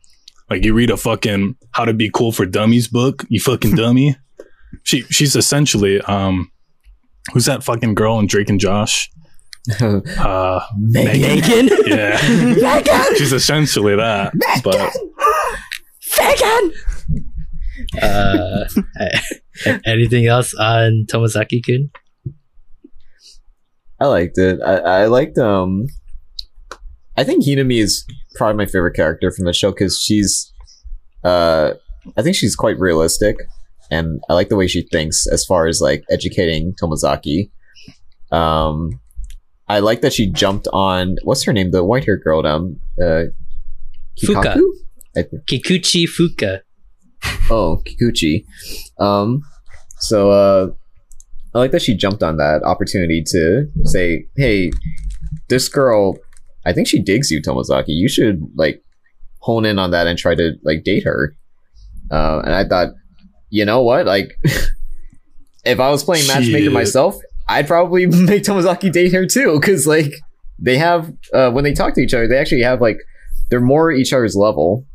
like you read a fucking How to Be Cool for Dummies book, you fucking dummy. She she's essentially um, who's that fucking girl in Drake and Josh? Uh, Megan. Megan? Yeah. Megan! She's essentially that. Megan! But... Megan! Uh, anything else on Tomozaki-kun? I liked it. I, I liked, um... I think Hinami is probably my favorite character from the show, because she's, uh... I think she's quite realistic, and I like the way she thinks as far as, like, educating Tomozaki. Um... I like that she jumped on, what's her name? The white-haired girl down. Uh, Fuka. I think. Kikuchi Fuka. Oh, Kikuchi. Um, So uh, I like that she jumped on that opportunity to say, hey, this girl, I think she digs you, Tomozaki. You should like hone in on that and try to like date her. Uh, and I thought, you know what? Like, if I was playing matchmaker Shit. myself, I'd probably make Tomozaki date her too. Because like they have, uh, when they talk to each other, they actually have like, they're more each other's level.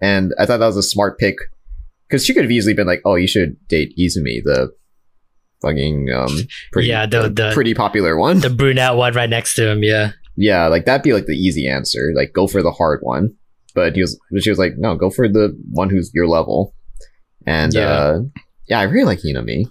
And I thought that was a smart pick. Because she could have easily been like, oh, you should date Izumi, the fucking um, pretty, yeah, the, the, pretty popular one. The brunette one right next to him, yeah. Yeah, like that'd be like the easy answer. Like, go for the hard one. But he was, she was like, no, go for the one who's your level. And yeah, uh, yeah I really like Hinami.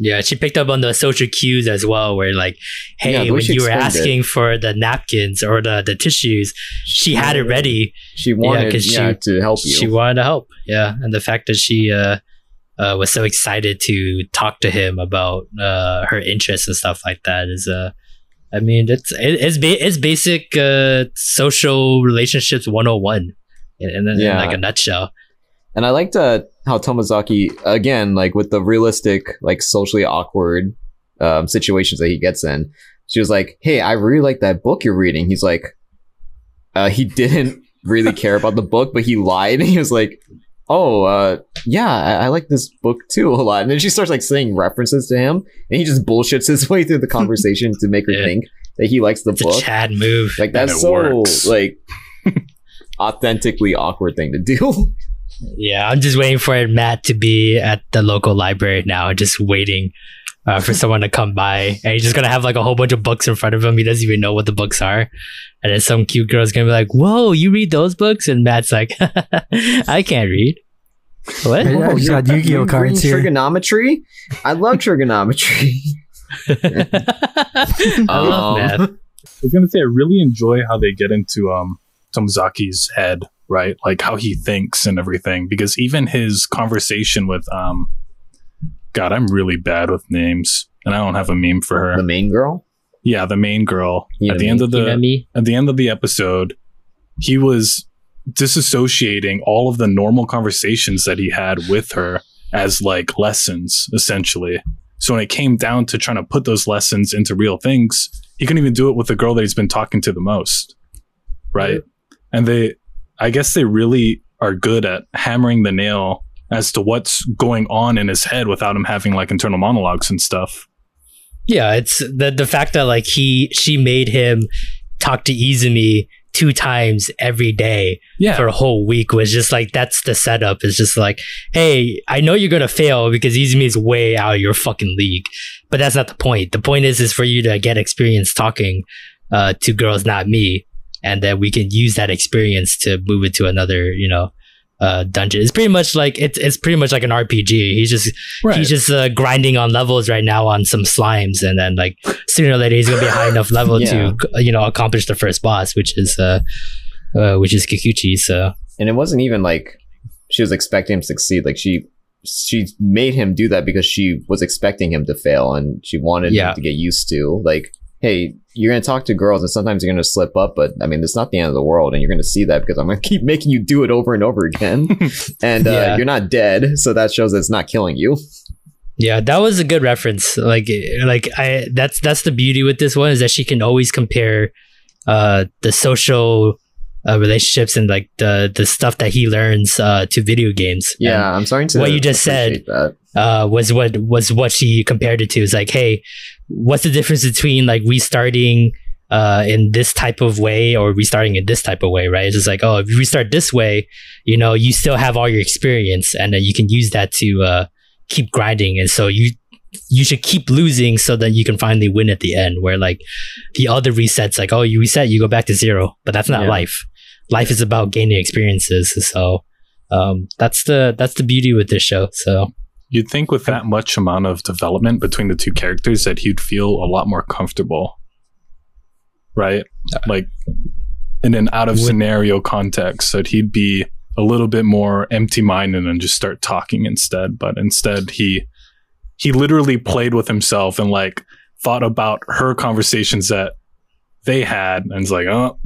Yeah, she picked up on the social cues as well, where like, hey, yeah, when you were asking it. for the napkins or the, the tissues, she, she had it ready. She wanted yeah, yeah, she, to help you. She wanted to help, yeah. And the fact that she uh, uh, was so excited to talk to him about uh, her interests and stuff like that is, uh, I mean, it's it, it's, ba- it's basic uh, social relationships one oh one in, in, in yeah. like a nutshell. And I liked uh, how Tomozaki, again, like with the realistic, like socially awkward um, situations that he gets in, she was like, hey, I really like that book you're reading. He's like, uh, he didn't really care about the book, but he lied. And he was like, oh, uh, yeah, I-, I like this book too a lot. And then she starts like saying references to him, and he just bullshits his way through the conversation to make her yeah. think that he likes the it's book. A Chad move. Like, that's so works. like authentically awkward thing to do. Yeah, I'm just waiting for Matt to be at the local library now, just waiting uh, for someone to come by. And he's just going to have like a whole bunch of books in front of him. He doesn't even know what the books are. And then some cute girl's going to be like, whoa, you read those books? And Matt's like, I can't read. What? Oh, you got Yu-Gi-Oh cards here. Trigonometry? I love trigonometry. I love um, Matt. I was going to say, I really enjoy how they get into um, Tomozaki's head. Right, like how he thinks and everything, because even his conversation with um God, I'm really bad with names and I don't have a meme for her. The main girl? Yeah, the main girl. Hinami. At the end of the Hinami. At the end of the episode, he was disassociating all of the normal conversations that he had with her as like lessons, essentially. So when it came down to trying to put those lessons into real things, he couldn't even do it with the girl that he's been talking to the most. Right? Yeah. And they I guess they really are good at hammering the nail as to what's going on in his head without him having like internal monologues and stuff. Yeah, it's the the fact that like he she made him talk to Izumi two times every day yeah. for a whole week was just like, that's the setup. It's just like, hey, I know you're gonna fail because Izumi is way out of your fucking league, but that's not the point. The point is is for you to get experience talking uh, to girls, not me. And then we can use that experience to move it to another, you know, uh, dungeon. It's pretty much like it's it's pretty much like an R P G. He's just right. he's just uh, grinding on levels right now on some slimes, and then like sooner or later he's gonna be a high enough level yeah. to you know accomplish the first boss, which is uh, uh, which is Kikuchi. So and it wasn't even like she was expecting him to succeed. Like she she made him do that because she was expecting him to fail, and she wanted yeah. him to get used to like. Hey, you're going to talk to girls and sometimes you're going to slip up, but I mean, it's not the end of the world and you're going to see that because I'm going to keep making you do it over and over again. And uh, yeah. you're not dead. So that shows that it's not killing you. Yeah, that was a good reference. Like, like I, that's, that's the beauty with this one is that she can always compare uh, the social uh, relationships and like the, the stuff that he learns uh, to video games. Yeah. And I'm sorry to what you just said uh, was what, was what she compared it to. It's like, hey, what's the difference between like restarting uh, in this type of way or restarting in this type of way, right? It's just like, oh, if you restart this way, you know, you still have all your experience and then you can use that to uh, keep grinding. And so you you should keep losing so that you can finally win at the end where like the other resets, like, oh, you reset, you go back to zero. But that's not yeah. life. Life is about gaining experiences. So um, that's the that's the beauty with this show. So. You'd think with that much amount of development between the two characters that he'd feel a lot more comfortable, right? Like in an out of scenario context, that he'd be a little bit more empty-minded and just start talking instead. But instead, he he literally played with himself and like thought about her conversations that they had and was like, oh,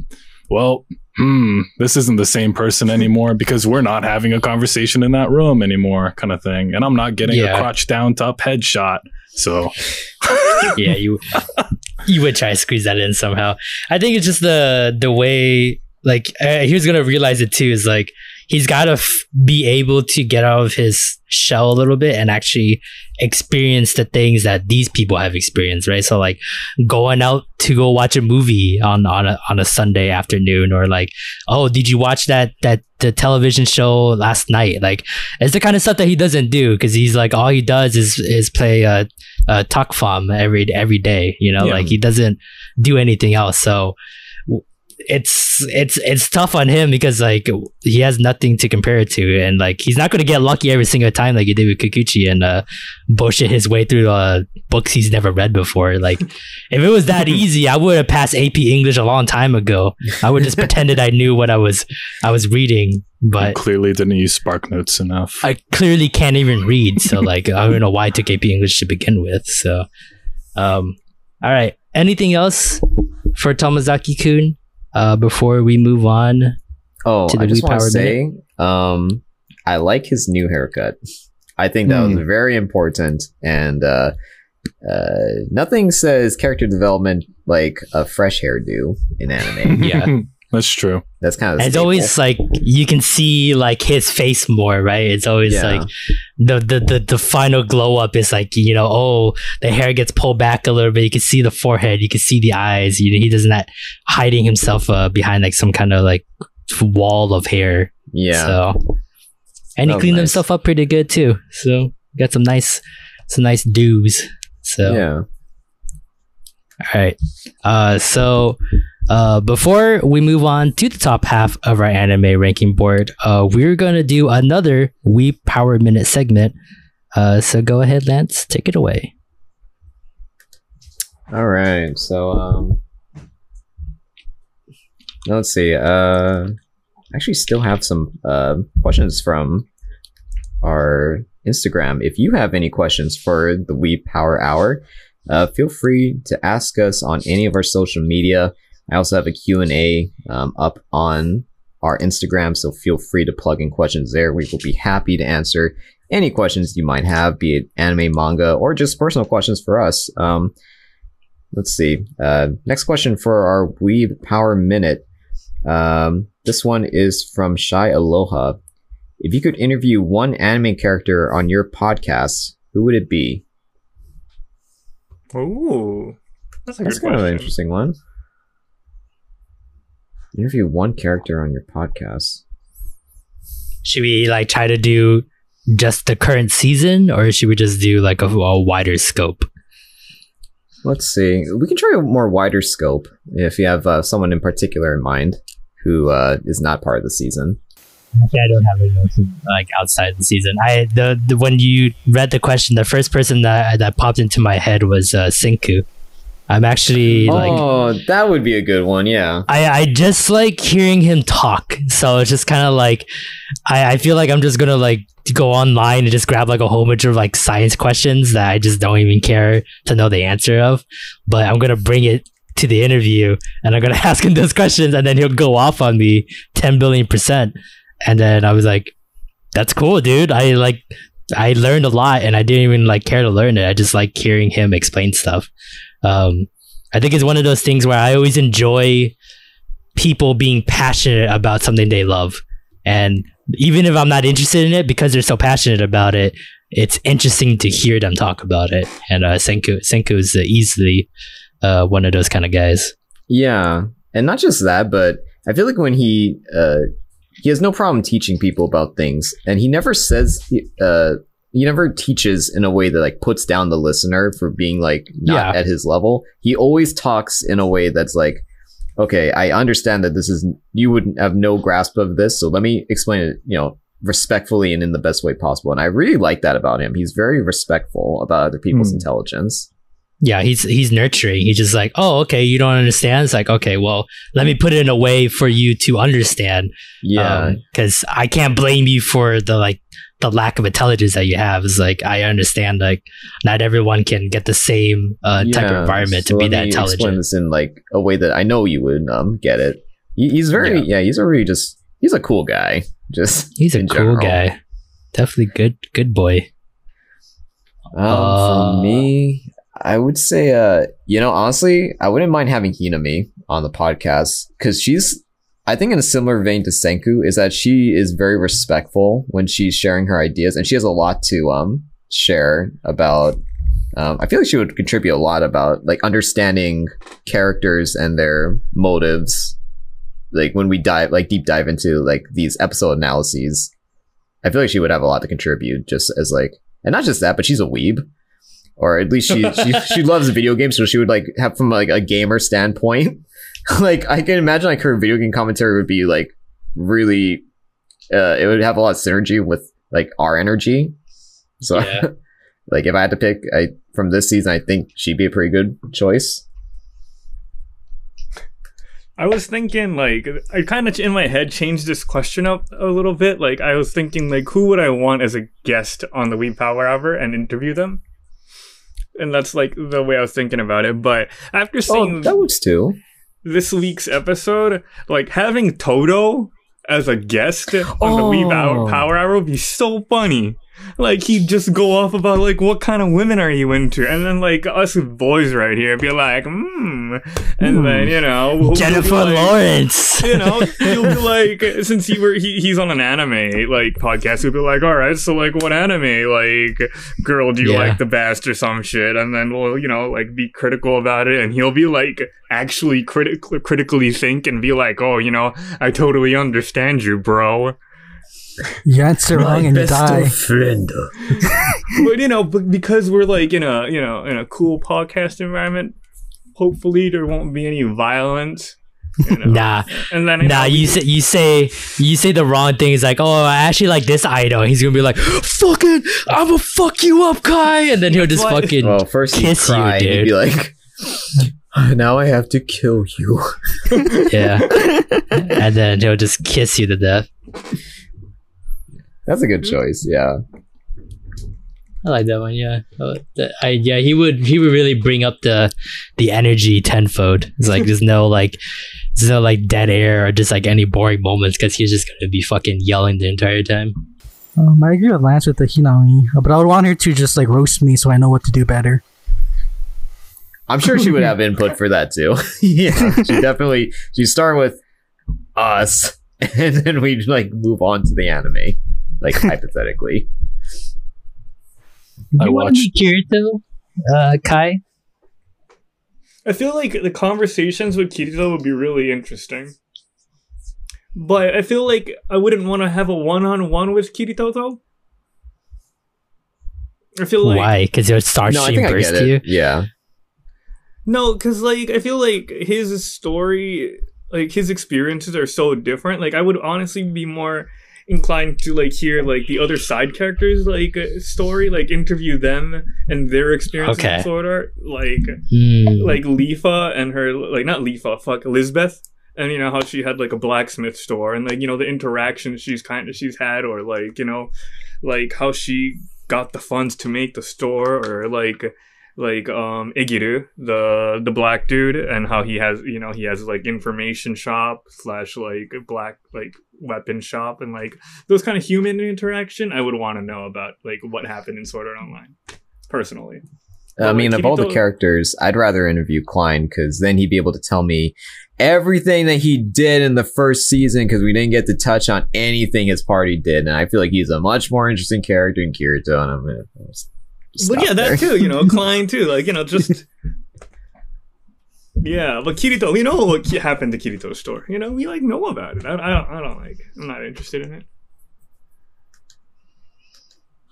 well, hmm, this isn't the same person anymore because we're not having a conversation in that room anymore, kind of thing. And I'm not getting yeah. a crotch down top headshot. So yeah, you you would try to squeeze that in somehow. I think it's just the the way, like, uh, he was gonna realize it too, is like he's gotta f- be able to get out of his shell a little bit and actually experience the things that these people have experienced, right? So like going out to go watch a movie on on a, on a Sunday afternoon, or like, oh, did you watch that that the television show last night? Like, it's the kind of stuff that he doesn't do because he's like, all he does is is play a uh, uh, takfam every every day, you know, yeah. like he doesn't do anything else. So it's it's it's tough on him because like he has nothing to compare it to, and like he's not going to get lucky every single time like he did with Kikuchi and uh bullshit his way through uh books he's never read before. Like if it was that easy, I would have passed A P English a long time ago. I would just pretended I knew what I was I was reading, but you clearly didn't use Spark Notes enough. I clearly can't even read, so like I don't know why I took A P English to begin with. So um all right, anything else for Tomozaki-kun Uh, before we move on? Oh, to the I just want to say, um, I like his new haircut. I think that mm. was very important, and uh, uh, nothing says character development like a fresh hairdo in anime. Yeah, that's true. That's kind of. And it's always like you can see like his face more, right? It's always yeah. like the, the the the final glow up is like, you know, oh, the hair gets pulled back a little bit. You can see the forehead, you can see the eyes. You know, he does not hiding himself uh, behind like some kind of like wall of hair. Yeah. So, and he cleaned nice. himself up pretty good too. So got some nice some nice do's. So yeah. All right. Uh. So. Uh, before we move on to the top half of our anime ranking board, uh, we're going to do another We Power Minute segment. Uh, so go ahead, Lance, take it away. All right. So, um, let's see. Uh, I actually still have some uh, questions from our Instagram. If you have any questions for the We Power Hour, uh, feel free to ask us on any of our social media. I also have a Q and A um, up on our Instagram, so feel free to plug in questions there. We will be happy to answer any questions you might have, be it anime, manga, or just personal questions for us. Um, let's see. Uh, next question for our Weeb Power Minute. Um, this one is from Shy Aloha. If you could interview one anime character on your podcast, who would it be? Ooh, that's a that's good kind question. Of an interesting one. Interview one character on your podcast. Should we like try to do just the current season, or should we just do like a, a wider scope? Let's see. We can try a more wider scope if you have uh, someone in particular in mind who uh, is not part of the season. Actually, I don't have anyone like outside the season. I the, the when you read the question, the first person that that popped into my head was uh, Senku. I'm actually oh, like... Oh, that would be a good one, yeah. I, I just like hearing him talk. So it's just kind of like... I, I feel like I'm just going to like go online and just grab like a whole bunch of like science questions that I just don't even care to know the answer of. But I'm going to bring it to the interview and I'm going to ask him those questions, and then he'll go off on me ten billion percent. And then I was like, that's cool, dude. I like... I learned a lot and I didn't even like care to learn it. I just like hearing him explain stuff. Um, I think it's one of those things where I always enjoy people being passionate about something they love. And even if I'm not interested in it, because they're so passionate about it, it's interesting to hear them talk about it. And uh, Senku, Senku is uh, easily uh, one of those kind of guys. Yeah. And not just that, but I feel like when he, uh, he has no problem teaching people about things, and he never says, uh, he never teaches in a way that like puts down the listener for being like not yeah. at his level. He always talks in a way that's like, okay, I understand that this is, you wouldn't have no grasp of this, so let me explain it, you know, respectfully and in the best way possible. And I really like that about him. He's very respectful about other people's mm. intelligence. Yeah, he's he's nurturing. He's just like, oh, okay, you don't understand. It's like, okay, well, let me put it in a way for you to understand. Yeah, because um, I can't blame you for the like the lack of intelligence that you have. It's like, I understand, like not everyone can get the same uh, yeah, type of environment so to be that intelligent. Explain this in like a way that I know you would um, get it. He, he's very yeah. yeah. He's a really just he's a cool guy. Just he's a cool general. guy. Definitely good good boy. Um, uh, for me, I would say, uh, you know, honestly, I wouldn't mind having Hinami on the podcast because she's, I think, in a similar vein to Senku, is that she is very respectful when she's sharing her ideas, and she has a lot to um share about. Um, I feel like she would contribute a lot about like understanding characters and their motives. Like when we dive, like deep dive into like these episode analyses, I feel like she would have a lot to contribute. Just as like, and not just that, but she's a weeb. Or at least she, she she loves video games, so she would like have from like a gamer standpoint. Like I can imagine like her video game commentary would be like really, uh, it would have a lot of synergy with like our energy. So yeah. Like if I had to pick I from this season, I think she'd be a pretty good choice. I was thinking like I kind of in my head changed this question up a little bit. Like I was thinking like who would I want as a guest on the Weeb Power Hour and interview them. And that's like the way I was thinking about it. But after seeing oh, those two, this week's episode, like having Todo as a guest on oh. the Weeb Hour Power Hour would be so funny. Like he'd just go off about like what kind of women are you into, and then like us boys right here be like, hmm, and Ooh. then you know we'll Jennifer like, Lawrence, you know, he'll be like since he were he, he's on an anime like podcast, he'll be like, all right, so like what anime like girl do you yeah. like the best or some shit, and then we'll you know like be critical about it, and he'll be like actually critically critically think and be like, oh, you know, I totally understand you, bro. You answer wrong and die. But you know, but because we're like in a you know in a cool podcast environment, hopefully there won't be any violence. You know? Nah, and then nah. You be- say you say you say the wrong thing. It's like, oh, I actually like this idol. He's gonna be like, fucking, I'm gonna fuck you up, Kai, and then he'll just what? fucking well, first kiss you, dude. He'd be like. Now I have to kill you. Yeah, and then he'll just kiss you to death. That's a good choice, yeah. I like that one, yeah. I, yeah, he would he would really bring up the the energy tenfold. It's like there's no like there's no like dead air or just like any boring moments because he's just gonna be fucking yelling the entire time. Um, I agree with Lance with the Hinami, but I would want her to just like roast me so I know what to do better. I'm sure she would have input for that too. Yeah, she definitely. She start with us, and then we like move on to the anime. Like hypothetically, I watched Kirito, uh, Kai. I feel like the conversations with Kirito would be really interesting, but I feel like I wouldn't want to have a one-on-one with Kirito though. I feel like why? Because it would start no, shooting burst to you. Yeah. No, because like I feel like his story, like his experiences are so different. Like I would honestly be more inclined to like hear like the other side characters like story, like interview them and their experience okay. in sword art, like mm. like Lifa and her like not Lifa fuck Lisbeth, and you know how she had like a blacksmith store and like you know the interactions she's kind of she's had, or like you know like how she got the funds to make the store, or like like um Igiru the the black dude and how he has you know he has like information shop slash like black like weapon shop, and like those kind of human interaction I would want to know about like what happened in Sword Art Online personally. I but, mean like, of all the th- characters I'd rather interview Klein, because then he'd be able to tell me everything that he did in the first season, because we didn't get to touch on anything his party did, and I feel like he's a much more interesting character in Kirito, and I'm gonna Stop but yeah, there. that too, you know, Klein too, like, you know, just, yeah, but Kirito, we know what happened to Kirito's store, you know, we, like, know about it, I, I, don't, I don't, like, I'm not interested in it.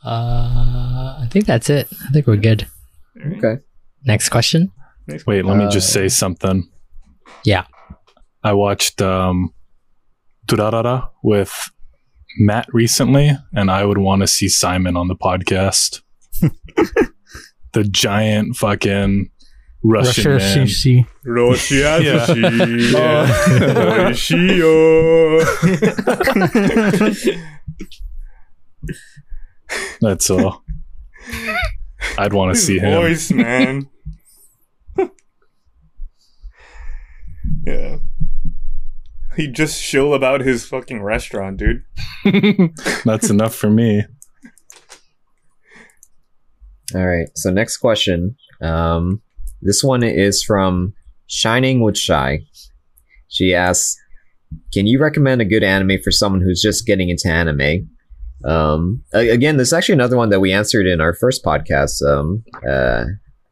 Uh, I think that's it, I think we're good. Right. Okay. Next question? Next Wait, let uh, me just say something. Yeah. I watched, um, Durarara with Matt recently, and I would want to see Simon on the podcast. The giant fucking Russian Russia, man. Shishi. Russia, yeah. Shishi. Oh. That's all. I'd want to see him. Voice, man. Yeah. he'd just shill about his fucking restaurant, dude. That's enough for me. All right. So next question. Um, this one is from Shining with Shy. She asks, "Can you recommend a good anime for someone who's just getting into anime?" Um, again, this is actually another one that we answered in our first podcast. Um, uh,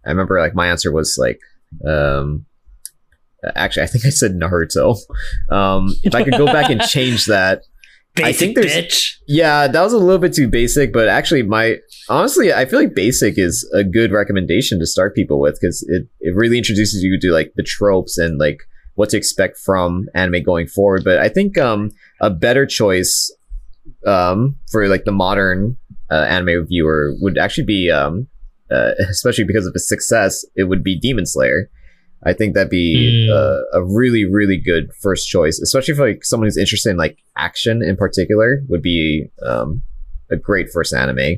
I remember like my answer was like, um, actually, I think I said Naruto. Um, if I could go back and change that. Basic, I think there's, bitch. Yeah, that was a little bit too basic, but actually my, honestly, I feel like basic is a good recommendation to start people with, because it, it really introduces you to like the tropes and like what to expect from anime going forward. But I think um, a better choice um, for like the modern uh, anime viewer would actually be, um, uh, especially because of its success, it would be Demon Slayer. I think that'd be mm. uh, a really, really good first choice, especially for like someone who's interested in like action in particular. Would be um, a great first anime.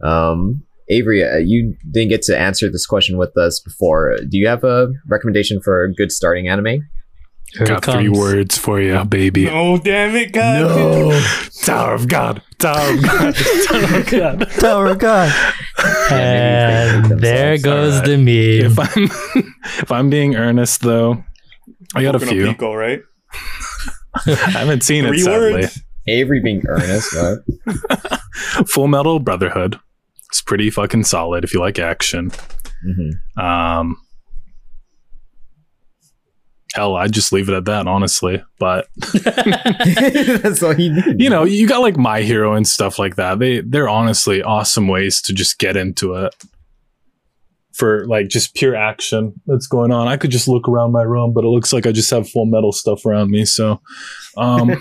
Um, Avery, uh, you didn't get to answer this question with us before. Do you have a recommendation for a good starting anime? Here Got three words for you, baby. Oh, damn it, God. No. Tower of God. Tower of God. Tower of God. Tower of God. And there goes right. the meme. If I'm, if I'm being earnest, though, I got Boku a few. No Pico, right? I haven't seen three it, sadly. Words? Avery being earnest, what? Full Metal Brotherhood. It's pretty fucking solid if you like action. Mm-hmm. Um... Hell, I'd just leave it at that, honestly. But that's all you need. You know, you got like My Hero and stuff like that. They they're honestly awesome ways to just get into it. For like just pure action that's going on. I could just look around my room, but it looks like I just have Full Metal stuff around me. So um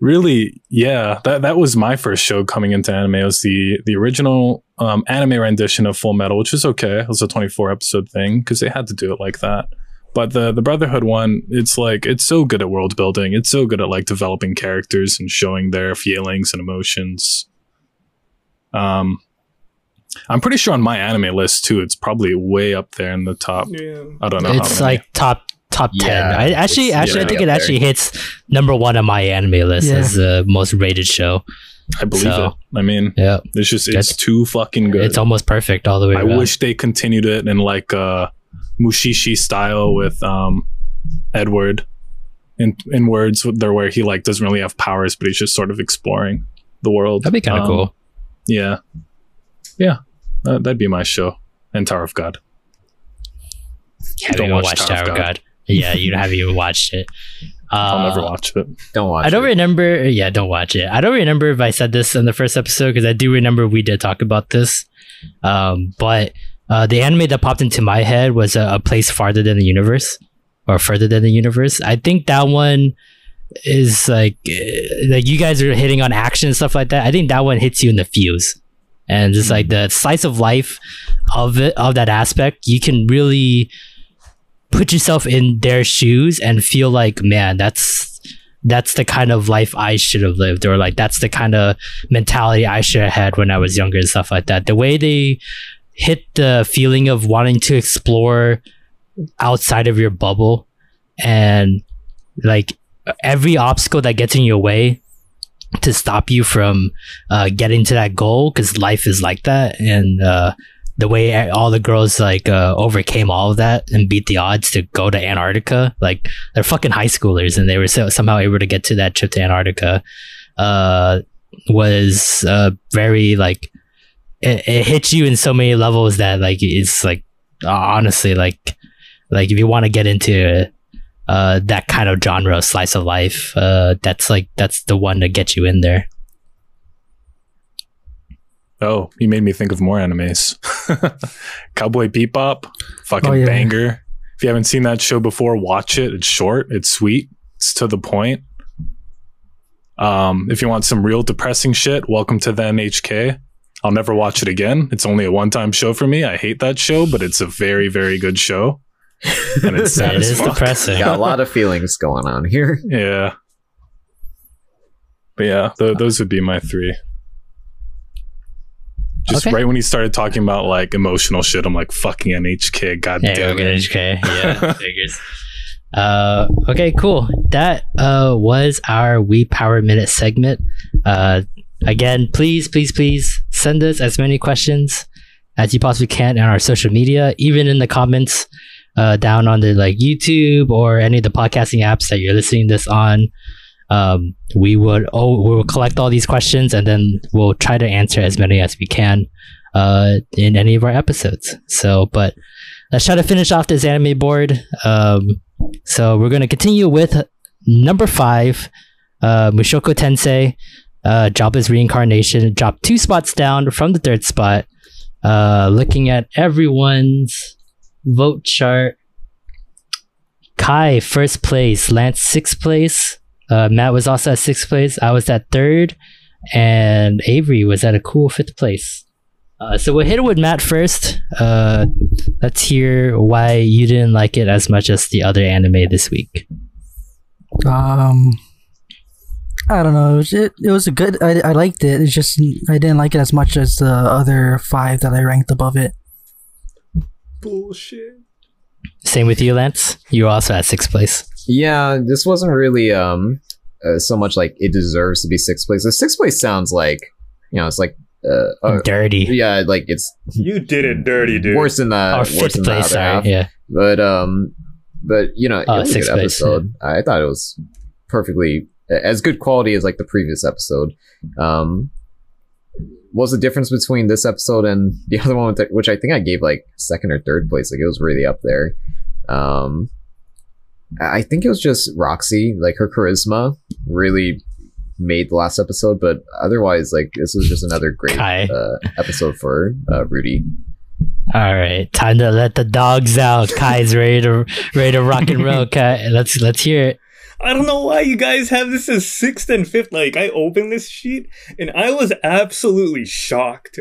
really, yeah, that that was my first show coming into anime. It was the the original um, anime rendition of Full Metal, which was okay. It was a twenty-four episode thing because they had to do it like that. But the the Brotherhood one, it's like it's so good at world building. It's so good at like developing characters and showing their feelings and emotions. Um, I'm pretty sure on my anime list too, it's probably way up there in the top. Yeah. I don't know. It's how many. Like top. Top ten. Yeah, I actually, actually, yeah, I think it actually there. hits number one on my anime list yeah. as the most rated show. I believe so, it. I mean, yeah, it's just it's That's, too fucking good. It's almost perfect all the way. I around. wish they continued it in like a Mushishi style with um, Edward in in words there where he like doesn't really have powers, but he's just sort of exploring the world. That'd be kind of um, cool. Yeah, yeah, uh, that'd be my show. And Tower of God. Yeah, don't watch, watch Tower of God. God. Yeah, you haven't even watched it. Uh, I'll never watch it. Don't watch it. I don't it. remember. Yeah, don't watch it. I don't remember if I said this in the first episode because I do remember we did talk about this. Um, but uh, the anime that popped into my head was uh, A Place Farther Than the Universe or Further Than the Universe. I think that one is like, like you guys are hitting on action and stuff like that. I think that one hits you in the feels. And just like the slice of life of it, of that aspect, you can really put yourself in their shoes and feel like, man, that's that's the kind of life I should have lived, or like that's the kind of mentality I should have had when I was younger and stuff like that. The way they hit the feeling of wanting to explore outside of your bubble and like every obstacle that gets in your way to stop you from uh, getting to that goal, because life is like that. And uh, the way all the girls like uh, overcame all of that and beat the odds to go to Antarctica, like they're fucking high schoolers and they were so, somehow able to get to that trip to Antarctica, uh, was uh, very like it, it hits you in so many levels that like it's like honestly like like if you want to get into uh, that kind of genre of slice of life, uh, that's like that's the one to get you in there. Oh, you made me think of more animes. Cowboy Bebop, fucking oh, yeah. banger. If you haven't seen that show before, watch it. It's short, it's sweet, it's to the point. Um, if you want some real depressing shit, Welcome to the N H K. I'll never watch it again. It's only a one-time show for me. I hate that show, but it's a very, very good show. And it's sad it as is fuck. Depressing. Got a lot of feelings going on here. Yeah. But yeah, th- those would be my three. Just okay. Right when he started talking about like emotional shit, I'm like, fucking N H K, goddamn it. N H K, yeah, figures. Uh, okay, cool. That uh, was our We Power Minute segment. Uh, again, please, please, please send us as many questions as you possibly can on our social media, even in the comments uh, down on the like YouTube or any of the podcasting apps that you're listening to this on. Um, we would oh, we will collect all these questions and then we'll try to answer as many as we can uh, in any of our episodes. So, but let's try to finish off this anime board. Um, so we're going to continue with number five, uh, Mushoku Tensei, uh, Jobless Reincarnation, dropped two spots down from the third spot. Uh, looking at everyone's vote chart, Kai first place, Lance sixth place, uh, Matt was also at sixth place, I was at third, and Avery was at a cool fifth place. Uh, so we'll hit it with Matt first. Uh, let's hear why you didn't like it as much as the other anime this week. Um, I don't know. It was, it, it was a good. I, I liked it. It's just I didn't like it as much as the other five that I ranked above it. Bullshit. Same with you, Lance. You were also at sixth place. Yeah, this wasn't really um uh, so much like it deserves to be sixth place. The sixth place sounds like, you know, it's like uh, uh dirty. Yeah, like it's you did it dirty, dude. Worse than that. Or fifth place, sorry. Half. Yeah, but um, but you know, oh, it was a good episode. Yeah. I thought it was perfectly. As good quality as like the previous episode. Um, what's the difference between this episode and the other one, the, which I think I gave like second or third place? Like it was really up there. Um, I think it was just Roxy, like her charisma really made the last episode, but otherwise, like this was just another great uh, episode for uh, Rudy. All right, time to let the dogs out. Kai's ready to ready to rock and roll. Kai, let's let's hear it. I don't know why you guys have this as sixth and fifth. Like, I opened this sheet, and I was absolutely shocked.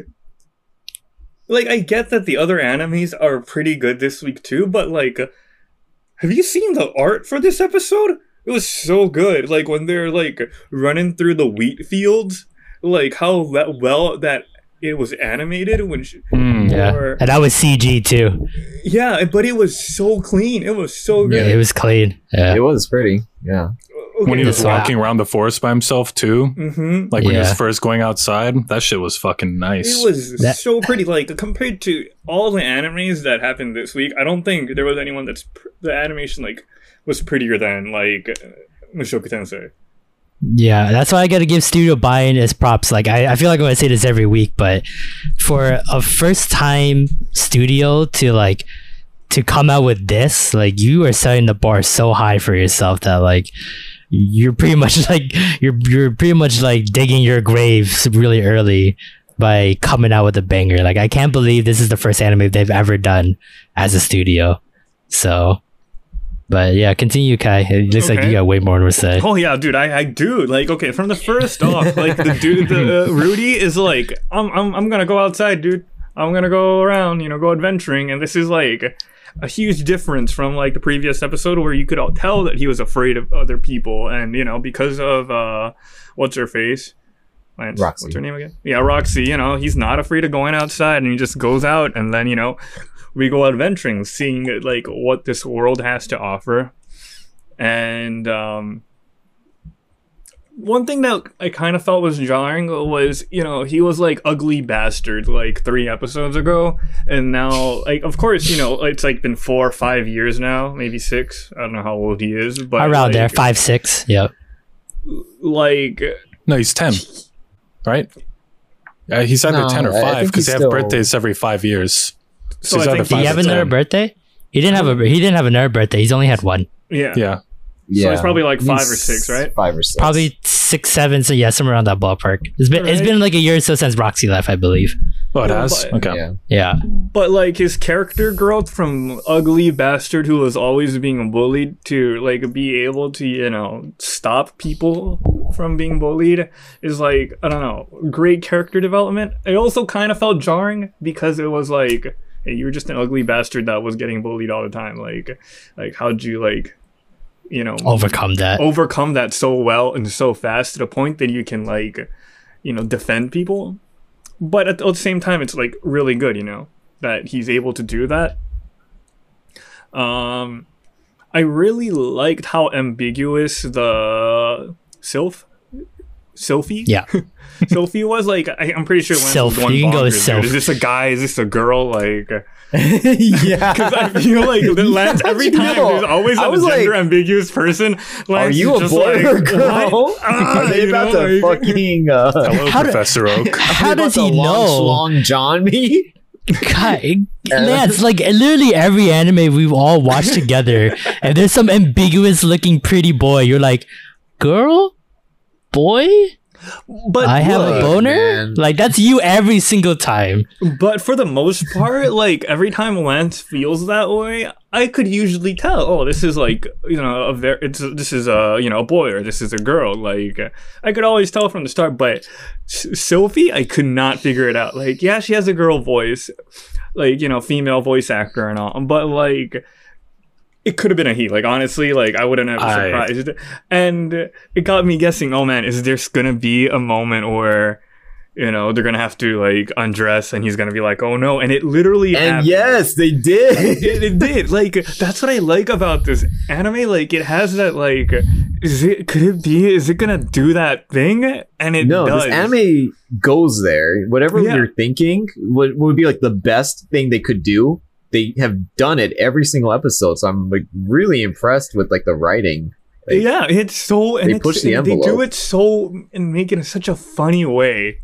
Like, I get that the other animes are pretty good this week, too, but, like, have you seen the art for this episode? It was so good. Like, when they're, like, running through the wheat fields, like, how that well that it was animated. when she, mm, yeah, or, and that was C G, too. Yeah, but it was so clean. It was so good. Yeah, it was clean. Yeah. It was pretty. Yeah. Okay. When he was walking wow. around the forest by himself too, mm-hmm. like when yeah. he was first going outside, that shit was fucking nice. It was that- so pretty. Like compared to all the animes that happened this week, I don't think there was anyone that's pr- the animation like was prettier than like Mushoku Tensei. Yeah, that's why I gotta give Studio Bind his props. Like I, I feel like I'm gonna say this every week, but for a first time studio to like to come out with this, like you are setting the bar so high for yourself that like you're pretty much like you're you're pretty much like digging your graves really early by coming out with a banger. Like I can't believe this is the first anime they've ever done as a studio. So But yeah, continue, Kai. It looks okay. like you got way more to say. Oh yeah, dude, I, I do. Like, okay, from the first off, like the dude, the uh, Rudy is like, I'm, I'm, I'm gonna go outside, dude. I'm gonna go around, you know, go adventuring, and this is like a huge difference from like the previous episode where you could all tell that he was afraid of other people, and you know, because of uh, what's her face, Lance, Roxy. What's her name again? Yeah, Roxy. You know, he's not afraid of going outside, and he just goes out, and then you know. We go adventuring, seeing like what this world has to offer. And um, one thing that I kind of felt was jarring was, you know, he was like ugly bastard like three episodes ago. And now, like, of course, you know, it's like been four or five years now, maybe six. I don't know how old he is. But around like, there, five, six. Yep. Like. No, he's ten, right? Uh, he's either no, ten or five because they have still... birthdays every five years. So I think did he have another birthday? He didn't have a. He didn't have another birthday. He's only had one. Yeah. Yeah. So it's probably like five or six, right? Five or six. Probably six, seven. So yeah, somewhere around that ballpark. It's been right. It's been like a year or so since Roxy left, I believe. Oh, it has. Okay. Yeah. yeah. But like his character growth from ugly bastard who was always being bullied to like be able to, you know, stop people from being bullied is like, I don't know, great character development. It also kind of felt jarring because it was like. Hey, you were just an ugly bastard that was getting bullied all the time. Like, like how'd you like, you know, overcome that? Overcome that so well and so fast to the point that you can like, you know, defend people. But at the, at the same time, it's like really good, you know, that he's able to do that. Um, I really liked how ambiguous the Sylph, Sophie, yeah, Sophie was. Like, I, I'm pretty sure when Self, one you can go is, is this a guy? Is this a girl? Like, yeah, because I feel like the Lance yeah, every time know. There's always a gender like, ambiguous person. Lance are you a boy like, or girl? Ah, are they about know, to like, fucking? Uh, hello, how Professor do, Oak. How, how does he know? Long John me. God, Lance, like literally every anime we've all watched together, and there's some ambiguous looking pretty boy. You're like, girl, boy, but I have look, a boner. Man. Like that's you every single time. But for the most part, like every time Lance feels that way, I could usually tell. Oh, this is like you know a very. It's this is a you know a boy or this is a girl. Like I could always tell from the start, but. Sophie, I could not figure it out. Like, yeah, she has a girl voice, like you know, female voice actor and all, but like, it could have been a he. Like, honestly, like I wouldn't have been I... surprised. And it got me guessing. Oh man, is there gonna be a moment where you know they're gonna have to like undress and he's gonna be like, oh no? And it literally and happened. Yes, they did. it, it did. Like that's what I like about this anime. Like it has that like. Is it? Could it be? Is it gonna do that thing? And it no, does. This anime goes there. Whatever yeah. you're thinking would would be like the best thing they could do. They have done it every single episode, so I'm like really impressed with like the writing. Like, yeah, it's so. And they it's, push the envelope. They do it so and make it in such a funny way.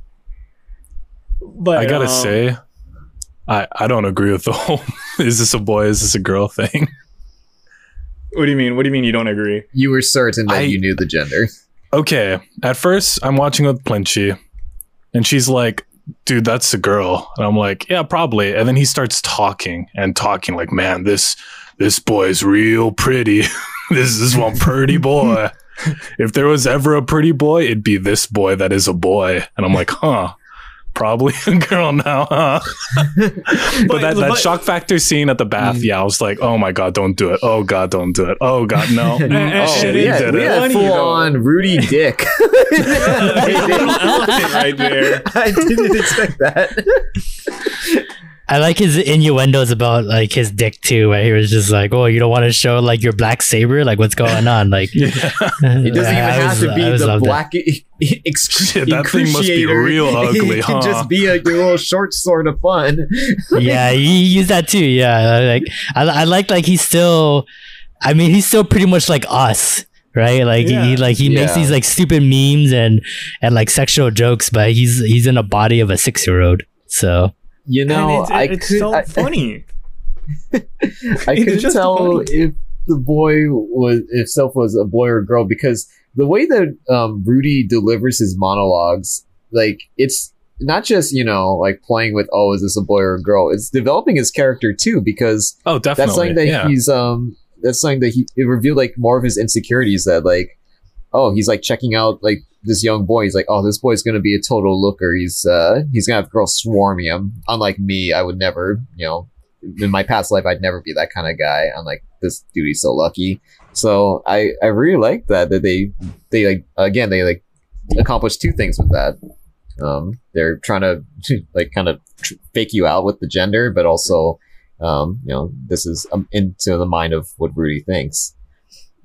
But I gotta um, say, I I don't agree with the whole "is this a boy? Is this a girl?" thing. What do you mean? What do you mean you don't agree? You were certain that I, you knew the gender. Okay. At first, I'm watching with Plinchi, and she's like, dude, that's a girl. And I'm like, yeah, probably. And then he starts talking and talking like, man, this this boy's real pretty. this is one pretty boy. If there was ever a pretty boy, it'd be this boy that is a boy. And I'm like, huh. Probably a girl now, huh? but, but that, that but, shock factor scene at the bath, mm-hmm. yeah, I was like, oh my god, don't do it. Oh god, don't do it. Oh god, no. and, and oh shit, he did it. Full on Rudy Dick. Right there. I didn't expect that. I like his innuendos about like his dick too, where he was just like, "Oh, you don't want to show like your black saber? Like, what's going on?" Like, yeah. It doesn't even I have was, to be the black. It. I- ex- Shit, that thing must be real ugly. It huh? can just be a little short sword of fun. yeah, he used that too. Yeah, like I, I like like he's still. I mean, he's still pretty much like us. Right, like yeah. he like he yeah. makes these like stupid memes and and like sexual jokes, but he's he's in the body of a six year old. So. You know, it's, I it's could, so I, funny. I couldn't just tell funny. if the boy was, if Self was a boy or a girl, because the way that um, Rudy delivers his monologues, like it's not just you know like playing with oh is this a boy or a girl? It's developing his character too, because oh definitely that's something that yeah. he's um that's something that he it revealed like more of his insecurities that like oh he's like checking out like. This young boy, he's like, oh, this boy's gonna be a total looker. He's uh, he's gonna have girls swarming him. Unlike me, I would never, you know, in my past life, I'd never be that kind of guy. I'm like, this dude, he's so lucky. So I, I really like that that they they like again they like accomplish two things with that. Um, they're trying to like kind of fake you out with the gender, but also, um, you know, this is um, into the mind of what Rudy thinks.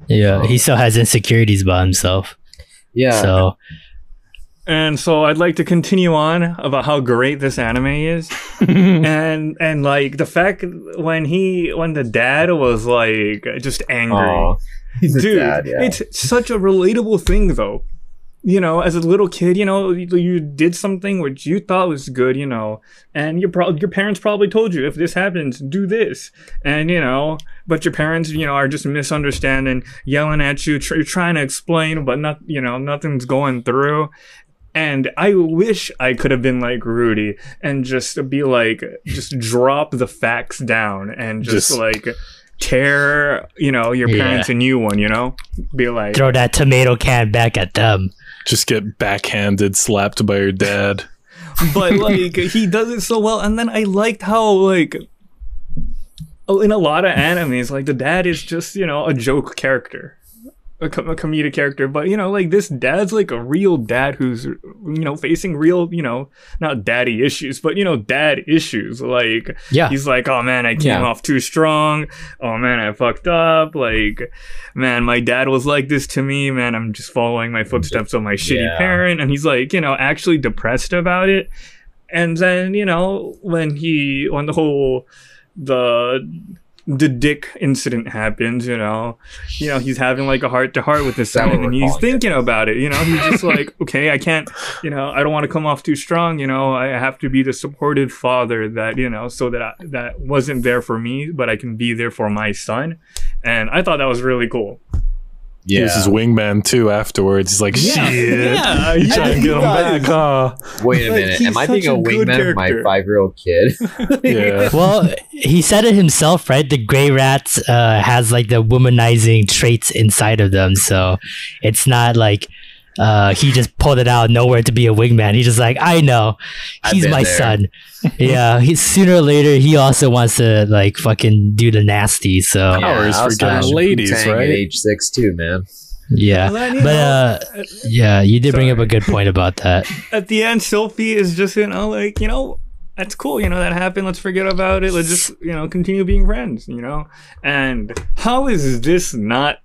Yeah, um, he still has insecurities about himself. Yeah. So, and so I'd like to continue on about how great this anime is, and and like the fact when he when the dad was like just angry, Aww, he's dude, dad, yeah. it's such a relatable thing though. You know, as a little kid, you know, you, you did something which you thought was good, you know, and your pro- your parents probably told you if this happens, do this, and you know, but your parents, you know, are just misunderstanding, yelling at you, tr- trying to explain, but not, you know, nothing's going through. And I wish I could have been like Rudy and just be like, just drop the facts down and just, just- like. tear you know your parents yeah. a new one, you know, be like throw that tomato can back at them, just get backhanded slapped by your dad. But like he does it so well. And then I liked how like in a lot of animes like the dad is just you know a joke character a, a comedic character, but you know, like this dad's like a real dad who's, you know, facing real, you know, not daddy issues, but you know, dad issues. Like, yeah, he's like, oh man, I came yeah. off too strong. Oh man, I fucked up. Like, man, my dad was like this to me. Man, I'm just following my footsteps of my shitty yeah. parent. And he's like, you know, actually depressed about it. And then, you know, when he, when the whole, the, the dick incident happens, you know, you know, he's having like a heart to heart with his son, and he's thinking it. about it, you know, he's just like, okay, I can't, you know, I don't want to come off too strong, you know, I have to be the supportive father that, you know, so that I, that wasn't there for me, but I can be there for my son. And I thought that was really cool. Yeah. He was his wingman too afterwards. He's like, yeah, shit. Yeah, you trying to get him back, huh? Wait a minute. Like, am I being a, a wingman of my five-year-old kid? Yeah. Well, he said it himself, right? The gray rat uh, has like the womanizing traits inside of them. So it's not like uh, he just pulled it out of nowhere to be a wingman. He's just like, I know. He's my there. son. Yeah. He, sooner or later, he also wants to like fucking do the nasty. So yeah, for getting ladies, right? At age six too, man. Yeah, well, but uh, yeah, you did Sorry. bring up a good point about that. At the end, Sophie is just, you know, like, you know, that's cool. You know, that happened. Let's forget about it. Let's just, you know, continue being friends, you know? And how is this not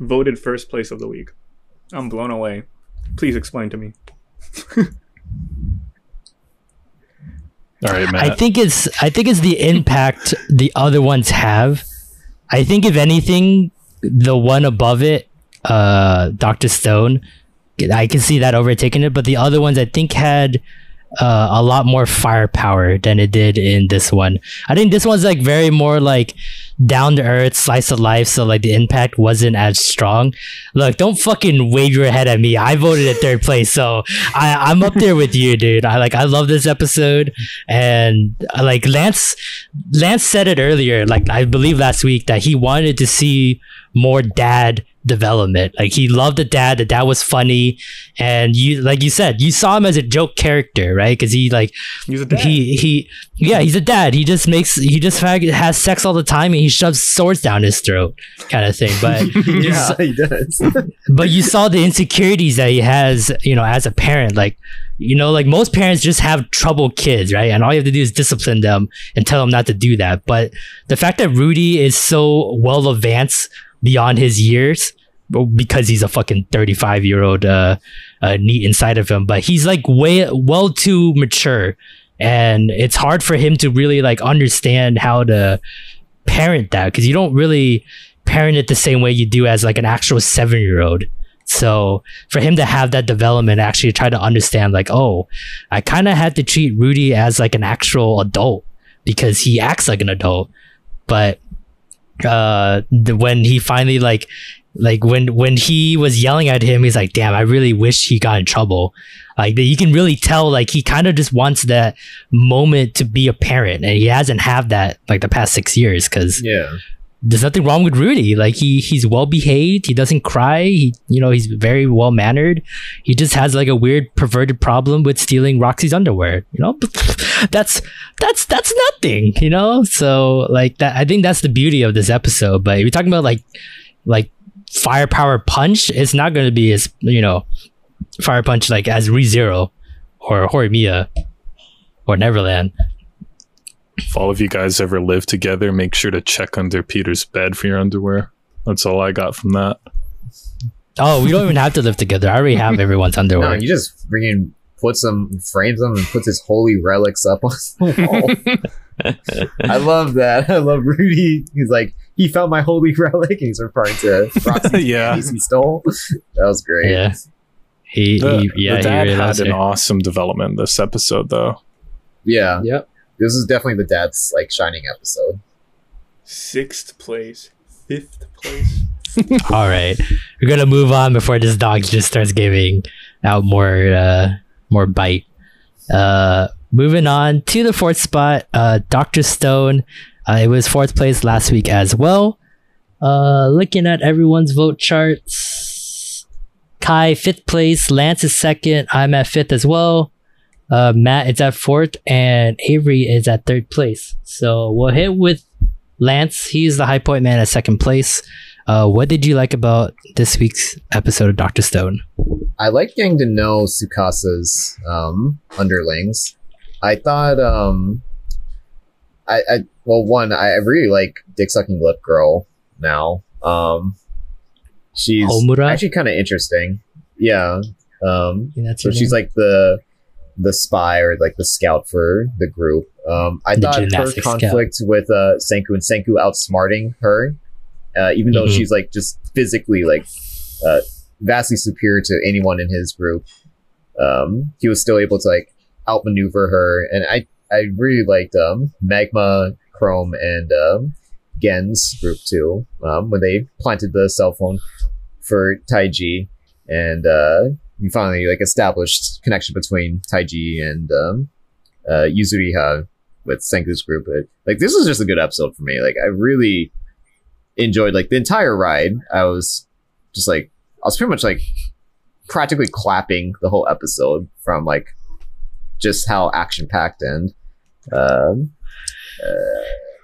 voted first place of the week? I'm blown away. Please explain to me. All right, Matt. I think it's I think it's the impact the other ones have. I think if anything, the one above it, uh, Doctor Stone, I can see that overtaking it. But the other ones, I think, had uh, a lot more firepower than it did in this one. I think this one's like very more like down to earth, slice of life, so like the impact wasn't as strong. Look, don't fucking wave your head at me. I voted at third place, so I, I'm up there with you, dude. I like I love this episode, and like Lance, Lance said it earlier, like I believe last week, that he wanted to see more dad development. Like he loved the dad. The dad was funny, and you like you said, you saw him as a joke character, right? Because he like he's a dad. he he yeah he's a dad. He just makes he just has sex all the time. And he shoves swords down his throat, kind of thing. But yeah, he does. But you saw the insecurities that he has, you know, as a parent. Like, you know, like most parents just have trouble kids, right? And all you have to do is discipline them and tell them not to do that. But the fact that Rudy is so well advanced beyond his years, because he's a fucking thirty-five-year-old uh, uh, neat inside of him, but he's like way well too mature, and it's hard for him to really like understand how to parent that, because you don't really parent it the same way you do as like an actual seven-year-old. So for him to have that development, actually try to understand like, oh, I kind of had to treat Rudy as like an actual adult because he acts like an adult. But uh the, when he finally like like when when he was yelling at him, he's like, damn, I really wish he got in trouble. Like, you can really tell like he kind of just wants that moment to be a parent, and he hasn't had that like the past six years, because yeah, there's nothing wrong with Rudy. Like he he's well behaved, he doesn't cry, he, you know, he's very well mannered. He just has like a weird perverted problem with stealing Roxy's underwear, you know. that's that's that's nothing, you know. So like that, I think that's the beauty of this episode. But if you're talking about like like firepower punch, it's not going to be as, you know, fire punch like as Re:Zero or Horimiya or Neverland. If all of you guys ever live together, make sure to check under Peter's bed for your underwear. That's all I got from that. Oh, we don't even have to live together. I already have everyone's underwear. No, you just freaking puts them, frames them, and puts his holy relics up on the wall. I love that. I love Rudy. He's like, he found my holy relic. He's referring to Roxy's yeah. candies he stole. That was great. Yeah, he, the, he, yeah, the dad he really had an it. awesome development this episode, though. Yeah. Yep. This is definitely the dad's like shining episode. Sixth place, fifth place. All right, we're gonna move on before this dog just starts giving out more, uh, more bite. Uh, moving on to the fourth spot, uh, Doctor Stone. Uh, it was fourth place last week as well. Uh, looking at everyone's vote charts, Kai fifth place, Lance is second, I'm at fifth as well. Uh, Matt is at fourth, and Avery is at third place. So we'll hit with Lance. He's the high point man at second place. Uh, what did you like about this week's episode of Doctor Stone? I liked getting to know Tsukasa's um, underlings. I thought, um, I, I well, one, I really like Dick Sucking Lip Girl now. Um, she's Omura? Actually kind of interesting. Yeah. Um, yeah, so she's name. Like the the spy or like the scout for the group. Um, I the thought her conflict scout. with uh, Senku and Senku outsmarting her, uh, even mm-hmm. though she's like just physically like uh, vastly superior to anyone in his group. Um, he was still able to like outmaneuver her, and I I really liked um, Magma, Chrome, and um, Gen's group too um, when they planted the cell phone for Taiji, and uh, you finally like established connection between Taiji and um, uh, Yuzuriha with Senku's group. But, like this was just a good episode for me. Like I really enjoyed like the entire ride. I was just like I was pretty much like practically clapping the whole episode from like just how action packed and um, uh,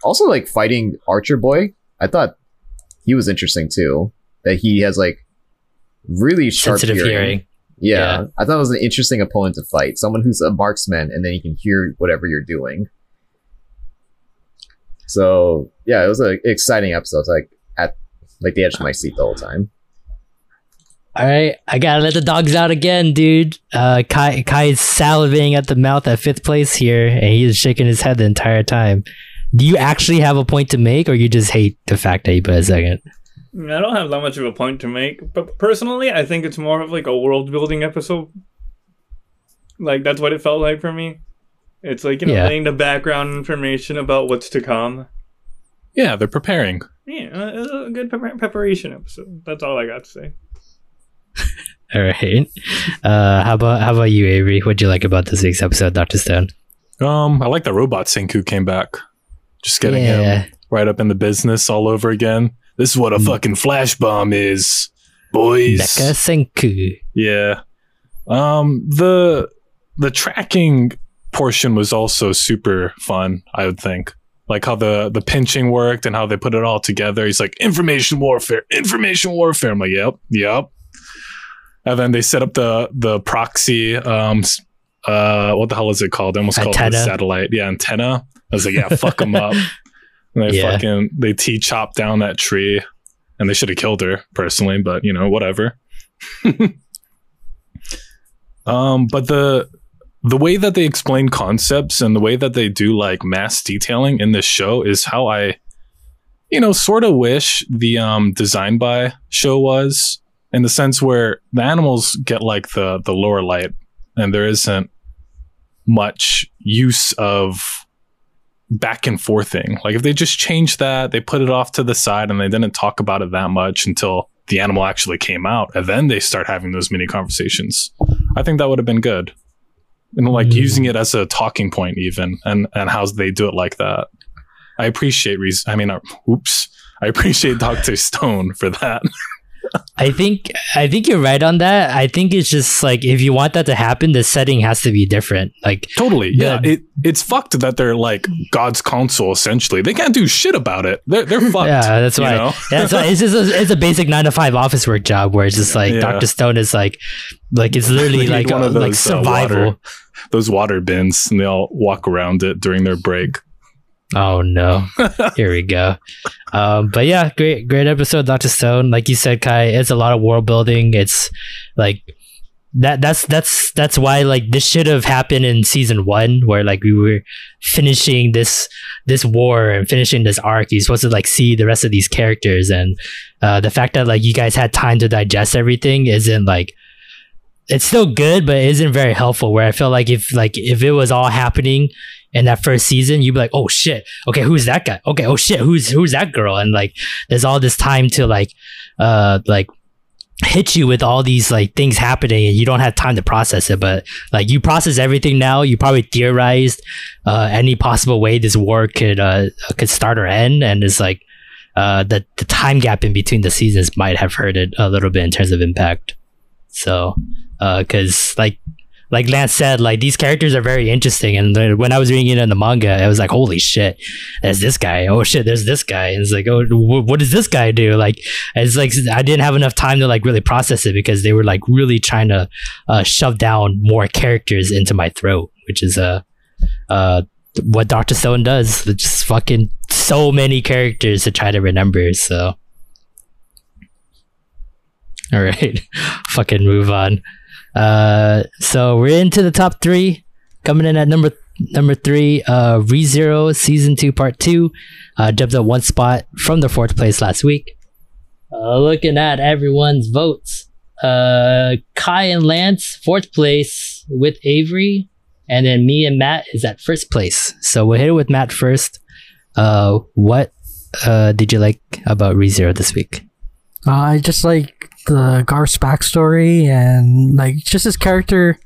also like fighting Archer Boy. I thought he was interesting too. That he has like really sharp hearing. hearing. Yeah, yeah, I thought it was an interesting opponent to fight. Someone who's a marksman and then he can hear whatever you're doing. So yeah, it was an exciting episode. Like at like the edge of my seat the whole time. All right, I gotta let the dogs out again, dude. Uh, Kai, Kai is salivating at the mouth at fifth place here, and he is shaking his head the entire time. Do you actually have a point to make, or you just hate the fact that you put a second? I don't have that much of a point to make, but personally, I think it's more of like a world-building episode. Like, that's what it felt like for me. It's like, you know, yeah. laying the background information about what's to come. Yeah, they're preparing. Yeah, it's a good pre- preparation episode. That's all I got to say. All right. Uh, how about how about you, Avery? What'd you like about this week's episode, Doctor Stone? Um, I like that robot Senku came back. Just getting yeah. him right up in the business all over again. This is what a fucking flash bomb is, boys. Mecha Senku. Yeah. Um, the the tracking portion was also super fun, I would think. Like how the, the pinching worked and how they put it all together. He's like, information warfare, information warfare. I'm like, yep, yep. And then they set up the the proxy, um, uh, what the hell is it called? They almost antenna. called it a satellite. Yeah, antenna. I was like, yeah, fuck them up. And they yeah. fucking, they T-chopped down that tree. And they should have killed her, personally. But, you know, whatever. um, But the the way that they explain concepts and the way that they do, like, mass detailing in this show is how I, you know, sort of wish the um, Design By show was. In the sense where the animals get, like, the, the lower light. And there isn't much use of back and forth thing. Like if they just changed that, they put it off to the side and they didn't talk about it that much until the animal actually came out, and then they start having those mini conversations. I think that would have been good, and like mm. using it as a talking point even, and and how they do it like that. I appreciate reason I mean uh, oops I appreciate Doctor Stone for that. I think I think you're right on that. I think it's just like if you want that to happen, the setting has to be different. Like totally, the, yeah. It it's fucked that they're like God's counsel essentially. They can't do shit about it. They're they're fucked. Yeah, that's why. Right. That's why it's just a, it's a basic nine to five office work job where it's just like yeah. Doctor Stone is like like it's literally like one of those, like survival. Uh, water, those water bins, and they all walk around it during their break. Oh no! Here we go. Um, but yeah, great, great episode, Doctor Stone. Like you said, Kai, it's a lot of world building. It's like that. That's that's that's why like this should have happened in season one, where like we were finishing this this war and finishing this arc. You're supposed to like see the rest of these characters, and uh, the fact that like you guys had time to digest everything isn't like. It's still good, but it isn't very helpful. Where I feel like if like if it was all happening in that first season, you'd be like, oh shit, okay, who's that guy? Okay, oh shit, who's who's that girl? And like, there's all this time to like, uh, like hit you with all these like things happening, and you don't have time to process it. But like, you process everything now. You probably theorized uh, any possible way this war could uh, could start or end, and it's like uh, the the time gap in between the seasons might have hurt it a little bit in terms of impact. So. Because uh, like like Lance said, like these characters are very interesting. And when I was reading it in the manga, I was like, holy shit, there's this guy. Oh shit, there's this guy. And it's like, oh, wh- what does this guy do? Like, it's like I didn't have enough time to like really process it because they were like really trying to uh, shove down more characters into my throat, which is uh, uh, what Doctor Stone does. It's just fucking so many characters to try to remember. So, all right, fucking move on. Uh, so we're into the top three. Coming in at number number three, uh, Re:Zero Season two Part two, uh, jumped up one spot from the fourth place last week. Uh, looking at everyone's votes, uh, Kai and Lance fourth place with Avery, and then me and Matt is at first place. So we'll hit it with Matt first. Uh, what uh did you like about Re:Zero this week? Uh, I just like the Garf's backstory and like just his character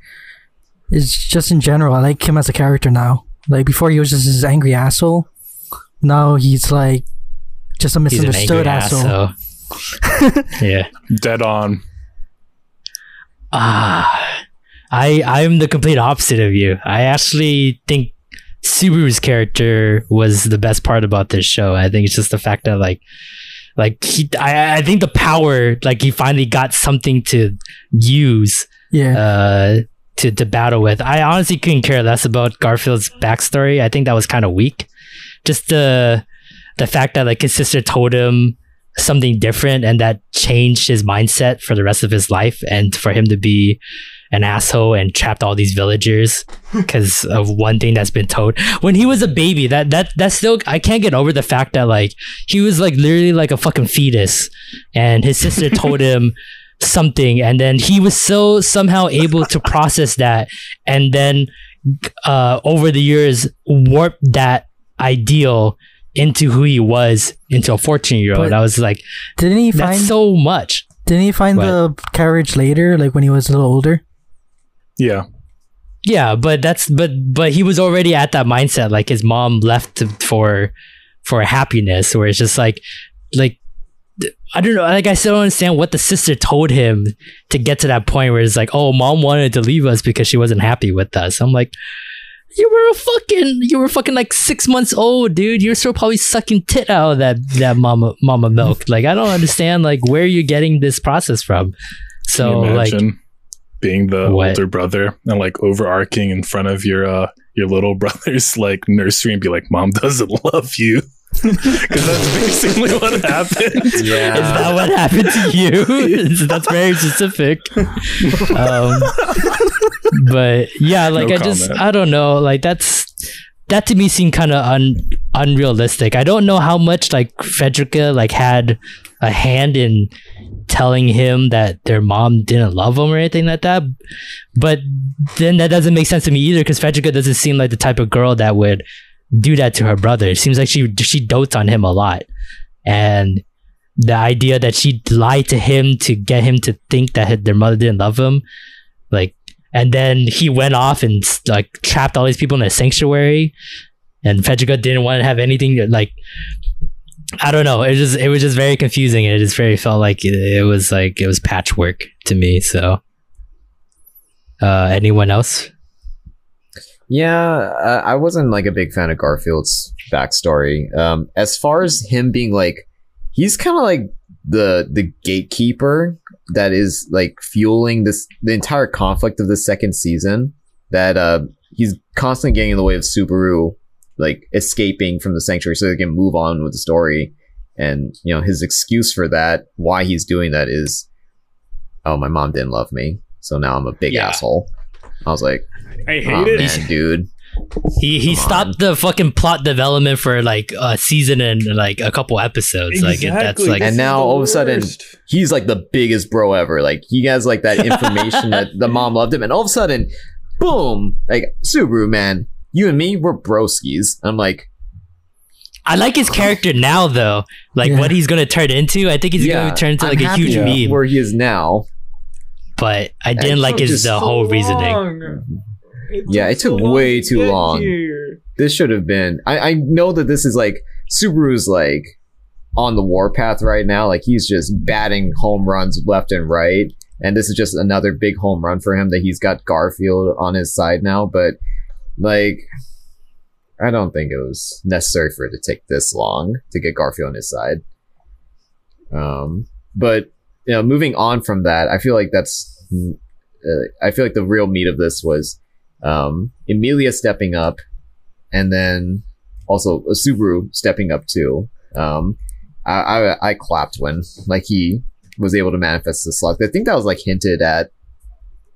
is just in general. I like him as a character now. Like before he was just this angry asshole. Now he's like just a misunderstood asshole. asshole. Yeah. Dead on. Ah, uh, I I'm the complete opposite of you. I actually think Subaru's character was the best part about this show. I think it's just the fact that like Like he, I, I think the power, like he finally got something to use, yeah, uh, to to battle with. I honestly couldn't care less about Garfield's backstory. I think that was kind of weak. Just the the fact that like his sister told him something different, and that changed his mindset for the rest of his life, and for him to be an asshole and trapped all these villagers because of one thing that's been told when he was a baby. That that that's still, I can't get over the fact that like he was like literally like a fucking fetus and his sister told him something, and then he was so somehow able to process that, and then uh over the years warped that ideal into who he was, into a fourteen year old. I was like, didn't he find so much didn't he find what? the carriage later, like when he was a little older? Yeah. Yeah, but that's but but he was already at that mindset. Like his mom left for for happiness, where it's just like like I don't know, like I still don't understand what the sister told him to get to that point where it's like, oh, mom wanted to leave us because she wasn't happy with us. I'm like, You were a fucking you were fucking like six months old, dude. You're still probably sucking tit out of that, that mama mama milk. Like I don't understand like where you're getting this process from. So Can you imagine like being the what? older brother and like overarching in front of your uh your little brother's like nursery and be like, mom doesn't love you. Because that's basically what happened. Yeah. Is that what happened to you? That's very specific. Um, but yeah, like no I comment. just, I don't know. Like that's, that to me seemed kind of un, unrealistic. I don't know how much like Frederica like had a hand in telling him that their mom didn't love him or anything like that. But then that doesn't make sense to me either, because Frederica doesn't seem like the type of girl that would do that to her brother. It seems like she she dotes on him a lot, and the idea that she lied to him to get him to think that their mother didn't love him, like, and then he went off and like trapped all these people in a sanctuary, and Petrika didn't want to have anything that, like, I don't know, it just it was just very confusing, and it just very felt like it, it was like it was patchwork to me. So uh anyone else? Yeah, uh, I wasn't like a big fan of Garfield's backstory. Um, as far as him being like, he's kind of like the the gatekeeper that is like fueling this the entire conflict of the second season. That uh, he's constantly getting in the way of Subaru, like escaping from the sanctuary so they can move on with the story. And you know, his excuse for that, why he's doing that, is, oh, my mom didn't love me, so now I'm a big yeah. asshole. I was like, I hate oh, it, man, dude. He he Come stopped on. the fucking plot development for like a season and like a couple episodes. Exactly. Like that's like, and now all of a sudden he's like the biggest bro ever. Like he has like that information that the mom loved him, and all of a sudden, boom! Like, Subaru, man, you and me, we're broskies. I'm like, I like his character now though. Like yeah. what he's gonna turn into. I think he's yeah, gonna turn into like I'm a happy huge meme where he is now. But I didn't and like his the so whole long. reasoning. It yeah, it took so way too long. Here. This should have been. I, I know that this is like Subaru's like on the warpath right now. Like he's just batting home runs left and right, And this is just another big home run for him that he's got Garfield on his side now. But, like, I don't think it was necessary for it to take this long to get Garfield on his side. Um, but, you know, moving on from that, I feel like that's... Uh, I feel like the real meat of this was um, Emilia stepping up, and then also Subaru stepping up too. Um, I, I I clapped when like he was able to manifest this luck. I think that was like hinted at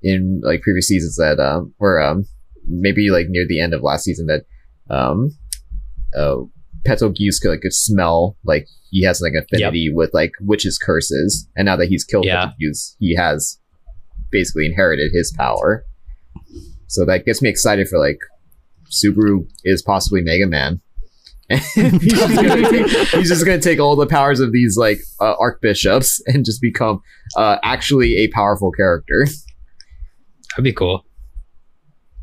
in like previous seasons that um or um maybe like near the end of last season that um uh Petelgeuse could like could smell like he has like affinity yep. with like witches' curses, and now that he's killed yeah. Petelgeuse, he has basically inherited his power. So that gets me excited for like Subaru is possibly Mega Man. he's, just gonna take, he's just gonna take all the powers of these like uh, archbishops and just become uh, actually a powerful character. That'd be cool.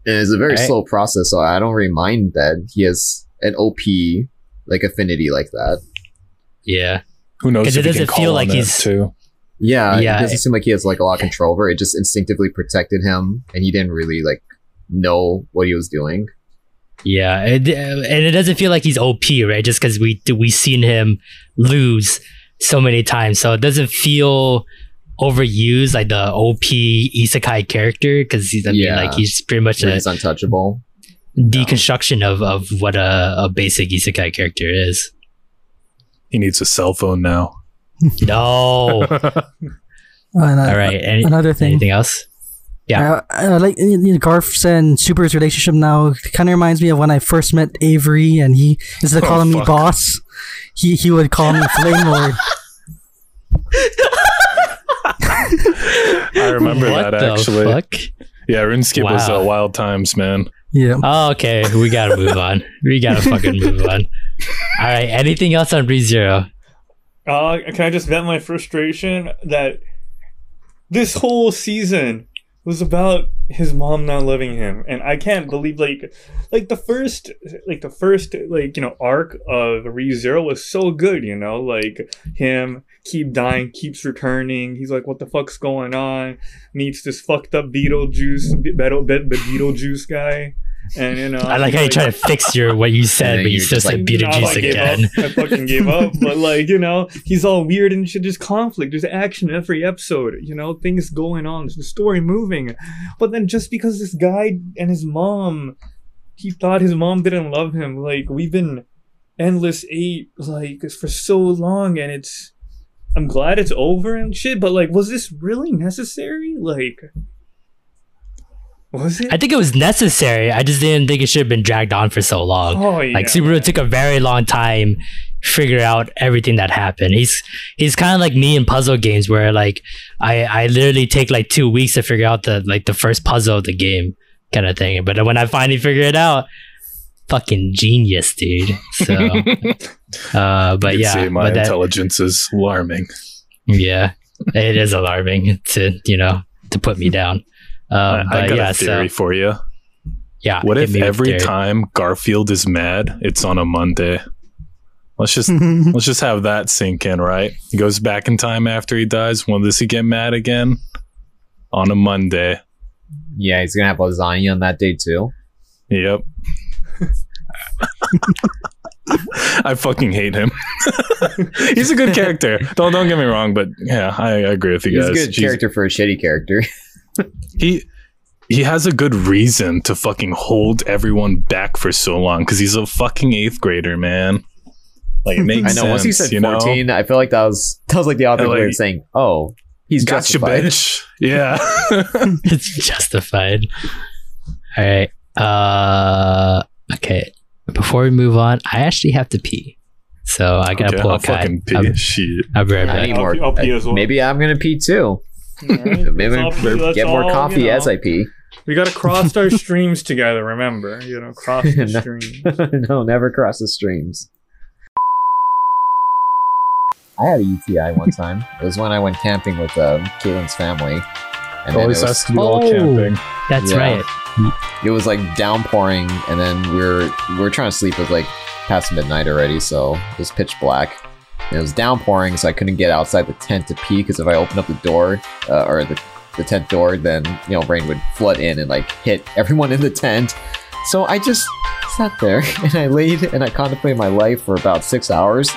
And it's a very right. slow process, so I don't really mind that he has an O P like affinity like that. Yeah, who knows? Because it doesn't feel like he's too. Yeah, yeah, it doesn't it, seem like he has like a lot of control over it. It just instinctively protected him, and he didn't really like know what he was doing. Yeah, it, and it doesn't feel like he's O P, right? Just because we we seen him lose so many times, so it doesn't feel overused like the O P isekai character. Because he's, I yeah. mean, like he's pretty much a, he's untouchable. Deconstruction no. of of what a, a basic isekai character is. He needs a cell phone now. No. oh, another, all right. Any, another thing. Anything else? Yeah, I, I like you know, Garf's and Subaru's relationship now. Kind of reminds me of when I first met Avery, and he instead of calling oh, me boss, he he would call me Flame Lord. I remember what that the actually. Fuck? Yeah, RuneScape wow. was uh, wild times, man. Yeah. Oh, okay, we gotta move on. We gotta fucking move on. All right. Anything else on ReZero? Uh, can I just vent my frustration that this whole season was about his mom not loving him, and I can't believe like like the first like the first like you know arc of ReZero was so good, you know, like him keep dying, keeps returning, he's like what the fuck's going on, meets this fucked up Beetlejuice be- Beetle be- Beetlejuice guy, and you know I like how you like, try to fix your what you said, but you still said like, Beetlejuice nah, I again. Up. I fucking gave up, but like you know he's all weird and shit. There's conflict, there's action every episode. You know things going on, there's the story moving. But then just because this guy and his mom, he thought his mom didn't love him. Like we've been endless eight like for so long, and it's I'm glad it's over and shit. But like, was this really necessary? Like. Was it? I think it was necessary. I just didn't think it should have been dragged on for so long. Oh, yeah, like Subaru man. took a very long time to figure out everything that happened. He's he's kind of like me in puzzle games where like I, I literally take like two weeks to figure out the like the first puzzle of the game kind of thing. But when I finally figure it out, fucking genius, dude. So, uh, but you yeah, see my but intelligence that, is alarming. Yeah, it is alarming to you know to put me down. Um, I, I got yeah, a theory so, for you. Yeah. What if every time Garfield is mad, it's on a Monday? Let's just let's just have that sink in, right? He goes back in time after he dies. When does he get mad again? On a Monday. Yeah, he's gonna have lasagna on that day too. Yep. I fucking hate him. He's a good character. Don't don't get me wrong, but yeah, I, I agree with you he's guys. He's a good Jeez. character for a shitty character. He he has a good reason to fucking hold everyone back for so long because he's a fucking eighth grader, man. Like it makes sense. I know. Once he said fourteen, know? I feel like that was that was like the author like, saying, "Oh, he's justified." Bitch. Yeah, it's justified. All right. Uh, okay. Before we move on, I actually have to pee, so I gotta okay, pull I'll a fucking pee. I'm, Shit. I'll be right back. I'll pee, I'll pee as well. Maybe I'm gonna pee too. Right. Maybe all, get more all, coffee you know, as I pee. We gotta cross our streams together. Remember, you know, cross the no, streams. No, never cross the streams. I had a U T I one time. It was when I went camping with um, Caitlin's family. And it always has to be all camping. That's yeah. right. It was like downpouring, and then we we're we we're trying to sleep. It was like past midnight already, so it was pitch black. and it was downpouring, so I couldn't get outside the tent to pee, because if I opened up the door, uh, or the, the tent door, then, you know, rain would flood in and, like, hit everyone in the tent. So I just sat there, and I laid, and I contemplated my life for about six hours,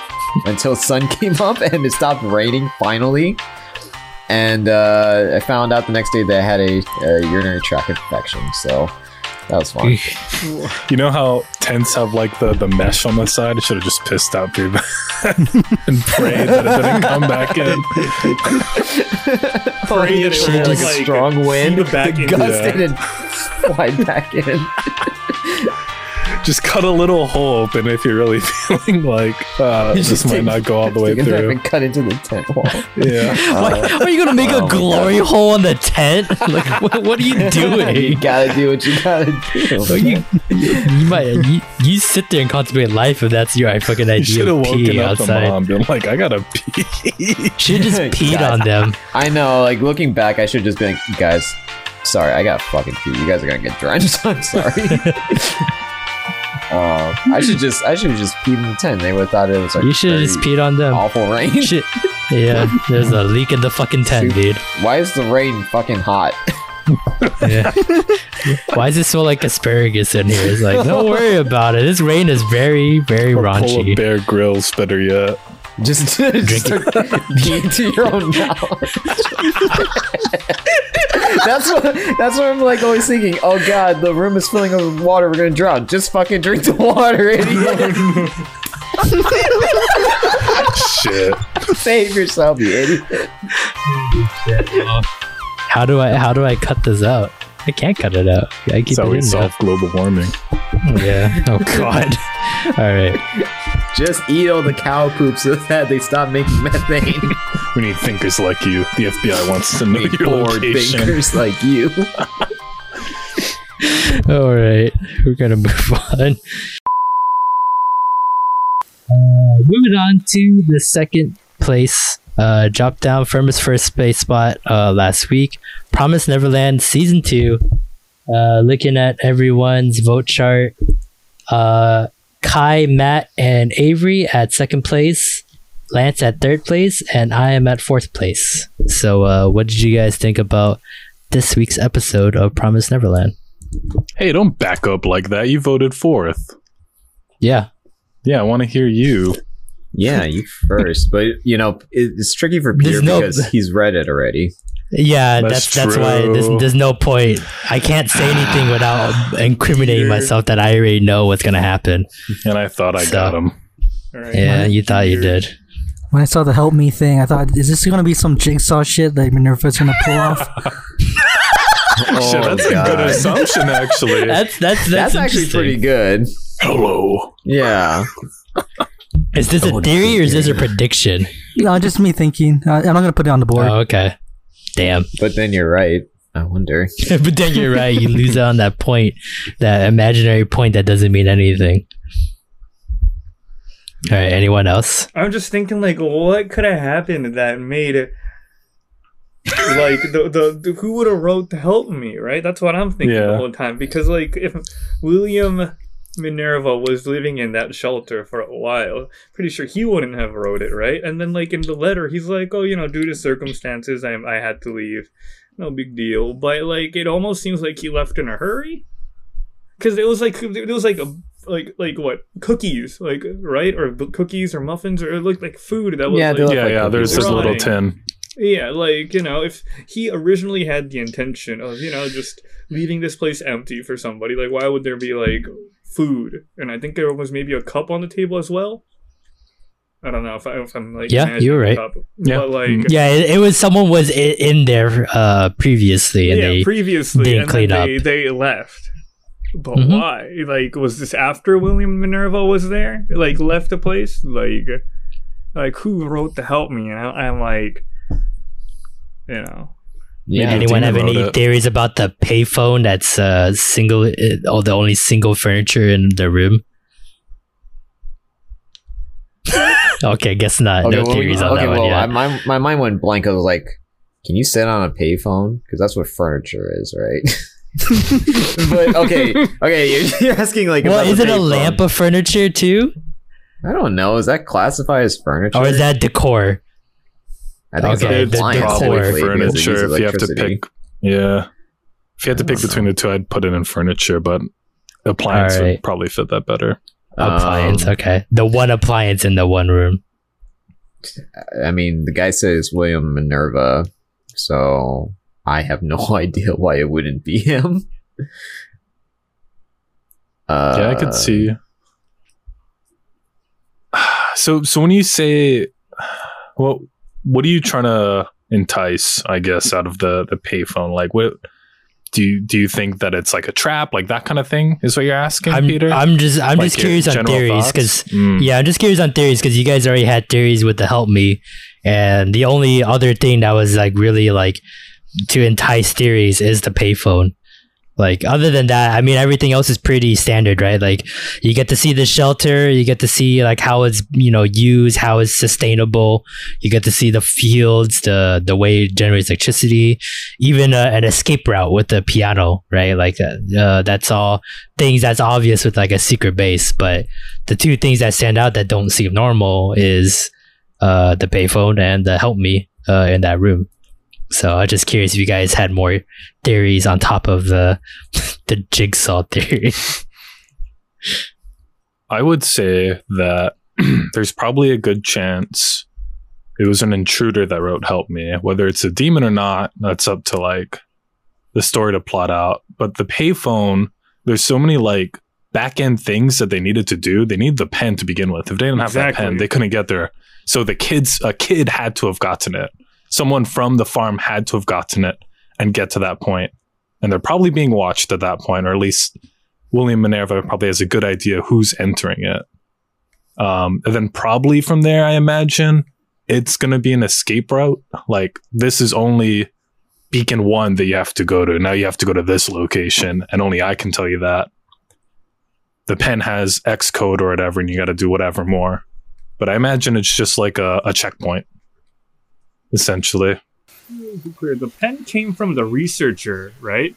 until sun came up, and it stopped raining, finally. And uh, I found out the next day that I had a, a urinary tract infection, so that was fun. You know how tents have like the, the mesh on the side? I should have just pissed out through that and prayed that it didn't come back in. Prayed that it was like a strong wind, the gusted and slide back in. Just cut a little hole open if you're really feeling like uh, this might not go all the way through. And cut into the tent wall. Yeah. Uh, Why, are you gonna make oh a glory hole in the tent? Like, what, what are you doing? You gotta do what you gotta do. So you, you might you, you sit there and contemplate life if that's your fucking idea. You of pee outside. Up the mom, like, I gotta pee. Should just peed guys, on them. I know. Like looking back, I should just be like, guys, sorry, I gotta fucking pee. You guys are gonna get drenched. I'm sorry. Uh, I should just, I should have just peed in the tent. They would have thought it was like you should have just peed on them. Awful rain. Shit. Yeah, there's a leak in the fucking tent, dude. Why is the rain fucking hot? Yeah. Why does it smell like asparagus in here? It's like, don't worry about it. This rain is very, very or raunchy. Pull a Bear Grylls, better yet. Just drink it to your own mouth. That's what. That's what I'm like always thinking. Oh god, the room is filling up with water. We're gonna drown. Just fucking drink the water, idiot. Shit. Save yourself, you idiot. How do I? How do I cut this out? I can't cut it out. I keep. So we solve global warming. Yeah. Oh god. All right. Just eat all the cow poop so that they stop making methane. We need thinkers like you. The F B I wants to know your location. Thinkers like you. All right, we're gonna move on. Uh, moving on to the second place. Uh, drop down from his first space spot uh, last week. Promised Neverland season two. Uh, looking at everyone's vote chart. Uh. Kai, Matt, and Avery at second place, Lance at third place, and I am at fourth place. So uh, what did you guys think about this week's episode of Promised Neverland? Hey, don't back up like that. You voted fourth. Yeah. Yeah, I want to hear you. Yeah, you first. But, you know, it's tricky for Peter no- because he's read it already. Yeah, that's that's, that's why there's, there's no point. I can't say anything without incriminating myself that I already know what's going to happen. And I thought I so, got him. Right, yeah, you thought you did. When I saw the help me thing, I thought, is this going to be some jigsaw shit that Minerva's going to pull off? Oh, shit, that's God. A good assumption, actually. that's that's that's, that's actually pretty good. Hello. Yeah. Is this a theory or is this a prediction? No, just me thinking. Uh, I'm not going to put it on the board. Oh, okay. Damn. But then you're right. I wonder. But then you're right. You lose out on that point, that imaginary point that doesn't mean anything. All right. Anyone else? I'm just thinking, like, what could have happened that made it? Like, the, the the who would have wrote to help me? Right. That's what I'm thinking yeah. the whole time. Because, like, if William Minerva was living in that shelter for a while, pretty sure he wouldn't have wrote it, right? And then, like, in the letter, he's like, oh, you know, due to circumstances, I I had to leave. No big deal. But, like, it almost seems like he left in a hurry. Because it was, like, it was, like, a, like, like what? Cookies, like, right? Or cookies or muffins, or it looked like food that was, yeah, like... Yeah, yeah, like yeah there's just a little tin. Yeah, like, you know, if he originally had the intention of, you know, just leaving this place empty for somebody, like, why would there be, like... food, and I think there was maybe a cup on the table as well. I don't know if, I, if I'm like yeah, you were right. Cup, yeah, but like, yeah, it, it was someone was in, in there uh, previously, and yeah, they previously didn't and clean up. They, they left, but mm-hmm. why? Like, was this after William Minerva was there? Like, left the place? Like, like who wrote to help me? And I, I'm like, you know. Yeah, maybe anyone have any it. theories about the payphone that's uh, single, uh, or the only single furniture in the room? Okay, guess not. Okay, no well, theories on okay, that well, one yet. I, my, my mind went blank. I was like, can you sit on a payphone? Because that's what furniture is, right? But okay, okay, you're, you're asking like. Well, about is it a lamp of furniture too? I don't know. Is that classified as furniture? Or is that decor? I think okay, it's like probably furniture if you have to pick. Yeah. If you had to pick between the two, I'd put it in furniture, but appliance right. would probably fit that better. Appliance, um, okay. The one appliance in the one room. I mean, the guy says William Minerva, so I have no idea why it wouldn't be him. Uh, yeah, I could see. So, so when you say, well, what are you trying to entice, I guess, out of the, the payphone? Like, what do you, do you think that it's like a trap, like that kind of thing is what you're asking, I'm, Peter? I'm just, I'm like just curious on theories because, mm. yeah, I'm just curious on theories because you guys already had theories with the help me. And the only other thing that was like really like to entice theories is the payphone. Like, other than that, I mean, everything else is pretty standard, right? Like, you get to see the shelter, you get to see, like, how it's, you know, used, how it's sustainable. You get to see the fields, the the way it generates electricity, even uh, an escape route with the piano, right? Like, uh, that's all things that's obvious with, like, a secret base. But the two things that stand out that don't seem normal is uh, the payphone and the help me uh, in that room. So I'm just curious if you guys had more theories on top of the the jigsaw theory. I would say that there's probably a good chance it was an intruder that wrote help me. Whether it's a demon or not, that's up to like the story to plot out. But the payphone, there's so many like back end things that they needed to do. They need the pen to begin with. If they didn't exactly. have that pen, they couldn't get there. So the kids, a kid had to have gotten it. Someone from the farm had to have gotten it and get to that point. And they're probably being watched at that point, or at least William Minerva probably has a good idea who's entering it. Um, and then probably from there, I imagine, it's going to be an escape route. Like, this is only beacon one that you have to go to. Now you have to go to this location, and only I can tell you that. The pen has X code or whatever, and you got to do whatever more. But I imagine it's just like a, a checkpoint. Essentially, the pen came from the researcher, right?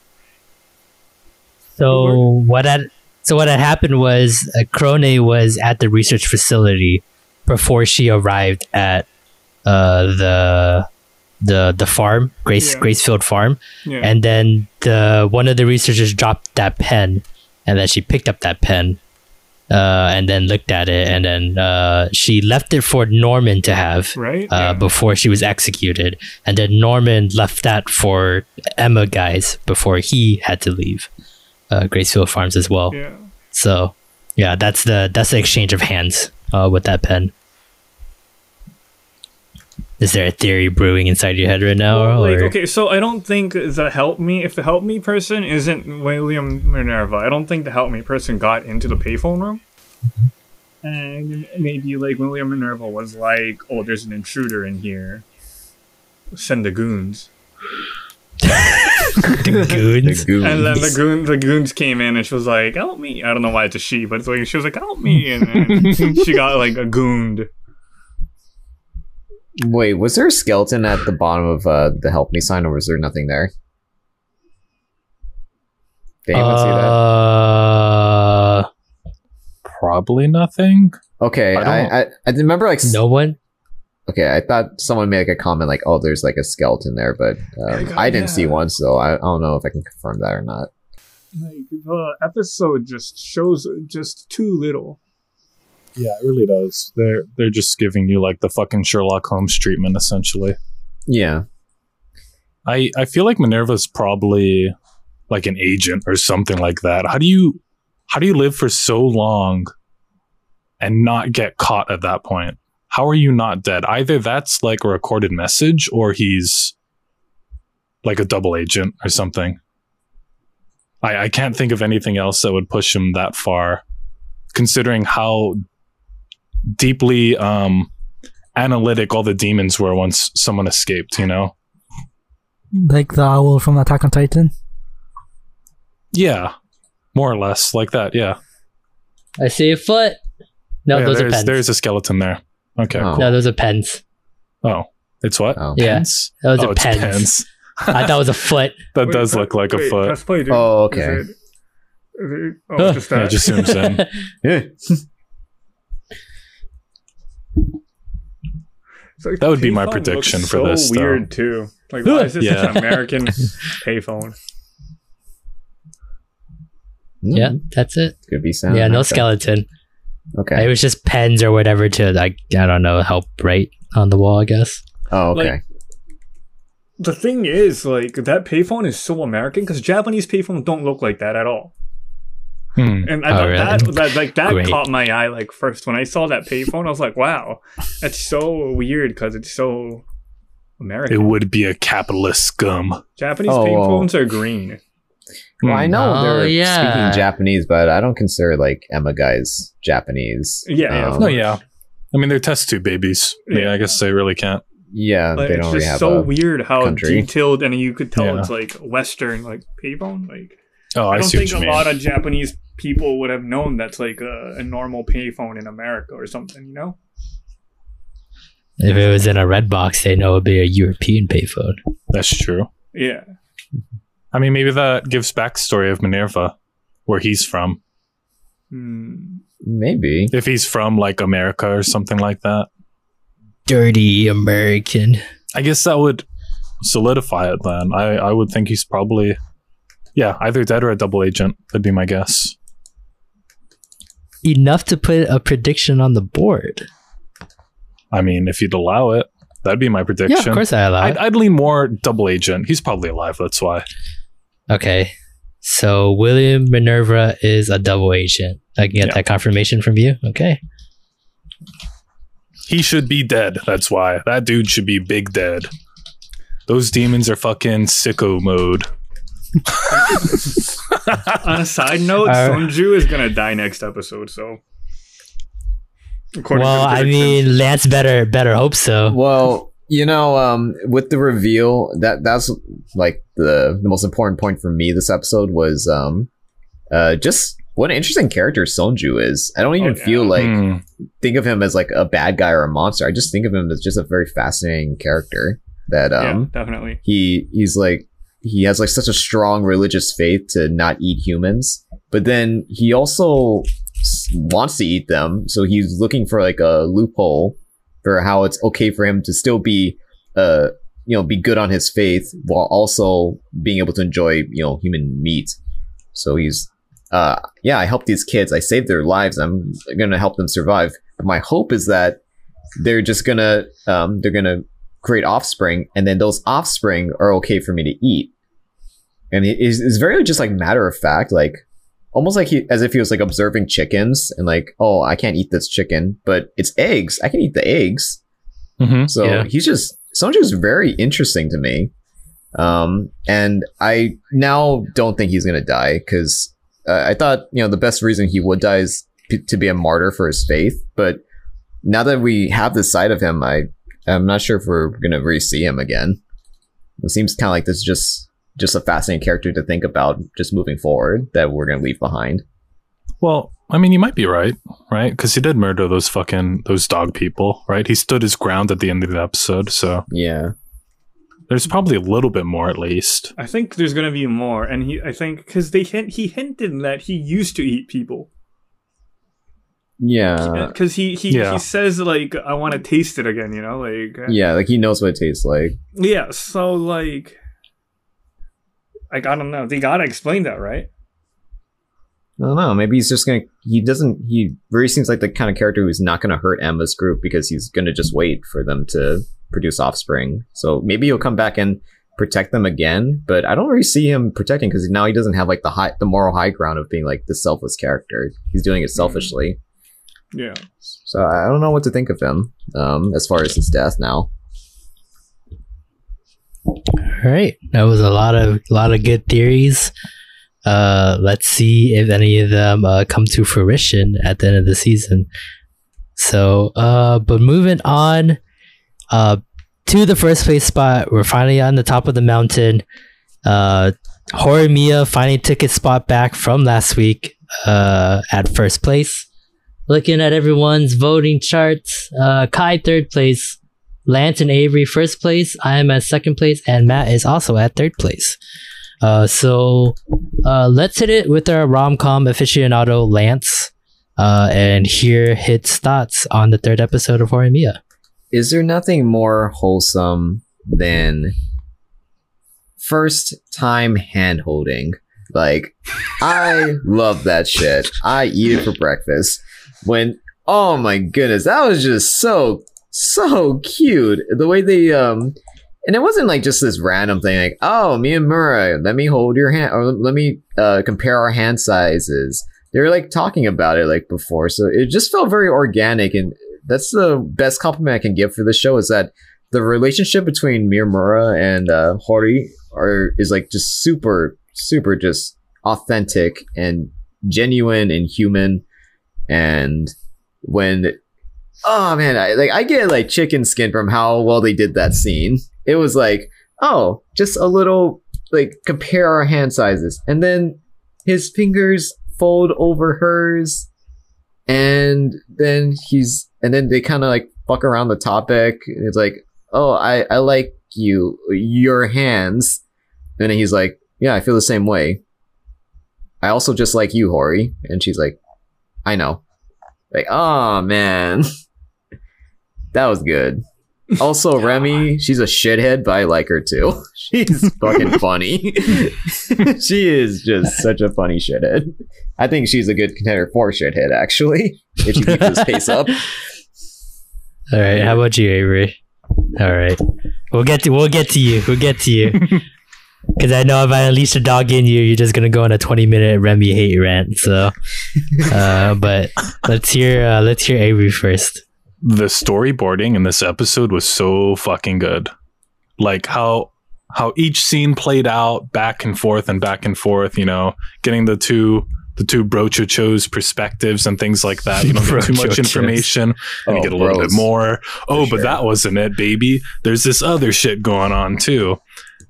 So what had so what had happened was uh, Crone was at the research facility before she arrived at uh, the the the farm, Grace yeah. Gracefield Farm, yeah. and then the one of the researchers dropped that pen, and then she picked up that pen, uh, and then looked at it, and then uh, she left it for Norman to have right? uh, yeah. before she was executed, and then Norman left that for Emma guys before he had to leave uh, Gracefield Farms as well. Yeah. So, yeah, that's the that's the exchange of hands uh, with that pen. Is there a theory brewing inside your head right now? Well, like, okay, so I don't think the help me, if the help me person isn't William Minerva, I don't think the help me person got into the payphone room. Mm-hmm. And maybe like William Minerva was like, oh, there's an intruder in here. Send the goons. the goons? The goons. And then the, goon, the goons came in and she was like, help me. I don't know why it's a she, but it's like, she was like, help me. And then she got like a gooned. Wait, was there a skeleton at the bottom of uh, the help me sign, or was there nothing there? Did anyone see that? Probably nothing. Okay, I, I, I, I remember like... No one? Okay, I thought someone made like a comment like, oh, there's like a skeleton there, but um, I, I didn't yeah. see one, so I, I don't know if I can confirm that or not. Like, the episode just shows just too little. Yeah, it really does. They're they're just giving you like the fucking Sherlock Holmes treatment, essentially. Yeah, I I feel like Minerva's probably like an agent or something like that. How do you how do you live for so long and not get caught at that point? How are you not dead? Either that's like a recorded message, or he's like a double agent or something. I I can't think of anything else that would push him that far, considering how deeply um analytic all the demons were once someone escaped, you know, like the owl from Attack on Titan. Yeah, more or less like that. Yeah, I see a foot. No, yeah, those are pens. There's a skeleton there. Okay, oh. cool. No, those are pens. Oh, it's what? Oh. Pens? Yeah, those oh, are pens. pens. I thought it was a foot. That wait, does look like wait, a foot. Play, oh, okay. Oh, just that. Yeah, it just zooms in. Yeah. Like, that would be my prediction for so this. So weird too. Like, why is this yeah. such an American payphone? Yeah, that's it. It's gonna be sound. Yeah, no okay. skeleton. Okay. It was just pens or whatever to, like, I don't know, help write on the wall, I guess. Oh, okay. Like, the thing is, like, that payphone is so American because Japanese payphones don't look like that at all. Hmm. And I oh, thought really? that, that, like, that Great. caught my eye, like, first. When I saw that payphone, I was like, wow, that's so weird because it's so American. It would be a capitalist scum. Japanese oh. payphones are green. Well, I know oh, they're yeah. speaking Japanese, but I don't consider, like, Emma guys Japanese. Yeah. Um, no, yeah. I mean, they're test tube babies. I mean, yeah. I guess they really can't. Yeah, like, they don't really have a country. It's just so weird how detailed, and you could tell yeah. it's, like, Western, like, payphone. Like, oh, I, I don't see think what you a mean. lot of Japanese people would have known that's, like, a, a normal payphone in America or something, you know? If it was in a red box, they know it would be a European payphone. That's true. Yeah. I mean, maybe that gives backstory of Minerva, where he's from. Maybe. If he's from, like, America or something like that. Dirty American. I guess that would solidify it then. I, I would think he's probably, yeah, either dead or a double agent. That'd be my guess. Enough to put a prediction on the board. I mean, if you'd allow it, that'd be my prediction. Yeah, of course I allow it. I'd, I'd lean more double agent. He's probably alive, that's why. Okay, so William Minerva is a double agent. I can get yeah. that confirmation from you. Okay, he should be dead. That's why that dude should be big dead. Those demons are fucking sicko mode. On a side note, uh, Sunju is gonna die next episode. So, According well, to I mean, Lance better better hope so. Well. You know, um, with the reveal, that that's like the, the most important point for me this episode was um, uh, just what an interesting character Sonju is. I don't even oh, yeah. feel like hmm. think of him as like a bad guy or a monster. I just think of him as just a very fascinating character that um, yeah, definitely he he's like he has like such a strong religious faith to not eat humans, but then he also wants to eat them. So he's looking for like a loophole for how it's okay for him to still be, uh, you know, be good on his faith while also being able to enjoy, you know, human meat. So he's, uh, yeah, I helped these kids. I saved their lives. I'm gonna help them survive. But my hope is that they're just gonna, um, they're gonna create offspring, and then those offspring are okay for me to eat. And it is it's very just like matter of fact, like almost like he, as if he was like observing chickens and like, oh, I can't eat this chicken, but it's eggs. I can eat the eggs. Mm-hmm, so yeah. he's just, Sonju's very interesting to me. Um, and I now don't think he's going to die because uh, I thought, you know, the best reason he would die is p- to be a martyr for his faith. But now that we have this side of him, I, I'm not sure if we're going to really see him again. It seems kind of like this is just... just a fascinating character to think about just moving forward that we're going to leave behind. Well, I mean, you might be right, right? Because he did murder those fucking, those dog people, right? He stood his ground at the end of the episode, so. Yeah. There's probably a little bit more, at least. I think there's going to be more, and he, I think, because they hint, he hinted that he used to eat people. Yeah. Because he, he, yeah. he says, like, I want to taste it again, you know? Like. Yeah, like, he knows what it tastes like. Yeah, so, like... Like, I don't know. They gotta explain that, right? I don't know. Maybe he's just gonna... He doesn't... He really seems like the kind of character who's not gonna hurt Emma's group because he's gonna just wait for them to produce offspring. So maybe he'll come back and protect them again, but I don't really see him protecting because now he doesn't have, like, the high, the moral high ground of being, like, the selfless character. He's doing it selfishly. Yeah. So I don't know what to think of him um, as far as his death now. All right, that was a lot of a lot of good theories. Uh, let's see if any of them uh, come to fruition at the end of the season. So, uh, but moving on uh, to the first place spot, we're finally on the top of the mountain. Uh, Horimiya finally took his spot back from last week uh, at first place. Looking at everyone's voting charts, uh, Kai third place. Lance and Avery first place, I am at second place, and Matt is also at third place. Uh, so uh, let's hit it with our rom-com aficionado Lance, uh, and hear his thoughts on the third episode of Horimiya. is there nothing more wholesome than first time hand-holding? Like, I love that shit. I eat it for breakfast. When, oh my goodness, that was just so, so cute. The way they, um, and it wasn't like just this random thing like, oh, me and Murray, let me hold your hand, or let me uh, compare our hand sizes. They were like talking about it like before. So it just felt very organic, and that's the best compliment I can give for the show, is that the relationship between Miramura and uh, Hori are is like just super, super just authentic and genuine and human. And when, oh man, I, like I get like chicken skin from how well they did that scene. It was like, oh, just a little like compare our hand sizes, and then his fingers fold over hers, and then he's and then they kind of like fuck around the topic. It's like, oh, I, I like you, your hands. And then he's like, yeah, I feel the same way. I also just like you, Hori. And she's like, I know. Like, oh, man. That was good. Also, yeah. Remy, she's a shithead, but I like her too. She's fucking funny. She is just such a funny shithead. I think she's a good contender for shithead, actually, if you keep this pace up. All right, how about you, Avery? All right, we'll get to we'll get to you. We'll get to you, because I know if I unleash a dog in you, you're just gonna go on a twenty minute Remy hate rant. So, uh, but let's hear uh, let's hear Avery first. The storyboarding in this episode was so fucking good. Like how how each scene played out back and forth and back and forth. You know, getting the two. The two brochuchos perspectives and things like that. You don't get too much information and oh, you get a little bros. bit more. Oh, For but sure. that wasn't it, baby. There's this other shit going on too.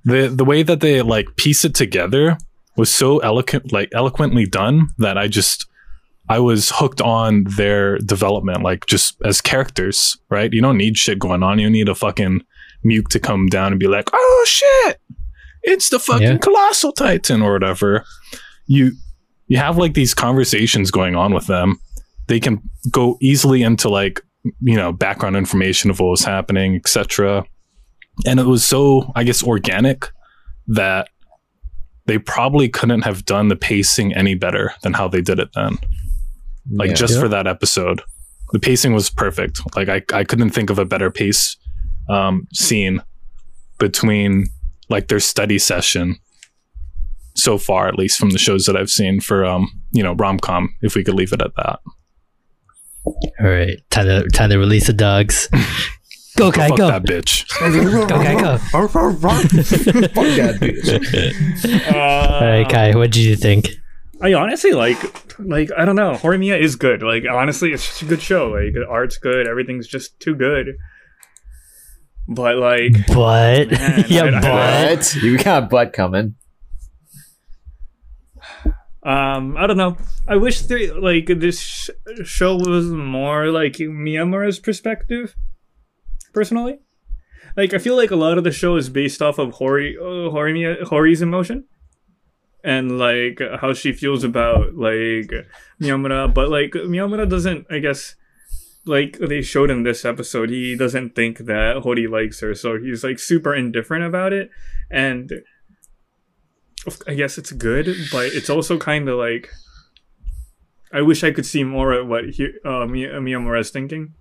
The the way that they like piece it together was so eloquent, like eloquently done, that I just I was hooked on their development, like just as characters, right? You don't need shit going on. You need a fucking Nuke to come down and be like, oh shit, it's the fucking yeah. Colossal Titan or whatever. You You have like these conversations going on with them. They can go easily into like, you know, background information of what was happening, et cetera. And it was so, I guess, organic that they probably couldn't have done the pacing any better than how they did it then. Like yeah, just yeah. for that episode, the pacing was perfect. Like I, I couldn't think of a better pace um, scene between like their study session. So far, at least from the shows that I've seen for, um, you know, rom-com, if we could leave it at that. All right. Time to, time to release the dogs. Go, Kai, go. Fuck that bitch. Go, Kai, go. Fuck that bitch. Uh, All right, Kai, what did you think? I honestly, like, like I don't know. Horimiya is good. Like, honestly, it's just a good show. Like, the art's good. Everything's just too good. But, like... But? Man, yeah, I, but? I, I, you got a butt coming. Um, I don't know. I wish they, like this sh- show was more like Miyamura's perspective. Personally, like I feel like a lot of the show is based off of Hori, uh, Hori, Hori's emotion, and like how she feels about like Miyamura. But like Miyamura doesn't, I guess, like they showed in this episode, he doesn't think that Hori likes her, so he's like super indifferent about it, and. I guess it's good, but it's also kind of like I wish I could see more of what he, uh, Miyamura's thinking.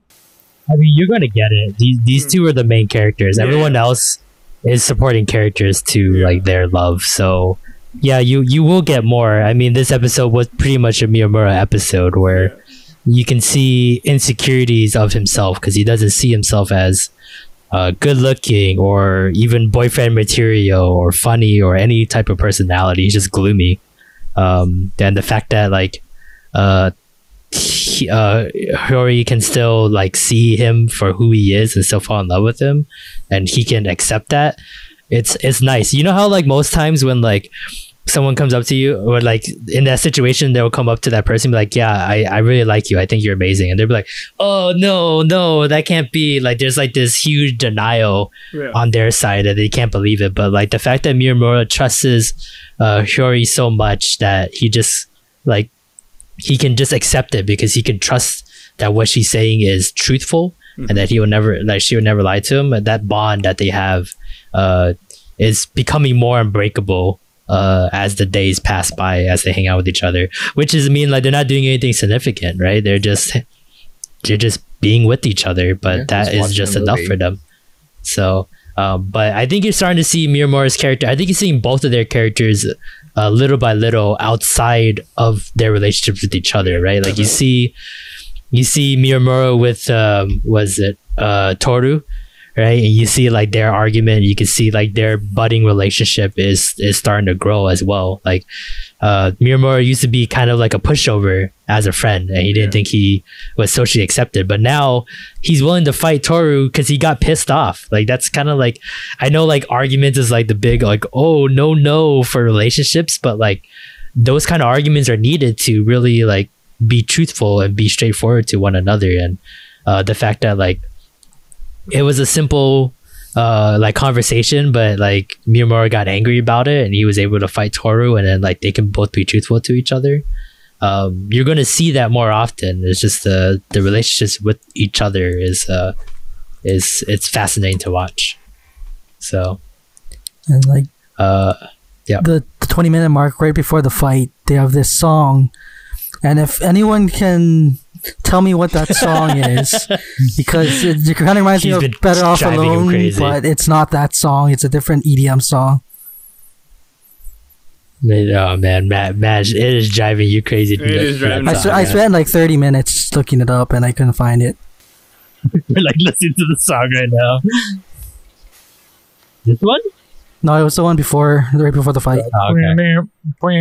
I mean, you're gonna get it. These these mm. two are the main characters. Yeah. Everyone else is supporting characters to yeah. like their love. So yeah, you you will get more. I mean, this episode was pretty much a Miyamura episode where yeah. you can see insecurities of himself because he doesn't see himself as. Uh, good looking or even boyfriend material or funny or any type of personality. He's just gloomy. Um, and the fact that like uh, he, uh, Hori can still like see him for who he is and still fall in love with him, and he can accept that. It's it's nice. You know how like most times when like someone comes up to you or like in that situation, they'll come up to that person and be like, yeah, I, I really like you. I think you're amazing. And they'll be like, oh no, no, that can't be. Like there's like this huge denial yeah. on their side that they can't believe it. But like the fact that Miramura trusts uh, Hori so much that he just like, he can just accept it because he can trust that what she's saying is truthful mm-hmm. and that he would never, like, she would never lie to him. But that bond that they have uh, is becoming more unbreakable uh, as the days pass by, as they hang out with each other. Which is, I mean, like, they're not doing anything significant, right? They're just they're just being with each other, but yeah, that is just enough for them. So, um, but I think you're starting to see Miyamura's character. I think you're seeing both of their characters uh, little by little outside of their relationships with each other, right? Like, mm-hmm. you see, you see Miyamura with um, was it uh, Toru, right? And you see like their argument. You can see like their budding relationship is is starting to grow as well. Like, uh, Miyamura used to be kind of like a pushover as a friend, and he didn't yeah. think he was socially accepted. But now he's willing to fight Toru because he got pissed off. Like, that's kind of like, I know like arguments is like the big like, oh no no for relationships, but like those kind of arguments are needed to really like be truthful and be straightforward to one another. And uh, the fact that like it was a simple uh like conversation, but like Miyamura got angry about it and he was able to fight Toru, and then like they can both be truthful to each other. Um, you're gonna see that more often. It's just the uh, the relationships with each other is uh is it's fascinating to watch. So, and like uh yeah, the, the twenty minute mark right before the fight, they have this song, and if anyone can tell me what that song is, because it, it kind of reminds She's me of Better Off Alone, but it's not that song. It's a different E D M song. Oh man, Matt, Matt it is driving you crazy. It is driving I, song, I spent like thirty minutes looking it up and I couldn't find it. We're like listening to the song right now. This one? No, it was the one before, right before the fight. Oh, okay.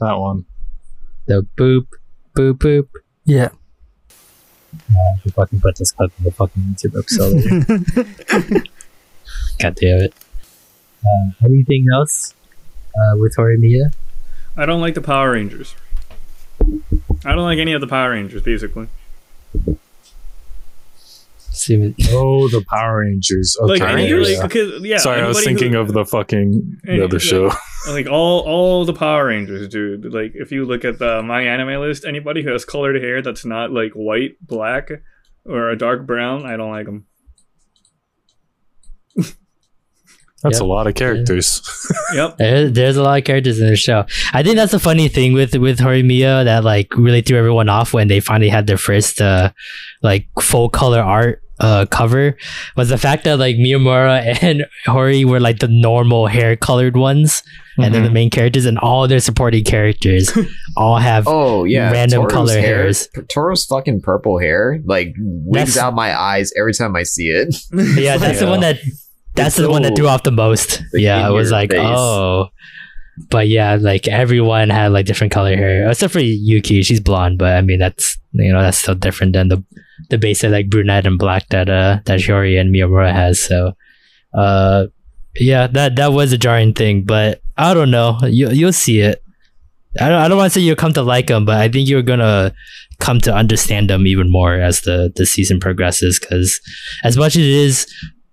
That one. The boop, boop, boop. Yeah. Uh, we fucking put this clip in the fucking YouTube episode. God damn it. Uh, anything else uh, with Horimiya? I don't like the Power Rangers. I don't like any of the Power Rangers, basically. Oh, the Power Rangers. Okay. Like, Rangers? Like, because, yeah, sorry, I was thinking who, of the fucking the other like, show. Like all, all the Power Rangers, dude. Like if you look at the My Anime list, anybody who has colored hair that's not like white, black, or a dark brown, I don't like them. That's yep. a lot of characters. Yep. There's a lot of characters in the show. I think that's the funny thing with, with Horimiya that like really threw everyone off when they finally had their first uh, like full color art uh, cover, was the fact that like Miyamura and Hori were like the normal hair colored ones, mm-hmm. and then the main characters and all their supporting characters all have oh, yeah. random Toro's color hair, hairs. Toro's fucking purple hair like wigs out my eyes every time I see it. Yeah, that's the one that That's it's the one that threw off the most. Like yeah, I was like, face. oh. But yeah, like everyone had like different color hair, except for Yuki. She's blonde, but I mean that's you know that's still different than the the basic like brunette and black that uh that Hori and Miyamura has. So, uh, yeah, that that was a jarring thing, but I don't know. You you'll see it. I don't I don't want to say you'll come to like them, but I think you're gonna come to understand them even more as the the season progresses. Because as much as it is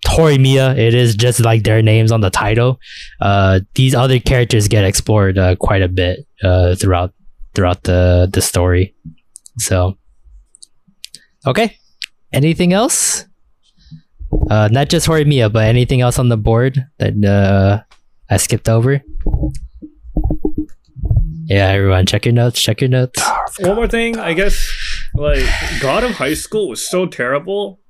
Horimiya, it is just like their names on the title, uh these other characters get explored uh, quite a bit uh throughout throughout the the story. So okay, anything else uh not just Horimiya, but anything else on the board that uh I skipped over? Yeah, everyone check your notes, check your notes oh, one more thing I guess, like God of High School was so terrible.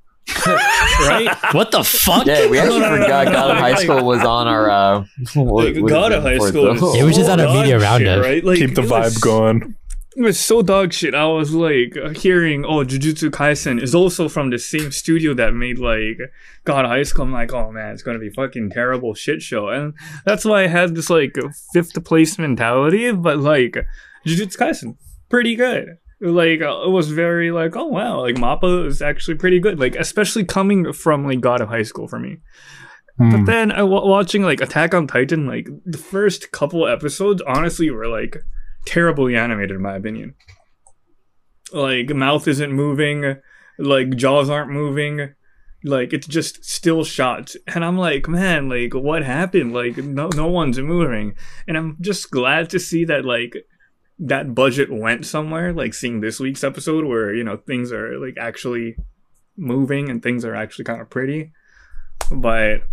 Right? What the fuck? Yeah, we actually forgot God of High School was on our. Uh, like, God of High School. It was, it was just on a media roundup. Right? Like, keep the vibe was, going. It was so dog shit. I was like hearing, oh, Jujutsu Kaisen is also from the same studio that made like God of High School. I'm like, oh man, it's gonna be fucking terrible shit show. And that's why I had this like fifth place mentality. But like Jujutsu Kaisen, pretty good. Like uh, it was very like, oh wow, like Mappa is actually pretty good, like especially coming from like God of High School for me. Mm. But then uh, w- watching like Attack on Titan, like the first couple episodes honestly were like terribly animated in my opinion. Like mouth isn't moving, like jaws aren't moving, like it's just still shots, and I'm like, man, like what happened? Like no, no one's moving, and I'm just glad to see that like. That budget went somewhere, like seeing this week's episode where, you know, things are like actually moving and things are actually kind of pretty. But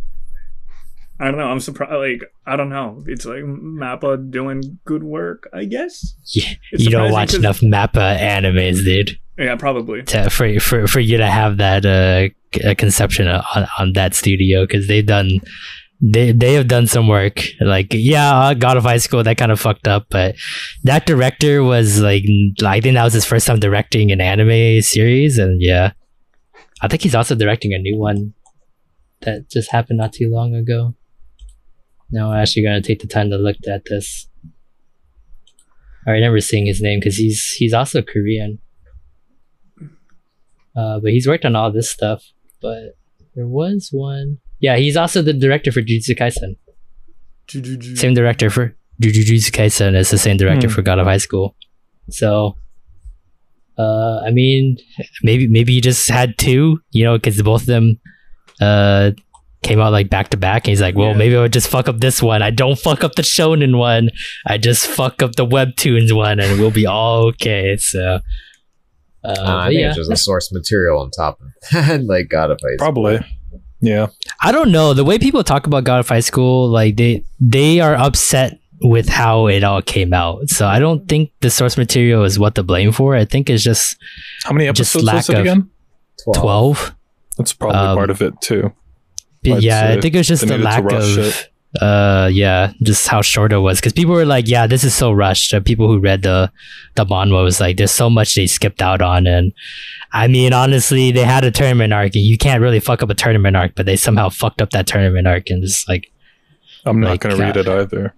I don't know. I'm surprised. Like, I don't know. It's like Mappa doing good work, I guess. Yeah, it's you don't watch enough Mappa animes, dude. Yeah, probably. To, for for for you to have that uh conception on, on that studio, because they've done they they have done some work. Like, yeah, God of High School, that kind of fucked up, but that director was like, I think that was his first time directing an anime series, and yeah, I think he's also directing a new one that just happened not too long ago. Now I'm actually gonna take the time to look at this. I remember seeing his name because he's he's also Korean. Uh, but he's worked on all this stuff. But there was one. Yeah, he's also the director for Jujutsu Kaisen. Jujuju. Same director for Jujutsu Kaisen is the same director hmm. for God of High School. So, uh, I mean, maybe maybe he just had two, you know, because both of them uh came out like back to back, and he's like, well, yeah, maybe I would just fuck up this one. I don't fuck up the shonen one. I just fuck up the webtoons one, and we'll be all okay. So, uh, uh, I think yeah. it's just the source material on top of that, like God of High School. Probably, yeah. I don't know. The way people talk about God of High School, like they they are upset with how it all came out. So I don't think the source material is what to blame for. I think it's just how many episodes was it again? Twelve. Twelve. That's probably um, part of it too. I'd yeah, I think it was just the lack of, it. uh, yeah, just how short it was. Because people were like, "Yeah, this is so rushed." And people who read the the manhwa was like, "There's so much they skipped out on." And I mean, honestly, they had a tournament arc, and you can't really fuck up a tournament arc, but they somehow fucked up that tournament arc, and just like, I'm not like, gonna read uh, it either.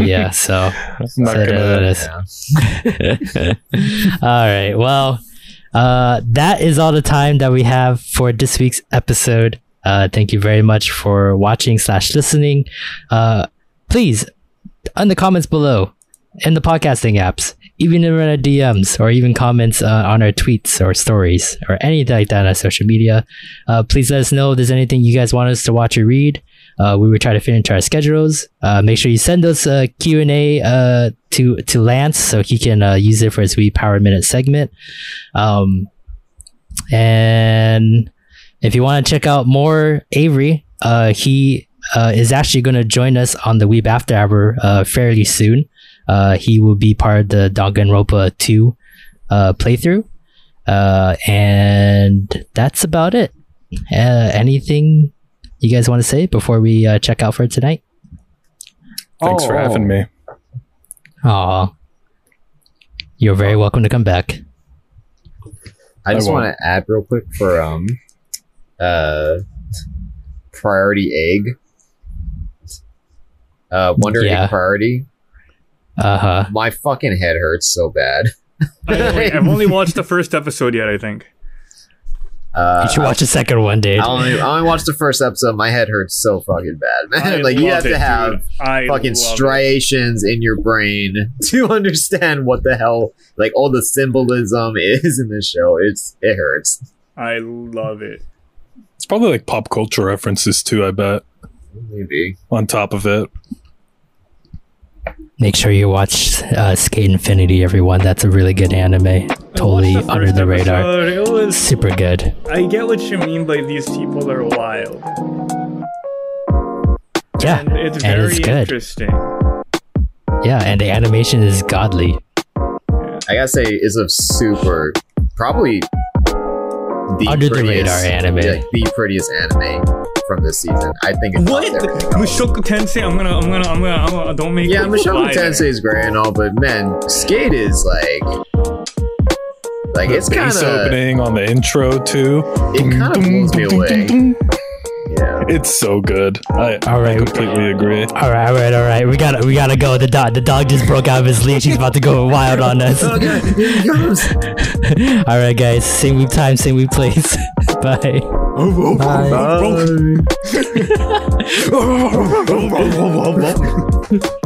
Yeah, so not so gonna. Yeah. All right, well, uh, that is all the time that we have for this week's episode. Uh, thank you very much for watching slash listening. Uh, please, in the comments below, in the podcasting apps, even in our D Ms, or even comments uh, on our tweets or stories or anything like that on social media, uh, please let us know if there's anything you guys want us to watch or read. Uh, we will try to fit into our schedules. Uh, make sure you send us a Q and A uh, to, to Lance so he can uh, use it for his Wii Power Minute segment. Um, and... If you want to check out more Avery, uh, he uh, is actually going to join us on the Weeb After Hour uh, fairly soon. Uh, he will be part of the Danganronpa two uh, playthrough. Uh, and that's about it. Uh, anything you guys want to say before we uh, check out for tonight? Thanks oh. for having me. Aw. You're very welcome to come back. I just want to add real quick for... um. Uh, priority egg. Uh, wonder yeah. egg priority. Uh huh. My fucking head hurts so bad. I, I've only watched the first episode yet. I think. Uh, you should watch the second one, dude. I only, I only watched the first episode. My head hurts so fucking bad, man. Like you have it, to have fucking striations it. in your brain to understand what the hell, like all the symbolism is in this show. It's it hurts. I love it. It's probably like pop culture references too, I bet. Maybe. On top of it. Make sure you watch uh, Skate Infinity, everyone. That's a really good anime. Totally the under the radar. It was, super good. I get what you mean by these people are wild. Yeah, and it's, very and it's good. Interesting. Yeah, and the animation is godly. I gotta say, it's a super, probably... The Under prettiest, the radar anime. Like, the prettiest anime from this season. I think it's What? Mushoku Tensei, I'm gonna, I'm gonna, I'm gonna, I'm gonna don't make Yeah, Mushoku Tensei is great and all, but man, Skate is like... Like, the it's kind of... opening on the intro, too. It kind of pulls me away. Yeah. It's so good. I, all right, I completely we, agree. All right, all right, all right. We gotta, we gotta go. The dog, the dog just broke out of his leash. He's about to go wild on us. Oh, God. Here he comes. All right, guys. Same week time, same week place. Bye. Bye. Bye. Bye.